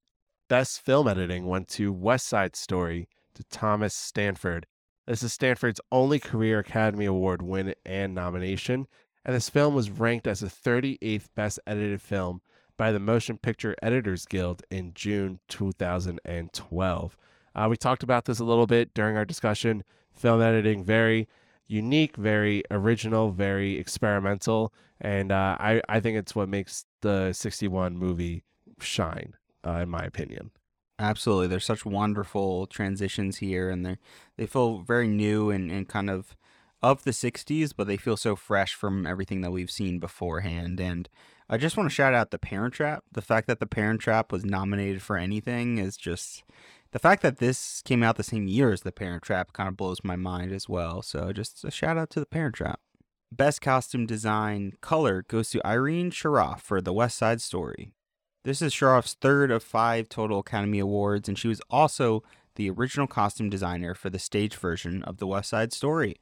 Best film editing went to West Side Story to Thomas Stanford. This is Stanford's only career Academy Award win and nomination, and this film was ranked as the thirty-eighth best edited film by the Motion Picture Editors Guild in June two thousand twelve. Uh, we talked about this a little bit during our discussion. Film editing, very unique, very original, very experimental, and uh, I, I think it's what makes the sixty-one movie shine, uh, in my opinion. Absolutely. There's such wonderful transitions here, and they they feel very new and, and kind of of the sixties, but they feel so fresh from everything that we've seen beforehand. And I just want to shout out The Parent Trap. The fact that The Parent Trap was nominated for anything is just... The fact that this came out the same year as The Parent Trap kind of blows my mind as well. So just a shout out to The Parent Trap. Best Costume Design Color goes to Irene Sharaff for The West Side Story. This is Sharaff's third of five total Academy Awards, and she was also the original costume designer for the stage version of The West Side Story.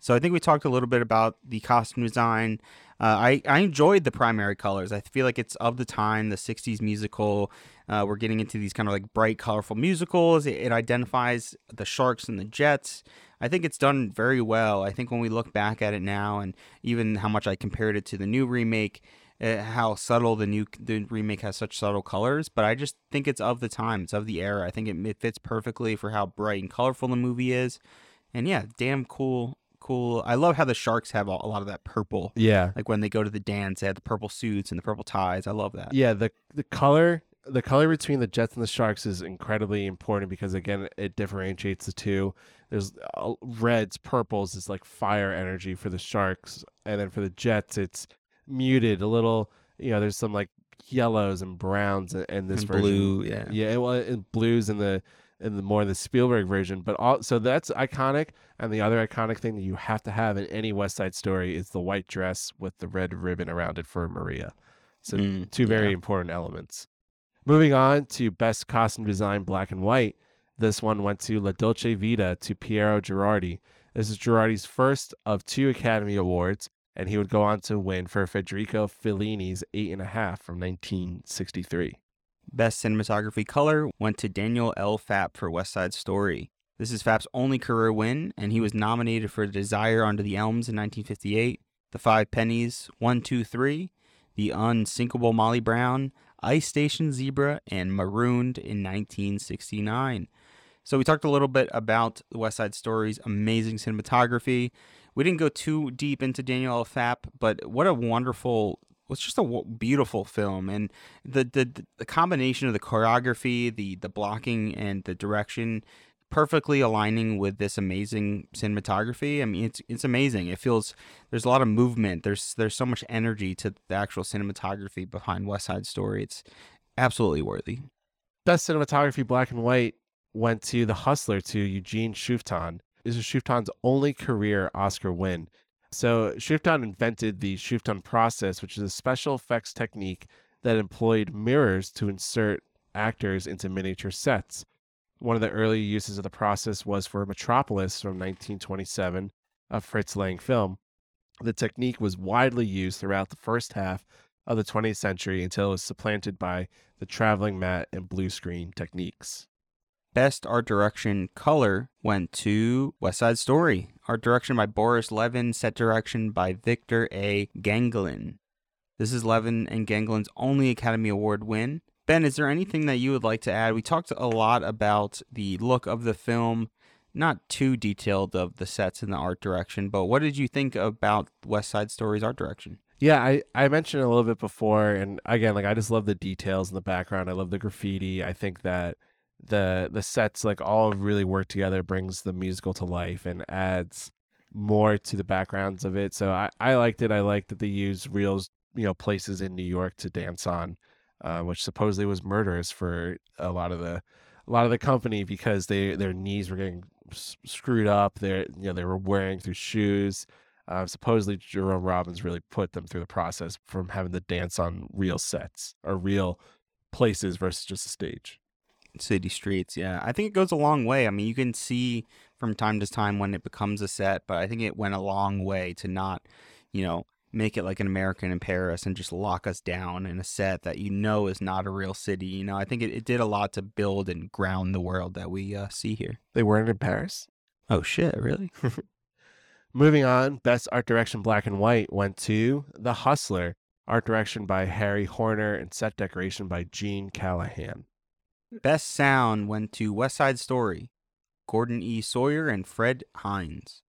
So I think we talked a little bit about the costume design. Uh, I, I enjoyed the primary colors. I feel like it's of the time, the sixties musical. Uh, we're getting into these kind of like bright, colorful musicals. It, it identifies the sharks and the jets. I think it's done very well. I think when we look back at it now, and even how much I compared it to the new remake, uh, how subtle the new the remake has such subtle colors. But I just think it's of the time. It's of the era. I think it, it fits perfectly for how bright and colorful the movie is. And yeah, damn cool. Cool. I love how the sharks have a lot of that purple. Yeah. Like when they go to the dance, they have the purple suits and the purple ties. I love that. Yeah. The the color, the color between the jets and the sharks is incredibly important because, again, it differentiates the two. There's uh, reds, purples is like fire energy for the sharks. And then for the jets, it's muted a little, you know, there's some like yellows and browns in, in this and version. Blue. Yeah. Yeah. Well, and blues in the, in the more the Spielberg version, but all, so that's iconic. And the other iconic thing that you have to have in any West Side Story is the white dress with the red ribbon around it for Maria. So mm, two very yeah. important elements. Moving on to Best Costume Design Black and White. This one went to La Dolce Vita to Piero Girardi. This is Girardi's first of two Academy Awards, and he would go on to win for Federico Fellini's Eight and a Half from nineteen sixty-three. Best Cinematography Color went to Daniel L. Fapp for West Side Story. This is Fapp's only career win, and he was nominated for Desire Under the Elms in nineteen fifty-eight, The Five Pennies, One, Two, Three, The Unsinkable Molly Brown, Ice Station Zebra, and Marooned in nineteen sixty-nine. So we talked a little bit about West Side Story's amazing cinematography. We didn't go too deep into Daniel L. Fapp, but what a wonderful... It's just a w- beautiful film, and the, the the combination of the choreography, the the blocking, and the direction perfectly aligning with this amazing cinematography. I mean, it's it's amazing. It feels there's a lot of movement. There's there's so much energy to the actual cinematography behind West Side Story. It's absolutely worthy. Best Cinematography Black and White went to The Hustler to Eugene Shuftan. This is Shuftan's only career Oscar win. So Shuftan invented the Shuftan process, which is a special effects technique that employed mirrors to insert actors into miniature sets. One of the early uses of the process was for Metropolis from nineteen twenty-seven, a Fritz Lang film. The technique was widely used throughout the first half of the twentieth century until it was supplanted by the traveling mat and blue screen techniques. Best Art Direction Color went to West Side Story. Art direction by Boris Levin, set direction by Victor A. Ganglin. This is Levin and Ganglin's only Academy Award win. Ben, is there anything that you would like to add? We talked a lot about the look of the film, not too detailed of the sets and the art direction, but what did you think about West Side Story's art direction? Yeah, I, I mentioned a little bit before, and again, like I just love the details in the background. I love the graffiti. I think that the the sets like all really work together, brings the musical to life and adds more to the backgrounds of it. So I, I liked it. I liked that they used real, you know, places in New York to dance on, uh, which supposedly was murderous for a lot of the a lot of the company because they their knees were getting s- screwed up. They you know they were wearing through shoes. Uh, supposedly Jerome Robbins really put them through the process from having to dance on real sets or real places versus just a stage. City streets, yeah. I think it goes a long way. I mean, you can see from time to time when it becomes a set, but I think it went a long way to not, you know, make it like an American in Paris and just lock us down in a set that you know is not a real city. You know, I think it, it did a lot to build and ground the world that we uh, see here. They weren't in Paris? Oh, shit, really? Moving on, Best Art Direction Black and White went to The Hustler. Art direction by Harry Horner and set decoration by Gene Callahan. Best Sound went to West Side Story, Gordon E. Sawyer and Fred Hines.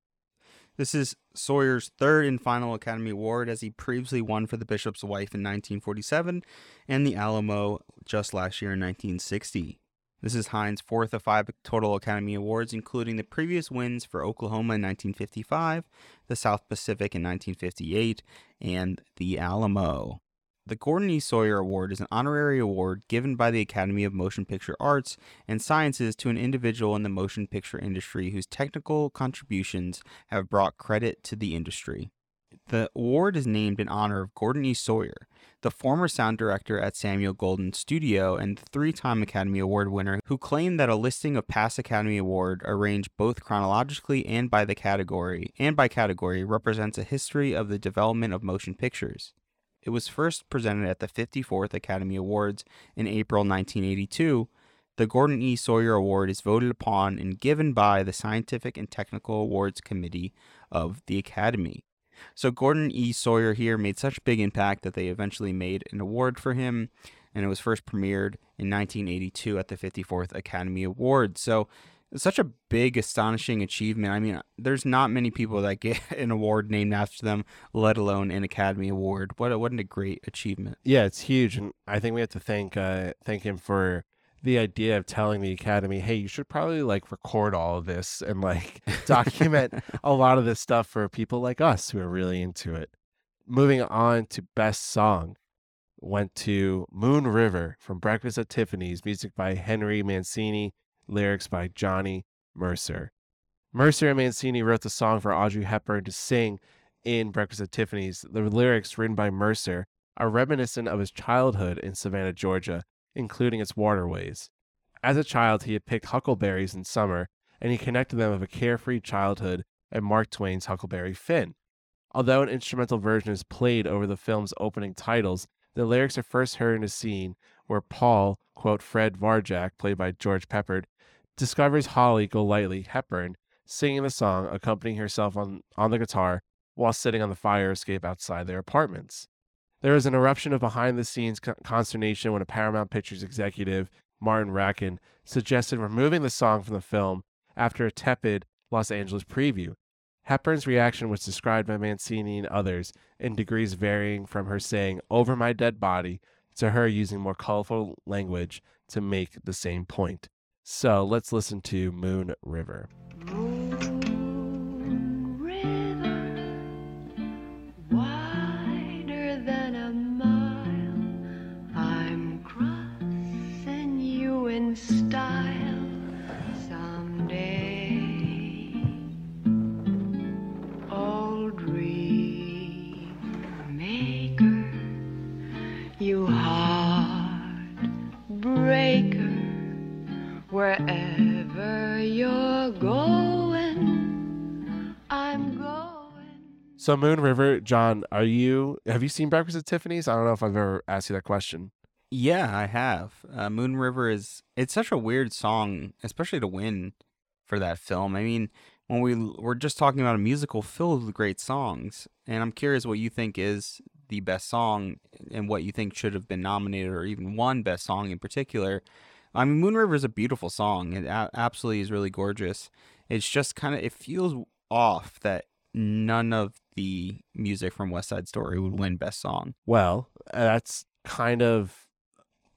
This is Sawyer's third and final Academy Award, as he previously won for The Bishop's Wife in nineteen forty-seven and The Alamo just last year in nineteen sixty. This is Hine's fourth of five total Academy Awards, including the previous wins for Oklahoma in nineteen fifty-five, the South Pacific in nineteen fifty-eight, and the Alamo. The Gordon E. Sawyer Award is an honorary award given by the Academy of Motion Picture Arts and Sciences to an individual in the motion picture industry whose technical contributions have brought credit to the industry. The award is named in honor of Gordon E. Sawyer, the former sound director at Samuel Goldwyn Studio and three-time Academy Award winner, who claimed that a listing of past Academy Award arranged both chronologically and by the category and by category represents a history of the development of motion pictures. It was first presented at the fifty-fourth Academy Awards in April nineteen eighty-two. The Gordon E. Sawyer Award is voted upon and given by the Scientific and Technical Awards Committee of the Academy. So Gordon E. Sawyer here made such a big impact that they eventually made an award for him, and it was first premiered in nineteen eighty-two at the fifty-fourth Academy Awards. So such a big, astonishing achievement. I mean, there's not many people that get an award named after them, let alone an Academy Award. What a, what a great achievement. Yeah, it's huge, and I think we have to thank uh, thank him for the idea of telling the Academy, hey, you should probably like record all of this and like document a lot of this stuff for people like us who are really into it. Moving on to Best Song, went to Moon River from Breakfast at Tiffany's, music by Henry Mancini, lyrics by Johnny Mercer. Mercer and Mancini wrote the song for Audrey Hepburn to sing in Breakfast at Tiffany's. The lyrics written by Mercer are reminiscent of his childhood in Savannah, Georgia, including its waterways. As a child, he had picked huckleberries in summer, and he connected them with a carefree childhood and Mark Twain's Huckleberry Finn. Although an instrumental version is played over the film's opening titles, the lyrics are first heard in a scene where Paul, quote, Fred Varjak, played by George Peppard, discovers Holly Golightly Hepburn singing the song, accompanying herself on, on the guitar while sitting on the fire escape outside their apartments. There is an eruption of behind-the-scenes consternation when a Paramount Pictures executive, Martin Rackin, suggested removing the song from the film after a tepid Los Angeles preview. Hepburn's reaction was described by Mancini and others in degrees varying from her saying, over my dead body, to her using more colorful language to make the same point. So let's listen to Moon River. Style someday, old dream maker, you heart breaker, wherever you're going, I'm going. So Moon River, John, are you? Have you seen Breakfast at Tiffany's? I don't know if I've ever asked you that question. Yeah, I have. Uh, Moon River is, it's such a weird song, especially to win for that film. I mean, when we were just talking about a musical filled with great songs, and I'm curious what you think is the best song and what you think should have been nominated or even won Best Song in particular. I mean, Moon River is a beautiful song. It a- absolutely is really gorgeous. It's just kind of, it feels off that none of the music from West Side Story would win Best Song. Well, that's kind of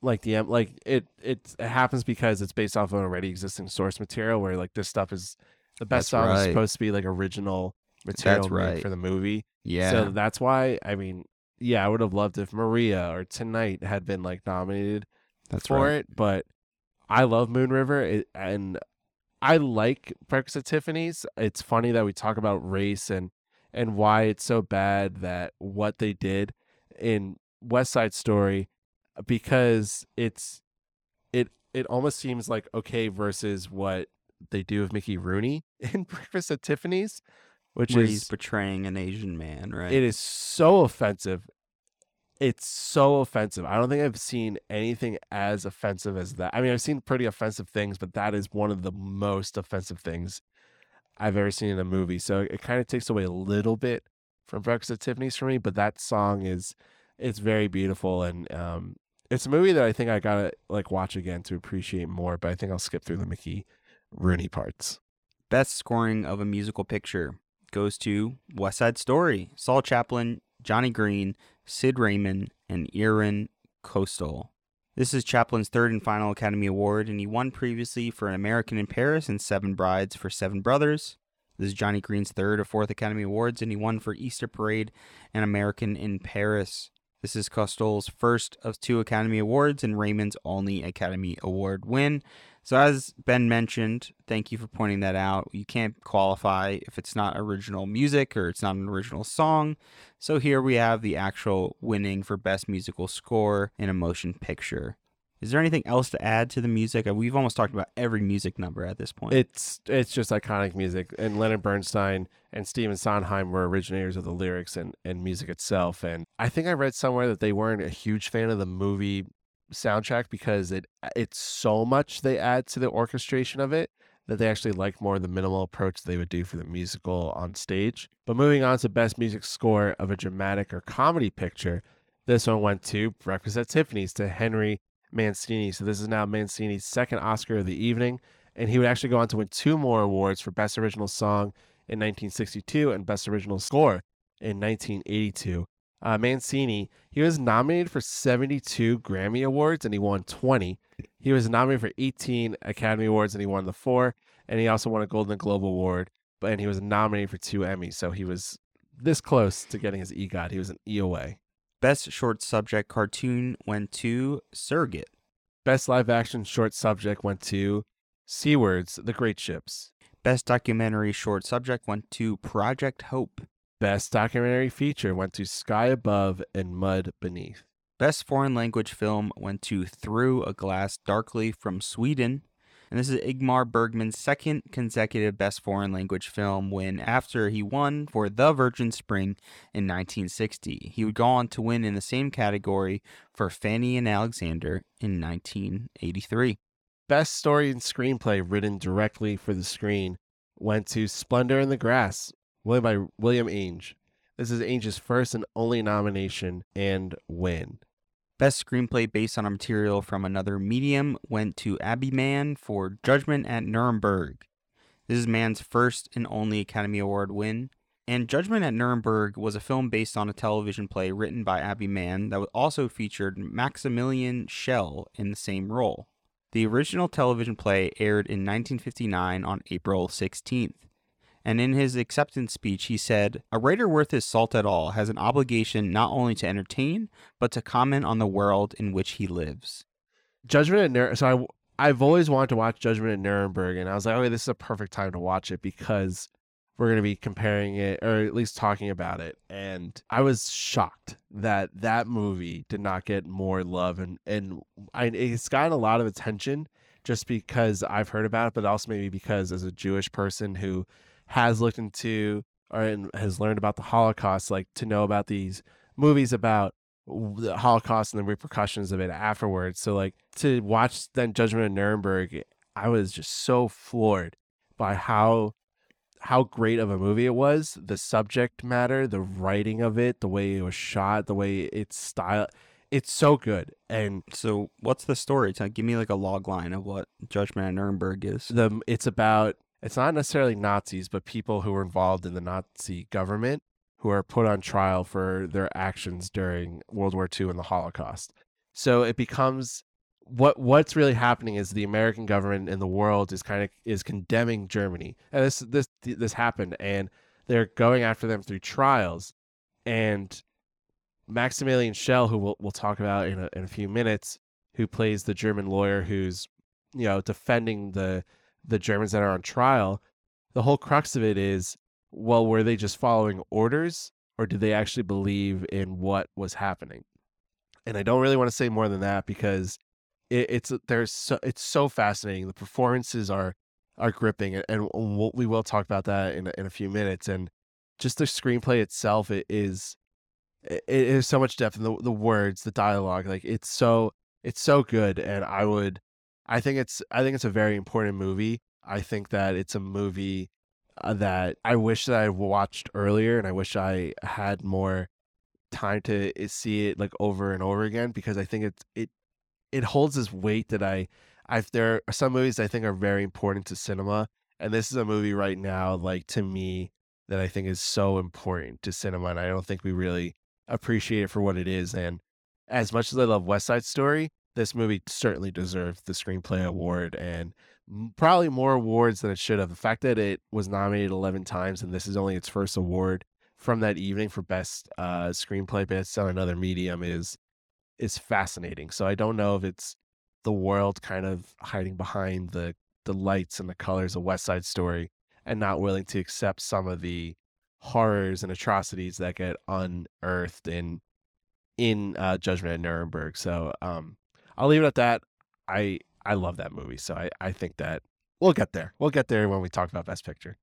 like the like it, it it happens because it's based off of already existing source material where like this stuff is the best that's song right. is supposed to be like original material right. for the movie. Yeah. So that's why I mean, yeah, I would have loved if Maria or Tonight had been like nominated that's for right. it. But I love Moon River it, and I like Breakfast at Tiffany's. It's funny that we talk about race and and why it's so bad that what they did in West Side Story. Because it's it it almost seems like okay versus what they do with Mickey Rooney in Breakfast at Tiffany's, which Where is he's portraying an Asian man, right? It is so offensive. It's so offensive. I don't think I've seen anything as offensive as that. I mean, I've seen pretty offensive things, but that is one of the most offensive things I've ever seen in a movie. So it kind of takes away a little bit from Breakfast at Tiffany's for me. But that song is it's very beautiful and um. It's a movie that I think I gotta like watch again to appreciate more, but I think I'll skip through the Mickey Rooney parts. Best scoring of a musical picture. goes to West Side Story. Saul Chaplin, Johnny Green, Sid Raymond, and Irwin Kostal. This is Chaplin's third and final Academy Award, and he won previously for An American in Paris and Seven Brides for Seven Brothers. This is Johnny Green's third or fourth Academy Awards, and he won for Easter Parade and American in Paris. This is Kostal's first of two Academy Awards and Raymond's only Academy Award win. So as Ben mentioned, thank you for pointing that out, you can't qualify if it's not original music or it's not an original song. So here we have the actual winning for Best Musical Score in a Motion Picture. Is there anything else to add to the music? We've almost talked about every music number at this point. It's it's just iconic music, and Leonard Bernstein and Stephen Sondheim were originators of the lyrics and, and music itself. And I think I read somewhere that they weren't a huge fan of the movie soundtrack because it it's so much they add to the orchestration of it that they actually like more the minimal approach they would do for the musical on stage. But moving on to Best Music Score of a Dramatic or Comedy Picture, this one went to Breakfast at Tiffany's, to Henry Mancini. So this is now Mancini's second Oscar of the evening, and he would actually go on to win two more awards for Best Original Song in nineteen sixty-two and Best Original Score in nineteen eighty-two. Uh, Mancini, he was nominated for seventy-two Grammy Awards and he won twenty. He was nominated for eighteen Academy Awards and he won the four, and he also won a Golden Globe Award, but and he was nominated for two Emmys, so he was this close to getting his EGOT. He was an E away. Best Short Subject Cartoon went to Surrogate. Best Live Action Short Subject went to Seawards, The Great Ships. Best Documentary Short Subject went to Project Hope. Best Documentary Feature went to Sky Above and Mud Beneath. Best Foreign Language Film went to Through a Glass Darkly from Sweden. And this is Ingmar Bergman's second consecutive Best Foreign Language Film win after he won for The Virgin Spring in nineteen sixty. He would go on to win in the same category for Fanny and Alexander in nineteen eighty-three. Best Story and Screenplay written directly for the screen went to Splendor in the Grass, by William Ainge. This is Ainge's first and only nomination and win. Best Screenplay Based on a Material from Another Medium went to Abby Mann for Judgment at Nuremberg. This is Mann's first and only Academy Award win. And Judgment at Nuremberg was a film based on a television play written by Abby Mann that also featured Maximilian Schell in the same role. The original television play aired in nineteen fifty-nine on April sixteenth. And in his acceptance speech, he said, "A writer worth his salt at all has an obligation not only to entertain, but to comment on the world in which he lives." Judgment at Nuremberg. So I, I've always wanted to watch Judgment at Nuremberg, and I was like, okay, this is a perfect time to watch it because we're going to be comparing it, or at least talking about it. And I was shocked that that movie did not get more love, and and I, it's gotten a lot of attention just because I've heard about it, but also maybe because as a Jewish person who has looked into or has learned about the Holocaust, like to know about these movies about the Holocaust and the repercussions of it afterwards. So like to watch then Judgment at Nuremberg, I was just so floored by how how great of a movie it was. The subject matter, the writing of it, the way it was shot, the way it's styled. It's so good. And so what's the story? Give me like a log line of what Judgment at Nuremberg is. The it's about It's not necessarily Nazis, but people who were involved in the Nazi government who are put on trial for their actions during World War Two and the Holocaust. So it becomes what what's really happening is the American government and the world is kind of is condemning Germany. And this this this happened, and they're going after them through trials. And Maximilian Schell, who we'll we'll talk about in a, in a few minutes, who plays the German lawyer who's, you know, defending the the Germans that are on trial, the whole crux of it is, well, were they just following orders or did they actually believe in what was happening? And I don't really want to say more than that because it, it's there's so, it's so fascinating. The performances are are gripping, and we'll, we will talk about that in, in a few minutes. And just the screenplay itself, it is it, it is so much depth in the, the words, the dialogue. Like it's so it's so good, and I would. I think it's I think it's a very important movie. I think that it's a movie uh, that I wish that I watched earlier, and I wish I had more time to see it like over and over again, because I think it it it holds this weight that I I've there are some movies I think are very important to cinema, and this is a movie right now, like to me, that I think is so important to cinema, and I don't think we really appreciate it for what it is. And as much as I love West Side Story, this movie certainly deserved the screenplay award, and probably more awards than it should have. The fact that it was nominated eleven times and this is only its first award from that evening for best uh, screenplay based on another medium is is fascinating. So I don't know if it's the world kind of hiding behind the the lights and the colors of West Side Story and not willing to accept some of the horrors and atrocities that get unearthed in in uh, Judgment at Nuremberg. So um, I'll leave it at that. I I love that movie, so I, I think that we'll get there. We'll get there when we talk about Best Picture.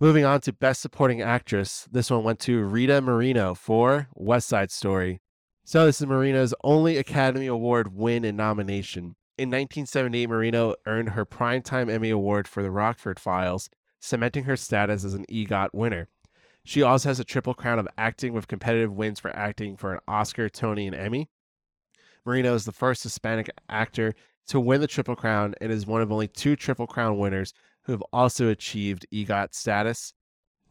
Moving on to Best Supporting Actress. This one went to Rita Moreno for West Side Story. So this is Moreno's only Academy Award win and nomination. In nineteen seventy-eight, Moreno earned her Primetime Emmy Award for The Rockford Files, cementing her status as an EGOT winner. She also has a triple crown of acting with competitive wins for acting for an Oscar, Tony, and Emmy. Moreno is the first Hispanic actor to win the Triple Crown and is one of only two Triple Crown winners who have also achieved EGOT status.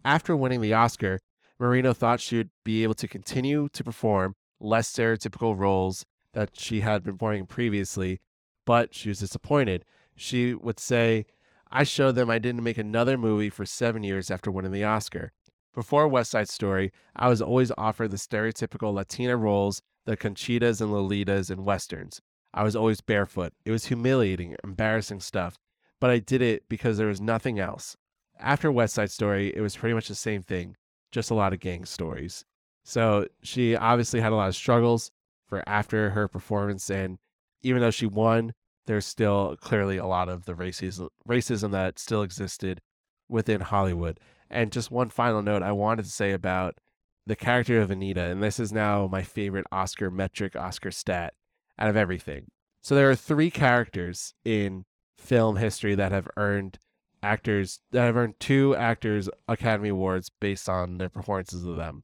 After winning the Oscar, Moreno thought she would be able to continue to perform less stereotypical roles that she had been performing previously, but she was disappointed. She would say, "I showed them I didn't make another movie for seven years after winning the Oscar. Before West Side Story, I was always offered the stereotypical Latina roles, the Conchitas and Lolitas and Westerns. I was always barefoot. It was humiliating, embarrassing stuff, but I did it because there was nothing else." After West Side Story, it was pretty much the same thing, just a lot of gang stories. So she obviously had a lot of struggles for after her performance, and even though she won, there's still clearly a lot of the racism, racism that still existed within Hollywood. And just one final note I wanted to say about the character of Anita, and this is now my favorite Oscar metric, Oscar stat, out of everything. So there are three characters in film history that have earned actors, that have earned two actors Academy Awards based on their performances of them.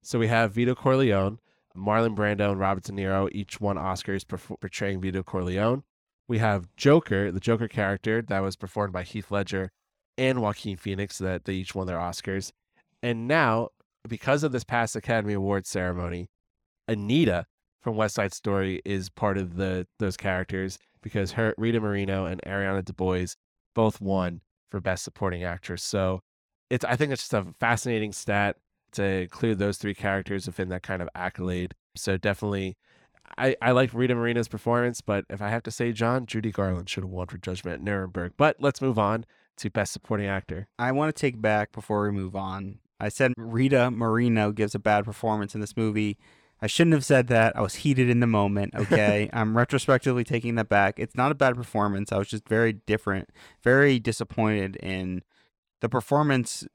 So we have Vito Corleone, Marlon Brando, and Robert De Niro each won Oscars portraying Vito Corleone. We have Joker, the Joker character that was performed by Heath Ledger and Joaquin Phoenix, that they each won their Oscars. And now, because of this past Academy Awards ceremony, Anita from West Side Story is part of the those characters because her Rita Moreno and Ariana DuBois both won for Best Supporting Actress. So it's I think it's just a fascinating stat to include those three characters within that kind of accolade. So definitely, I, I like Rita Moreno's performance, but if I have to say, John, Judy Garland should have won for Judgment at Nuremberg. But let's move on to Best Supporting Actor. I want to take back before we move on. I said Rita Moreno gives a bad performance in this movie. I shouldn't have said that. I was heated in the moment, okay? I'm retrospectively taking that back. It's not a bad performance. I was just very different, very disappointed in the performance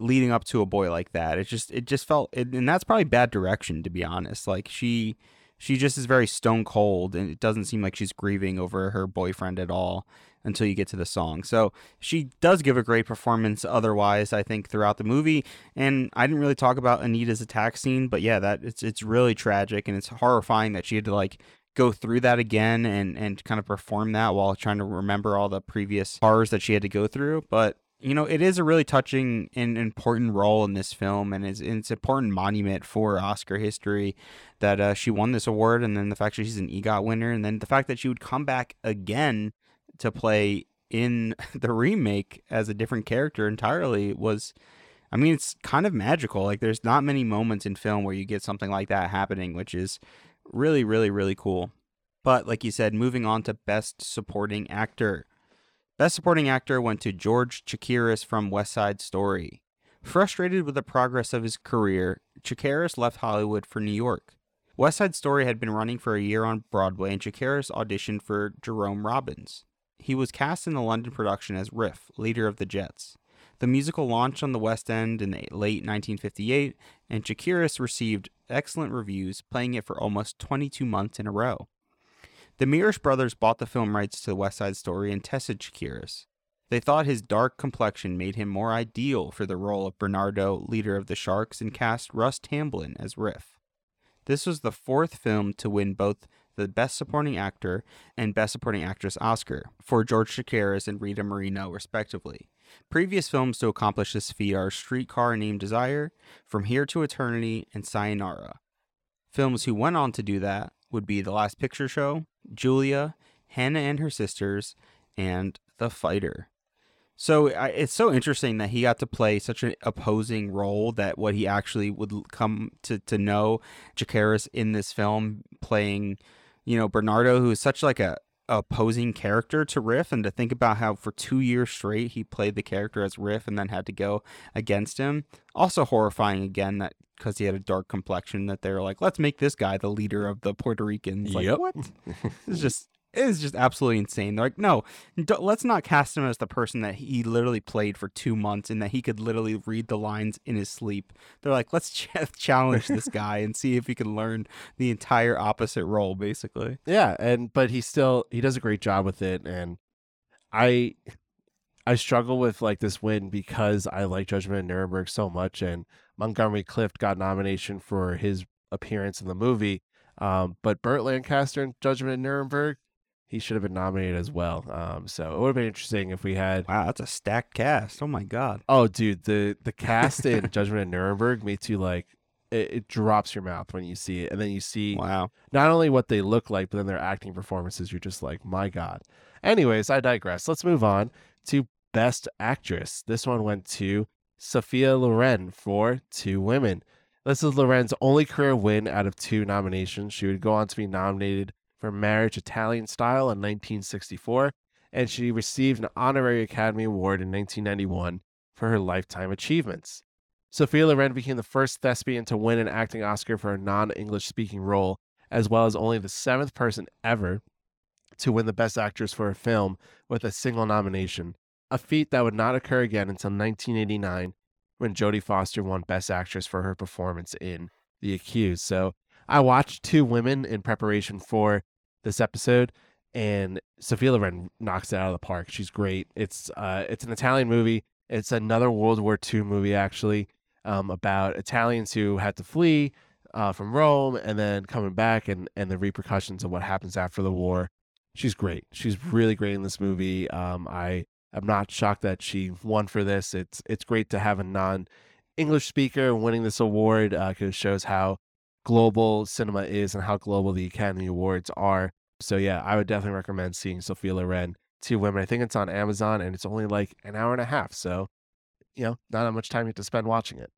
leading up to A Boy Like That. It just it just felt, it, and that's probably bad direction, to be honest. Like, she she just is very stone cold, and it doesn't seem like she's grieving over her boyfriend at all until you get to the song. So she does give a great performance otherwise, I think, throughout the movie. And I didn't really talk about Anita's attack scene, but yeah, that it's it's really tragic, and it's horrifying that she had to like go through that again and, and kind of perform that while trying to remember all the previous horrors that she had to go through. But, you know, it is a really touching and important role in this film, and it's, it's an important monument for Oscar history that uh, she won this award, and then the fact that she's an EGOT winner, and then the fact that she would come back again to play in the remake as a different character entirely was, I mean, it's kind of magical. Like, there's not many moments in film where you get something like that happening, which is really, really, really cool. But like you said, moving on to Best Supporting Actor. Best Supporting Actor went to George Chakiris from West Side Story. Frustrated with the progress of his career, Chakiris left Hollywood for New York. West Side Story had been running for a year on Broadway, and Chakiris auditioned for Jerome Robbins. He was cast in the London production as Riff, leader of the Jets. The musical launched on the West End in late nineteen fifty-eight, and Chakiris received excellent reviews, playing it for almost twenty-two months in a row. The Mirisch brothers bought the film rights to the West Side Story and tested Chakiris. They thought his dark complexion made him more ideal for the role of Bernardo, leader of the Sharks, and cast Russ Tamblyn as Riff. This was the fourth film to win both the Best Supporting Actor and Best Supporting Actress Oscar for George Chakiris and Rita Moreno, respectively. Previous films to accomplish this feat are Streetcar Named Desire, From Here to Eternity, and Sayonara. Films who went on to do that would be The Last Picture Show, Julia, Hannah and Her Sisters, and The Fighter. So I, it's so interesting that he got to play such an opposing role, that what he actually would come to, to know Chakiris in this film, playing, you know, Bernardo, who is such like a opposing character to Riff, and to think about how for two years straight he played the character as Riff and then had to go against him. Also horrifying again that because he had a dark complexion, that they were like, let's make this guy the leader of the Puerto Ricans. Like, yep. What? It's just it's just absolutely insane. They're like, no, d- let's not cast him as the person that he literally played for two months and that he could literally read the lines in his sleep. They're like, let's ch- challenge this guy and see if he can learn the entire opposite role, basically. Yeah, and but he still he does a great job with it, and I I struggle with like this win because I like Judgment at Nuremberg so much, and Montgomery Clift got nomination for his appearance in the movie, um, but Burt Lancaster in Judgment at Nuremberg, he should have been nominated as well. Um, so it would have been interesting if we had... Wow, that's a stacked cast. Oh, my God. Oh, dude, the, the cast in Judgment at Nuremberg makes you like... It, it drops your mouth when you see it. And then you see wow. not only what they look like, but then their acting performances. You're just like, my God. Anyways, I digress. Let's move on to Best Actress. This one went to Sophia Loren for Two Women. This is Loren's only career win out of two nominations. She would go on to be nominated for Marriage Italian Style in nineteen sixty-four, and she received an Honorary Academy Award in nineteen ninety-one for her lifetime achievements. Sophia Loren became the first thespian to win an acting Oscar for a non-English speaking role, as well as only the seventh person ever to win the Best Actress for a film with a single nomination, a feat that would not occur again until nineteen eighty-nine, when Jodie Foster won Best Actress for her performance in The Accused. So I watched Two Women in preparation for this episode, and Sophia Loren knocks it out of the park. She's great. It's uh, it's an Italian movie. It's another World War Two movie, actually, um, about Italians who had to flee uh, from Rome and then coming back, and, and the repercussions of what happens after the war. She's great. She's really great in this movie. Um, I am not shocked that she won for this. It's, it's great to have a non-English speaker winning this award, because uh, it shows how global cinema is and how global the Academy Awards are. So yeah, I would definitely recommend seeing Sophia Loren, Two Women. I think it's on Amazon, and it's only like an hour and a half. So, you know, not that much time you have to spend watching it.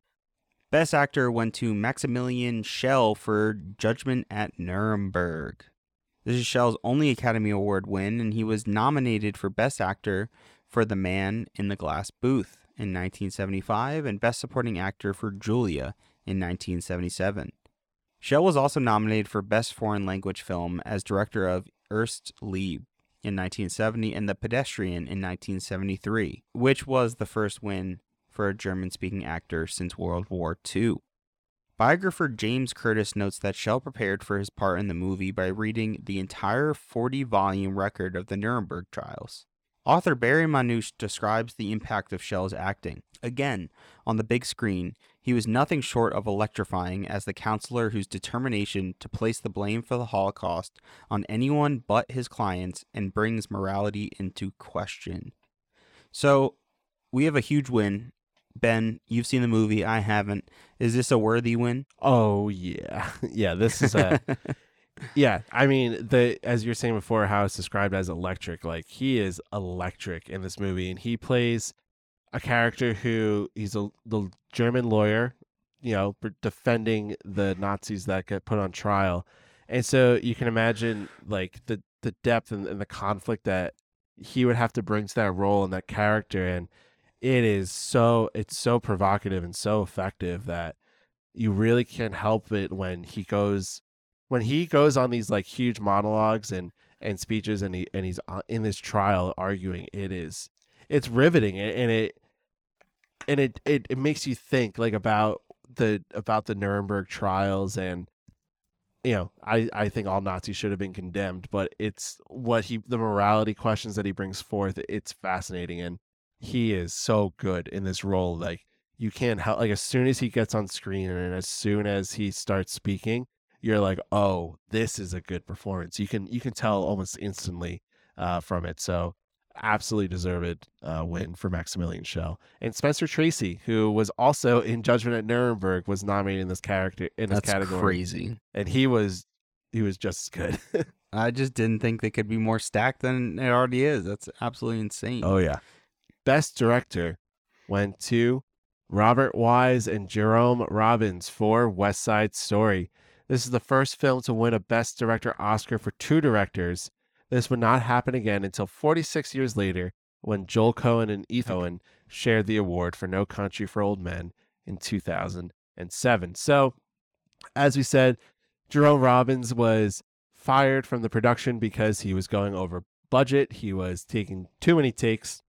Best Actor went to Maximilian Schell for Judgment at Nuremberg. This is Schell's only Academy Award win, and he was nominated for Best Actor for The Man in the Glass Booth in nineteen seventy-five and Best Supporting Actor for Julia in nineteen seventy-seven. Schell was also nominated for Best Foreign Language Film as director of Erst Lieb in nineteen seventy and The Pedestrian in nineteen seventy-three, which was the first win for a German-speaking actor since World War Two. Biographer James Curtis notes that Schell prepared for his part in the movie by reading the entire forty-volume record of the Nuremberg trials. Author Barry Manouche describes the impact of Schell's acting. Again, on the big screen, he was nothing short of electrifying as the counselor whose determination to place the blame for the Holocaust on anyone but his clients and brings morality into question. So, we have a huge win. Ben, you've seen the movie. I haven't. Is this a worthy win? Oh, yeah. Yeah, this is a... Yeah, I mean, the as you were saying before, how it's described as electric. Like, he is electric in this movie, and he plays a character who he's a the German lawyer, you know, defending the Nazis that get put on trial. And so you can imagine like the, the depth and, and the conflict that he would have to bring to that role and that character. And it is so, it's so provocative and so effective that you really can't help it when he goes, when he goes on these like huge monologues and, and speeches, and he, and he's in this trial arguing. It is, it's riveting, and it and it, it it makes you think like about the about the Nuremberg trials, and you know I, I think all Nazis should have been condemned, but it's what he the morality questions that he brings forth. It's fascinating, and he is so good in this role. Like you can't help, like as soon as he gets on screen and as soon as he starts speaking, you're like, oh, this is a good performance. You can you can tell almost instantly uh, from it. So absolutely deserved uh, win for Maximilian Schell. And Spencer Tracy, who was also in Judgment at Nuremberg, was nominated in this character in this That's category. Crazy, and he was he was just as good. I just didn't think they could be more stacked than it already is. That's absolutely insane. Oh yeah, best director went to Robert Wise and Jerome Robbins for West Side Story. This is the first film to win a Best Director Oscar for two directors. This would not happen again until forty-six years later when Joel Coen and Ethan Coen okay. shared the award for No Country for Old Men in two thousand seven. So, as we said, Jerome Robbins was fired from the production because he was going over budget. He was taking too many takes.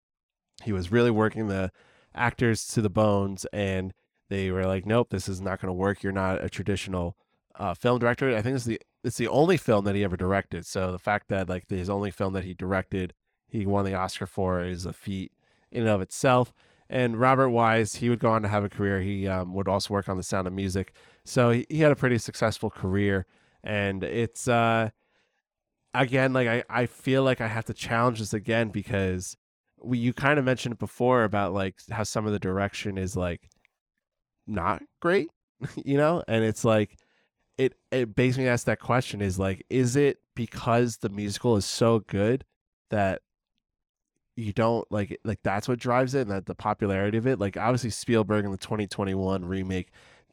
He was really working the actors to the bones, and they were like, nope, this is not going to work. You're not a traditional uh, film director. I think this is the It's the only film that he ever directed. So the fact that like his only film that he directed, he won the Oscar for, is a feat in and of itself. And Robert Wise, he would go on to have a career. He um, would also work on The Sound of Music. So he, he had a pretty successful career. And it's, uh, again, like I, I feel like I have to challenge this again because we, you kind of mentioned it before about like how some of the direction is like not great, you know? And it's like, It it basically asks that question is like, is it because the musical is so good that you don't like like that's what drives it and that the popularity of it? Like obviously Spielberg in the twenty twenty-one remake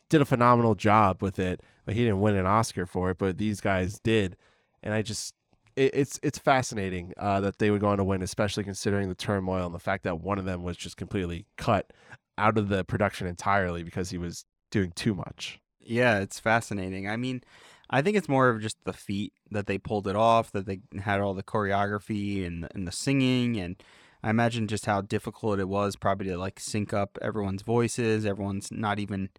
did a phenomenal job with it, but he didn't win an Oscar for it, but these guys did. And I just it, it's it's fascinating uh, that they would go on to win, especially considering the turmoil and the fact that one of them was just completely cut out of the production entirely because he was doing too much. Yeah, it's fascinating. I mean, I think it's more of just the feat that they pulled it off, that they had all the choreography and the, and the singing. And I imagine just how difficult it was probably to like sync up everyone's voices. Everyone's not even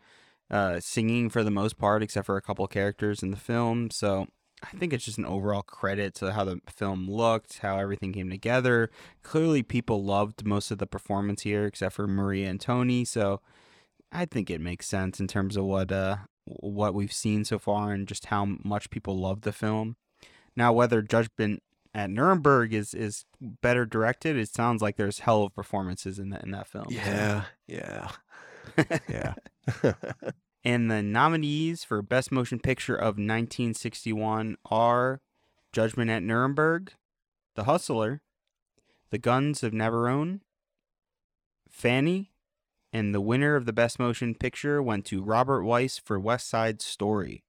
uh, singing for the most part, except for a couple of characters in the film. So I think it's just an overall credit to how the film looked, how everything came together. Clearly, people loved most of the performance here, except for Maria and Tony. So I think it makes sense in terms of what... Uh, what we've seen so far and just how much people love the film. Now, whether Judgment at Nuremberg is, is better directed, it sounds like there's hell of performances in that, in that film. Yeah, yeah, yeah. And the nominees for Best Motion Picture of nineteen sixty-one are Judgment at Nuremberg, The Hustler, The Guns of Navarone, Fanny, and the winner of the Best Motion Picture went to Robert Wise for West Side Story.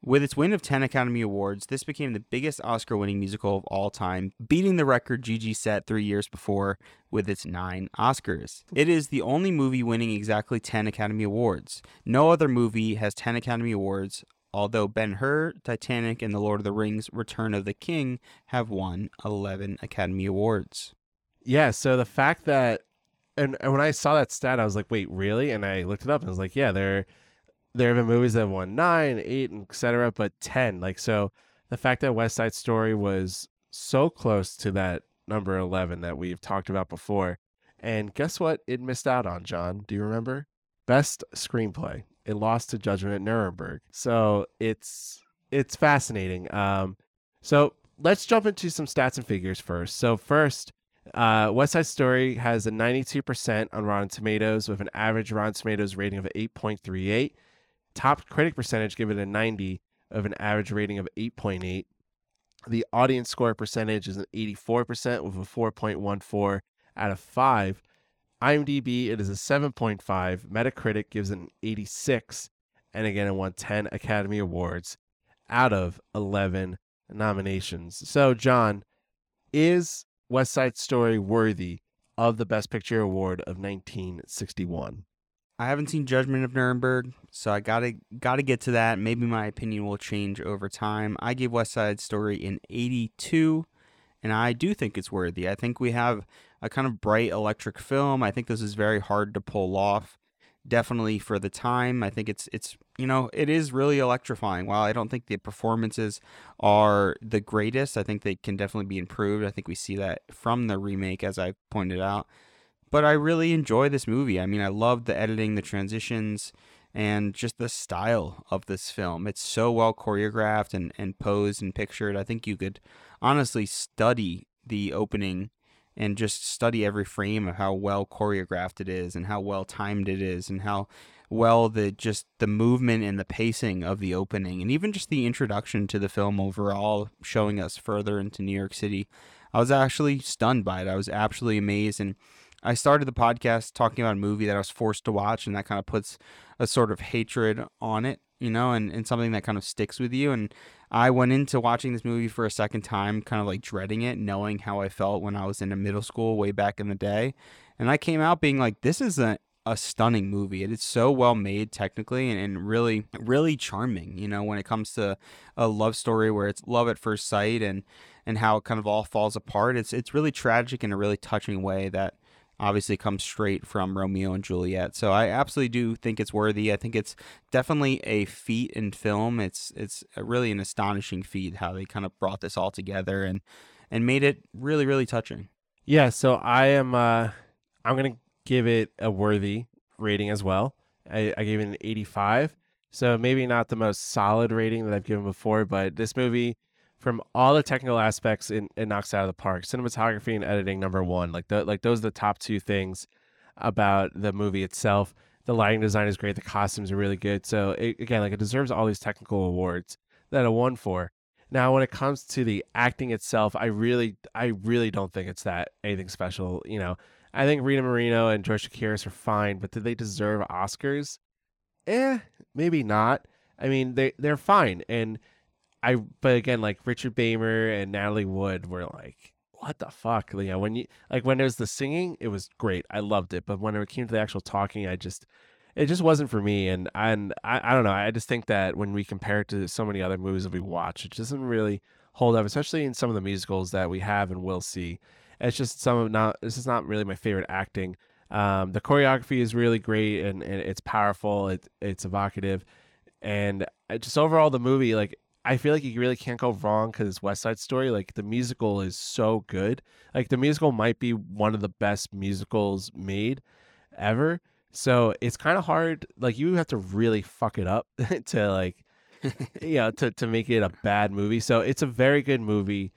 With its win of ten Academy Awards, this became the biggest Oscar-winning musical of all time, beating the record Gigi set three years before with its nine Oscars. It is the only movie winning exactly ten Academy Awards. No other movie has ten Academy Awards, although Ben-Hur, Titanic, and The Lord of the Rings: Return of the King have won eleven Academy Awards. Yeah, so the fact that And, and when I saw that stat, I was like, wait, really? And I looked it up and I was like, yeah, there, there have been movies that have won nine, eight, and et cetera, but ten. Like, so the fact that West Side Story was so close to that number eleven that we've talked about before. And guess what it missed out on, John? Do you remember? Best Screenplay. It lost to Judgment at Nuremberg. So it's, it's fascinating. Um, so let's jump into some stats and figures first. So first, Uh, West Side Story has a ninety-two percent on Rotten Tomatoes with an average Rotten Tomatoes rating of eight point three eight. Top critic percentage give it a ninety of an average rating of eight point eight. The audience score percentage is an eighty-four percent with a four point one four out of five. IMDb, it is a seven point five. Metacritic gives it an eighty-six. And again, it won ten Academy Awards out of eleven nominations. So, John, is West Side Story worthy of the Best Picture Award of nineteen sixty-one? I haven't seen Judgment of Nuremberg, so I gotta gotta get to that. Maybe my opinion will change over time. I gave West Side Story an eighty-two, and I do think it's worthy. I think we have a kind of bright, electric film. I think this is very hard to pull off, definitely for the time. I think it's it's you know, it is really electrifying. While I don't think the performances are the greatest, I think they can definitely be improved. I think we see that from the remake, as I pointed out. But I really enjoy this movie. I mean, I love the editing, the transitions, and just the style of this film. It's so well choreographed and, and posed and pictured. I think you could honestly study the opening and just study every frame of how well choreographed it is and how well timed it is and how well the just the movement and the pacing of the opening and even just the introduction to the film overall showing us further into New York City. I was actually stunned by it. I was absolutely amazed. And I started the podcast talking about a movie that I was forced to watch, and that kind of puts a sort of hatred on it, you know, and, and something that kind of sticks with you. And I went into watching this movie for a second time, kind of like dreading it, knowing how I felt when I was in middle school way back in the day. And I came out being like, this is a, a stunning movie. It is so well made technically and, and really, really charming, you know, when it comes to a love story where it's love at first sight and, and how it kind of all falls apart. It's, it's really tragic in a really touching way that obviously comes straight from Romeo and Juliet. So I absolutely do think it's worthy. I think it's definitely a feat in film. It's it's really an astonishing feat how they kind of brought this all together and and made it really, really touching. Yeah, so I am uh, I'm going to give it a worthy rating as well. I, I gave it an eighty-five. So maybe not the most solid rating that I've given before, but this movie, from all the technical aspects, it, it knocks it out of the park. Cinematography and editing, number one. Like, the, like those are the top two things about the movie itself. The lighting design is great. The costumes are really good. So, it, again, like, it deserves all these technical awards that it won for. Now, when it comes to the acting itself, I really, I really don't think it's that anything special. You know, I think Rita Moreno and George Chakiris are fine, but do they deserve Oscars? Eh, maybe not. I mean, they they're fine, and I, but again, like Richard Beymer and Natalie Wood were like, what the fuck? You know, when you, like, when there's the singing, it was great. I loved it. But when it came to the actual talking, I just, it just wasn't for me. And, and I, I don't know. I just think that when we compare it to so many other movies that we watch, it doesn't really hold up, especially in some of the musicals that we have and will see. It's just some of not, this is not really my favorite acting. Um, the choreography is really great and, and it's powerful. It, it's evocative. And just overall, the movie, like, I feel like you really can't go wrong because it's West Side Story. Like, the musical is so good. Like, the musical might be one of the best musicals made ever. So it's kind of hard. Like, you have to really fuck it up to, like, you know, to, to make it a bad movie. So it's a very good movie.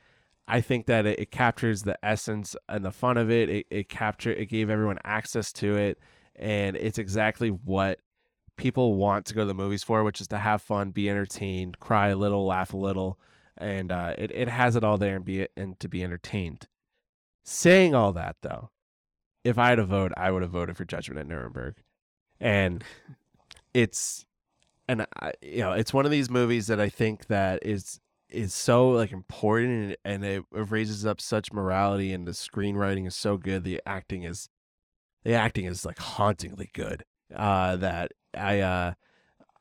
I think that it, it captures the essence and the fun of it. It, it captured, it gave everyone access to it. And it's exactly what people want to go to the movies for, which is to have fun, be entertained, cry a little, laugh a little, and uh, it it has it all there and be and to be entertained. Saying all that, though, if I had a vote, I would have voted for Judgment at Nuremberg, and it's and I, you know it's one of these movies that I think that is is so like important and, and it, it raises up such morality, and the screenwriting is so good, the acting is the acting is like hauntingly good. Uh, that. I, uh,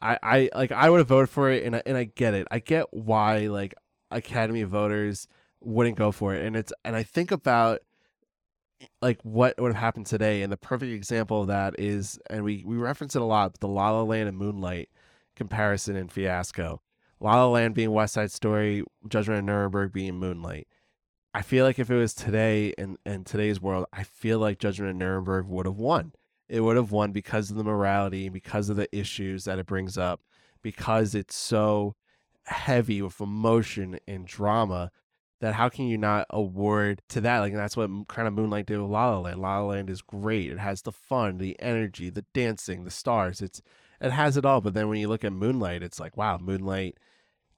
I, I, like, I would have voted for it, and I, and I get it. I get why, like, Academy voters wouldn't go for it. And it's, and I think about, like, what would have happened today. And the perfect example of that is, and we, we reference it a lot, but the La La Land and Moonlight comparison and fiasco. La La Land being West Side Story, Judgment at Nuremberg being Moonlight. I feel like if it was today and, and today's world, I feel like Judgment at Nuremberg would have won. It would have won because of the morality, because of the issues that it brings up, because it's so heavy with emotion and drama that how can you not award to that? Like, and that's what kind of Moonlight did with La La Land. La La Land is great. It has the fun, the energy, the dancing, the stars. It's it has it all. But then when you look at Moonlight, it's like, wow, Moonlight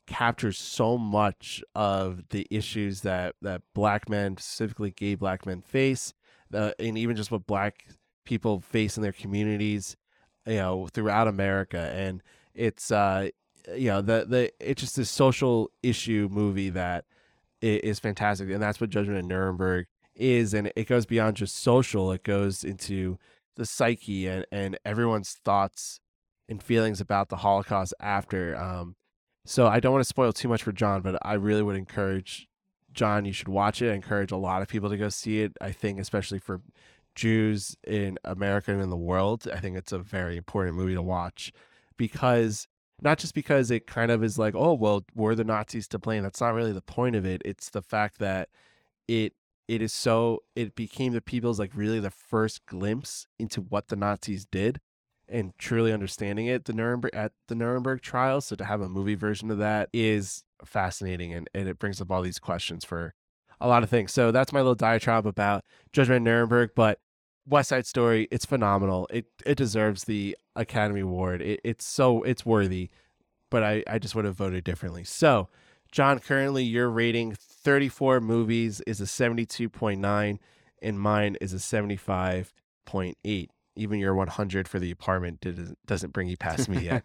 captures so much of the issues that, that black men, specifically gay black men, face, uh, and even just what black people face in their communities, you know, throughout America. And it's, uh, you know, the, the, it's just this social issue movie that is fantastic. And that's what Judgment at Nuremberg is. And it goes beyond just social. It goes into the psyche and, and everyone's thoughts and feelings about the Holocaust after. Um, so I don't want to spoil too much for John, but I really would encourage John, you should watch it. I encourage a lot of people to go see it. I think, especially for Jews in America and in the world, I think it's a very important movie to watch, because not just because it kind of is like, oh, well, were the Nazis to blame? That's not really the point of it. It's the fact that it it is so it became the people's like really the first glimpse into what the Nazis did and truly understanding it. The Nuremberg at the Nuremberg trial. So to have a movie version of that is fascinating, and, and it brings up all these questions for a lot of things. So that's my little diatribe about Judgment at Nuremberg, but West Side Story, it's phenomenal. It it deserves the Academy Award. It, it's so it's worthy, but I, I just would have voted differently. So, John, currently your rating, thirty-four movies, is a seventy-two point nine, and mine is a seventy-five point eight. Even your one hundred for the apartment did, doesn't bring you past me yet.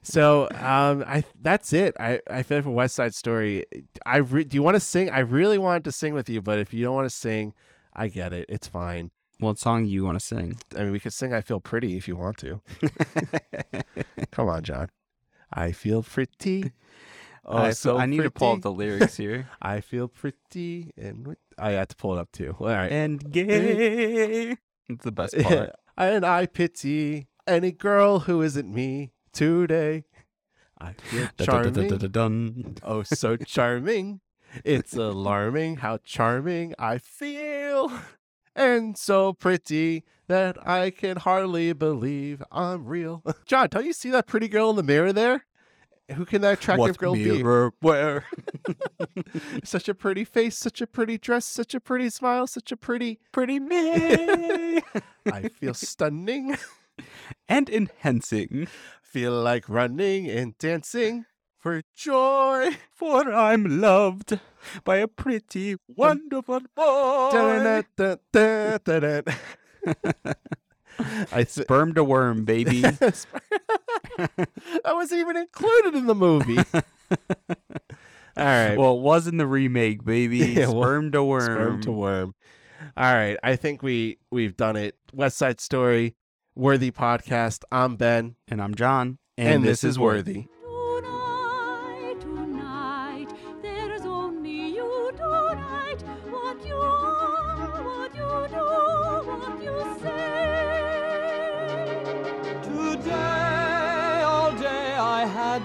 So um, I that's it. I, I feel like for West Side Story, I re- do you want to sing? I really wanted to sing with you, but if you don't want to sing, I get it. It's fine. What song do you want to sing? I mean, we could sing I Feel Pretty if you want to. Come on, John. I feel pretty. Oh, I, so I need pretty. to pull up the lyrics here. I feel pretty. and I have to pull it up too. All right. And gay. It's the best part. And I pity any girl who isn't me today. I feel charming. Oh, so charming. It's alarming how charming I feel. And so pretty that I can hardly believe I'm real. John, don't you see that pretty girl in the mirror there? Who can that attractive girl be? Where? Such a pretty face, such a pretty dress, such a pretty smile, such a pretty, pretty me. I feel stunning. And enhancing. Feel like running and dancing for joy, for I'm loved by a pretty, wonderful boy. Da, da, da, da, da, da. I spermed a worm, baby. That wasn't even included in the movie. All right. Well, it was in the remake, baby. Yeah, spermed well, a worm. Spermed a worm. All right. I think we, we've done it. West Side Story, Worthy Podcast. I'm Ben. And I'm John. And, and this, this is Worthy. Worthy.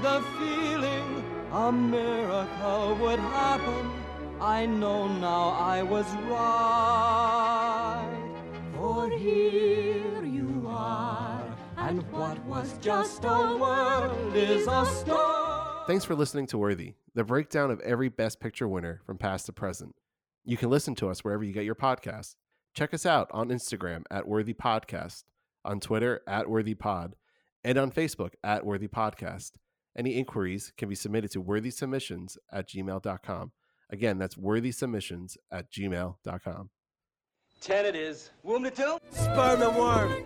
The feeling a miracle would happen. I know now I was right. For here you are, and what was just a word is a star. Thanks for listening to Worthy, the breakdown of every Best Picture winner from past to present. You can listen to us wherever you get your podcasts. Check us out on Instagram at Worthy Podcast, on Twitter at Worthy Pod, and on Facebook at Worthy Podcast. Any inquiries can be submitted to worthysubmissions at gmail dot com. Again, that's worthysubmissions at gmail dot com. Ten it is. Womb to till? Sperm and worm.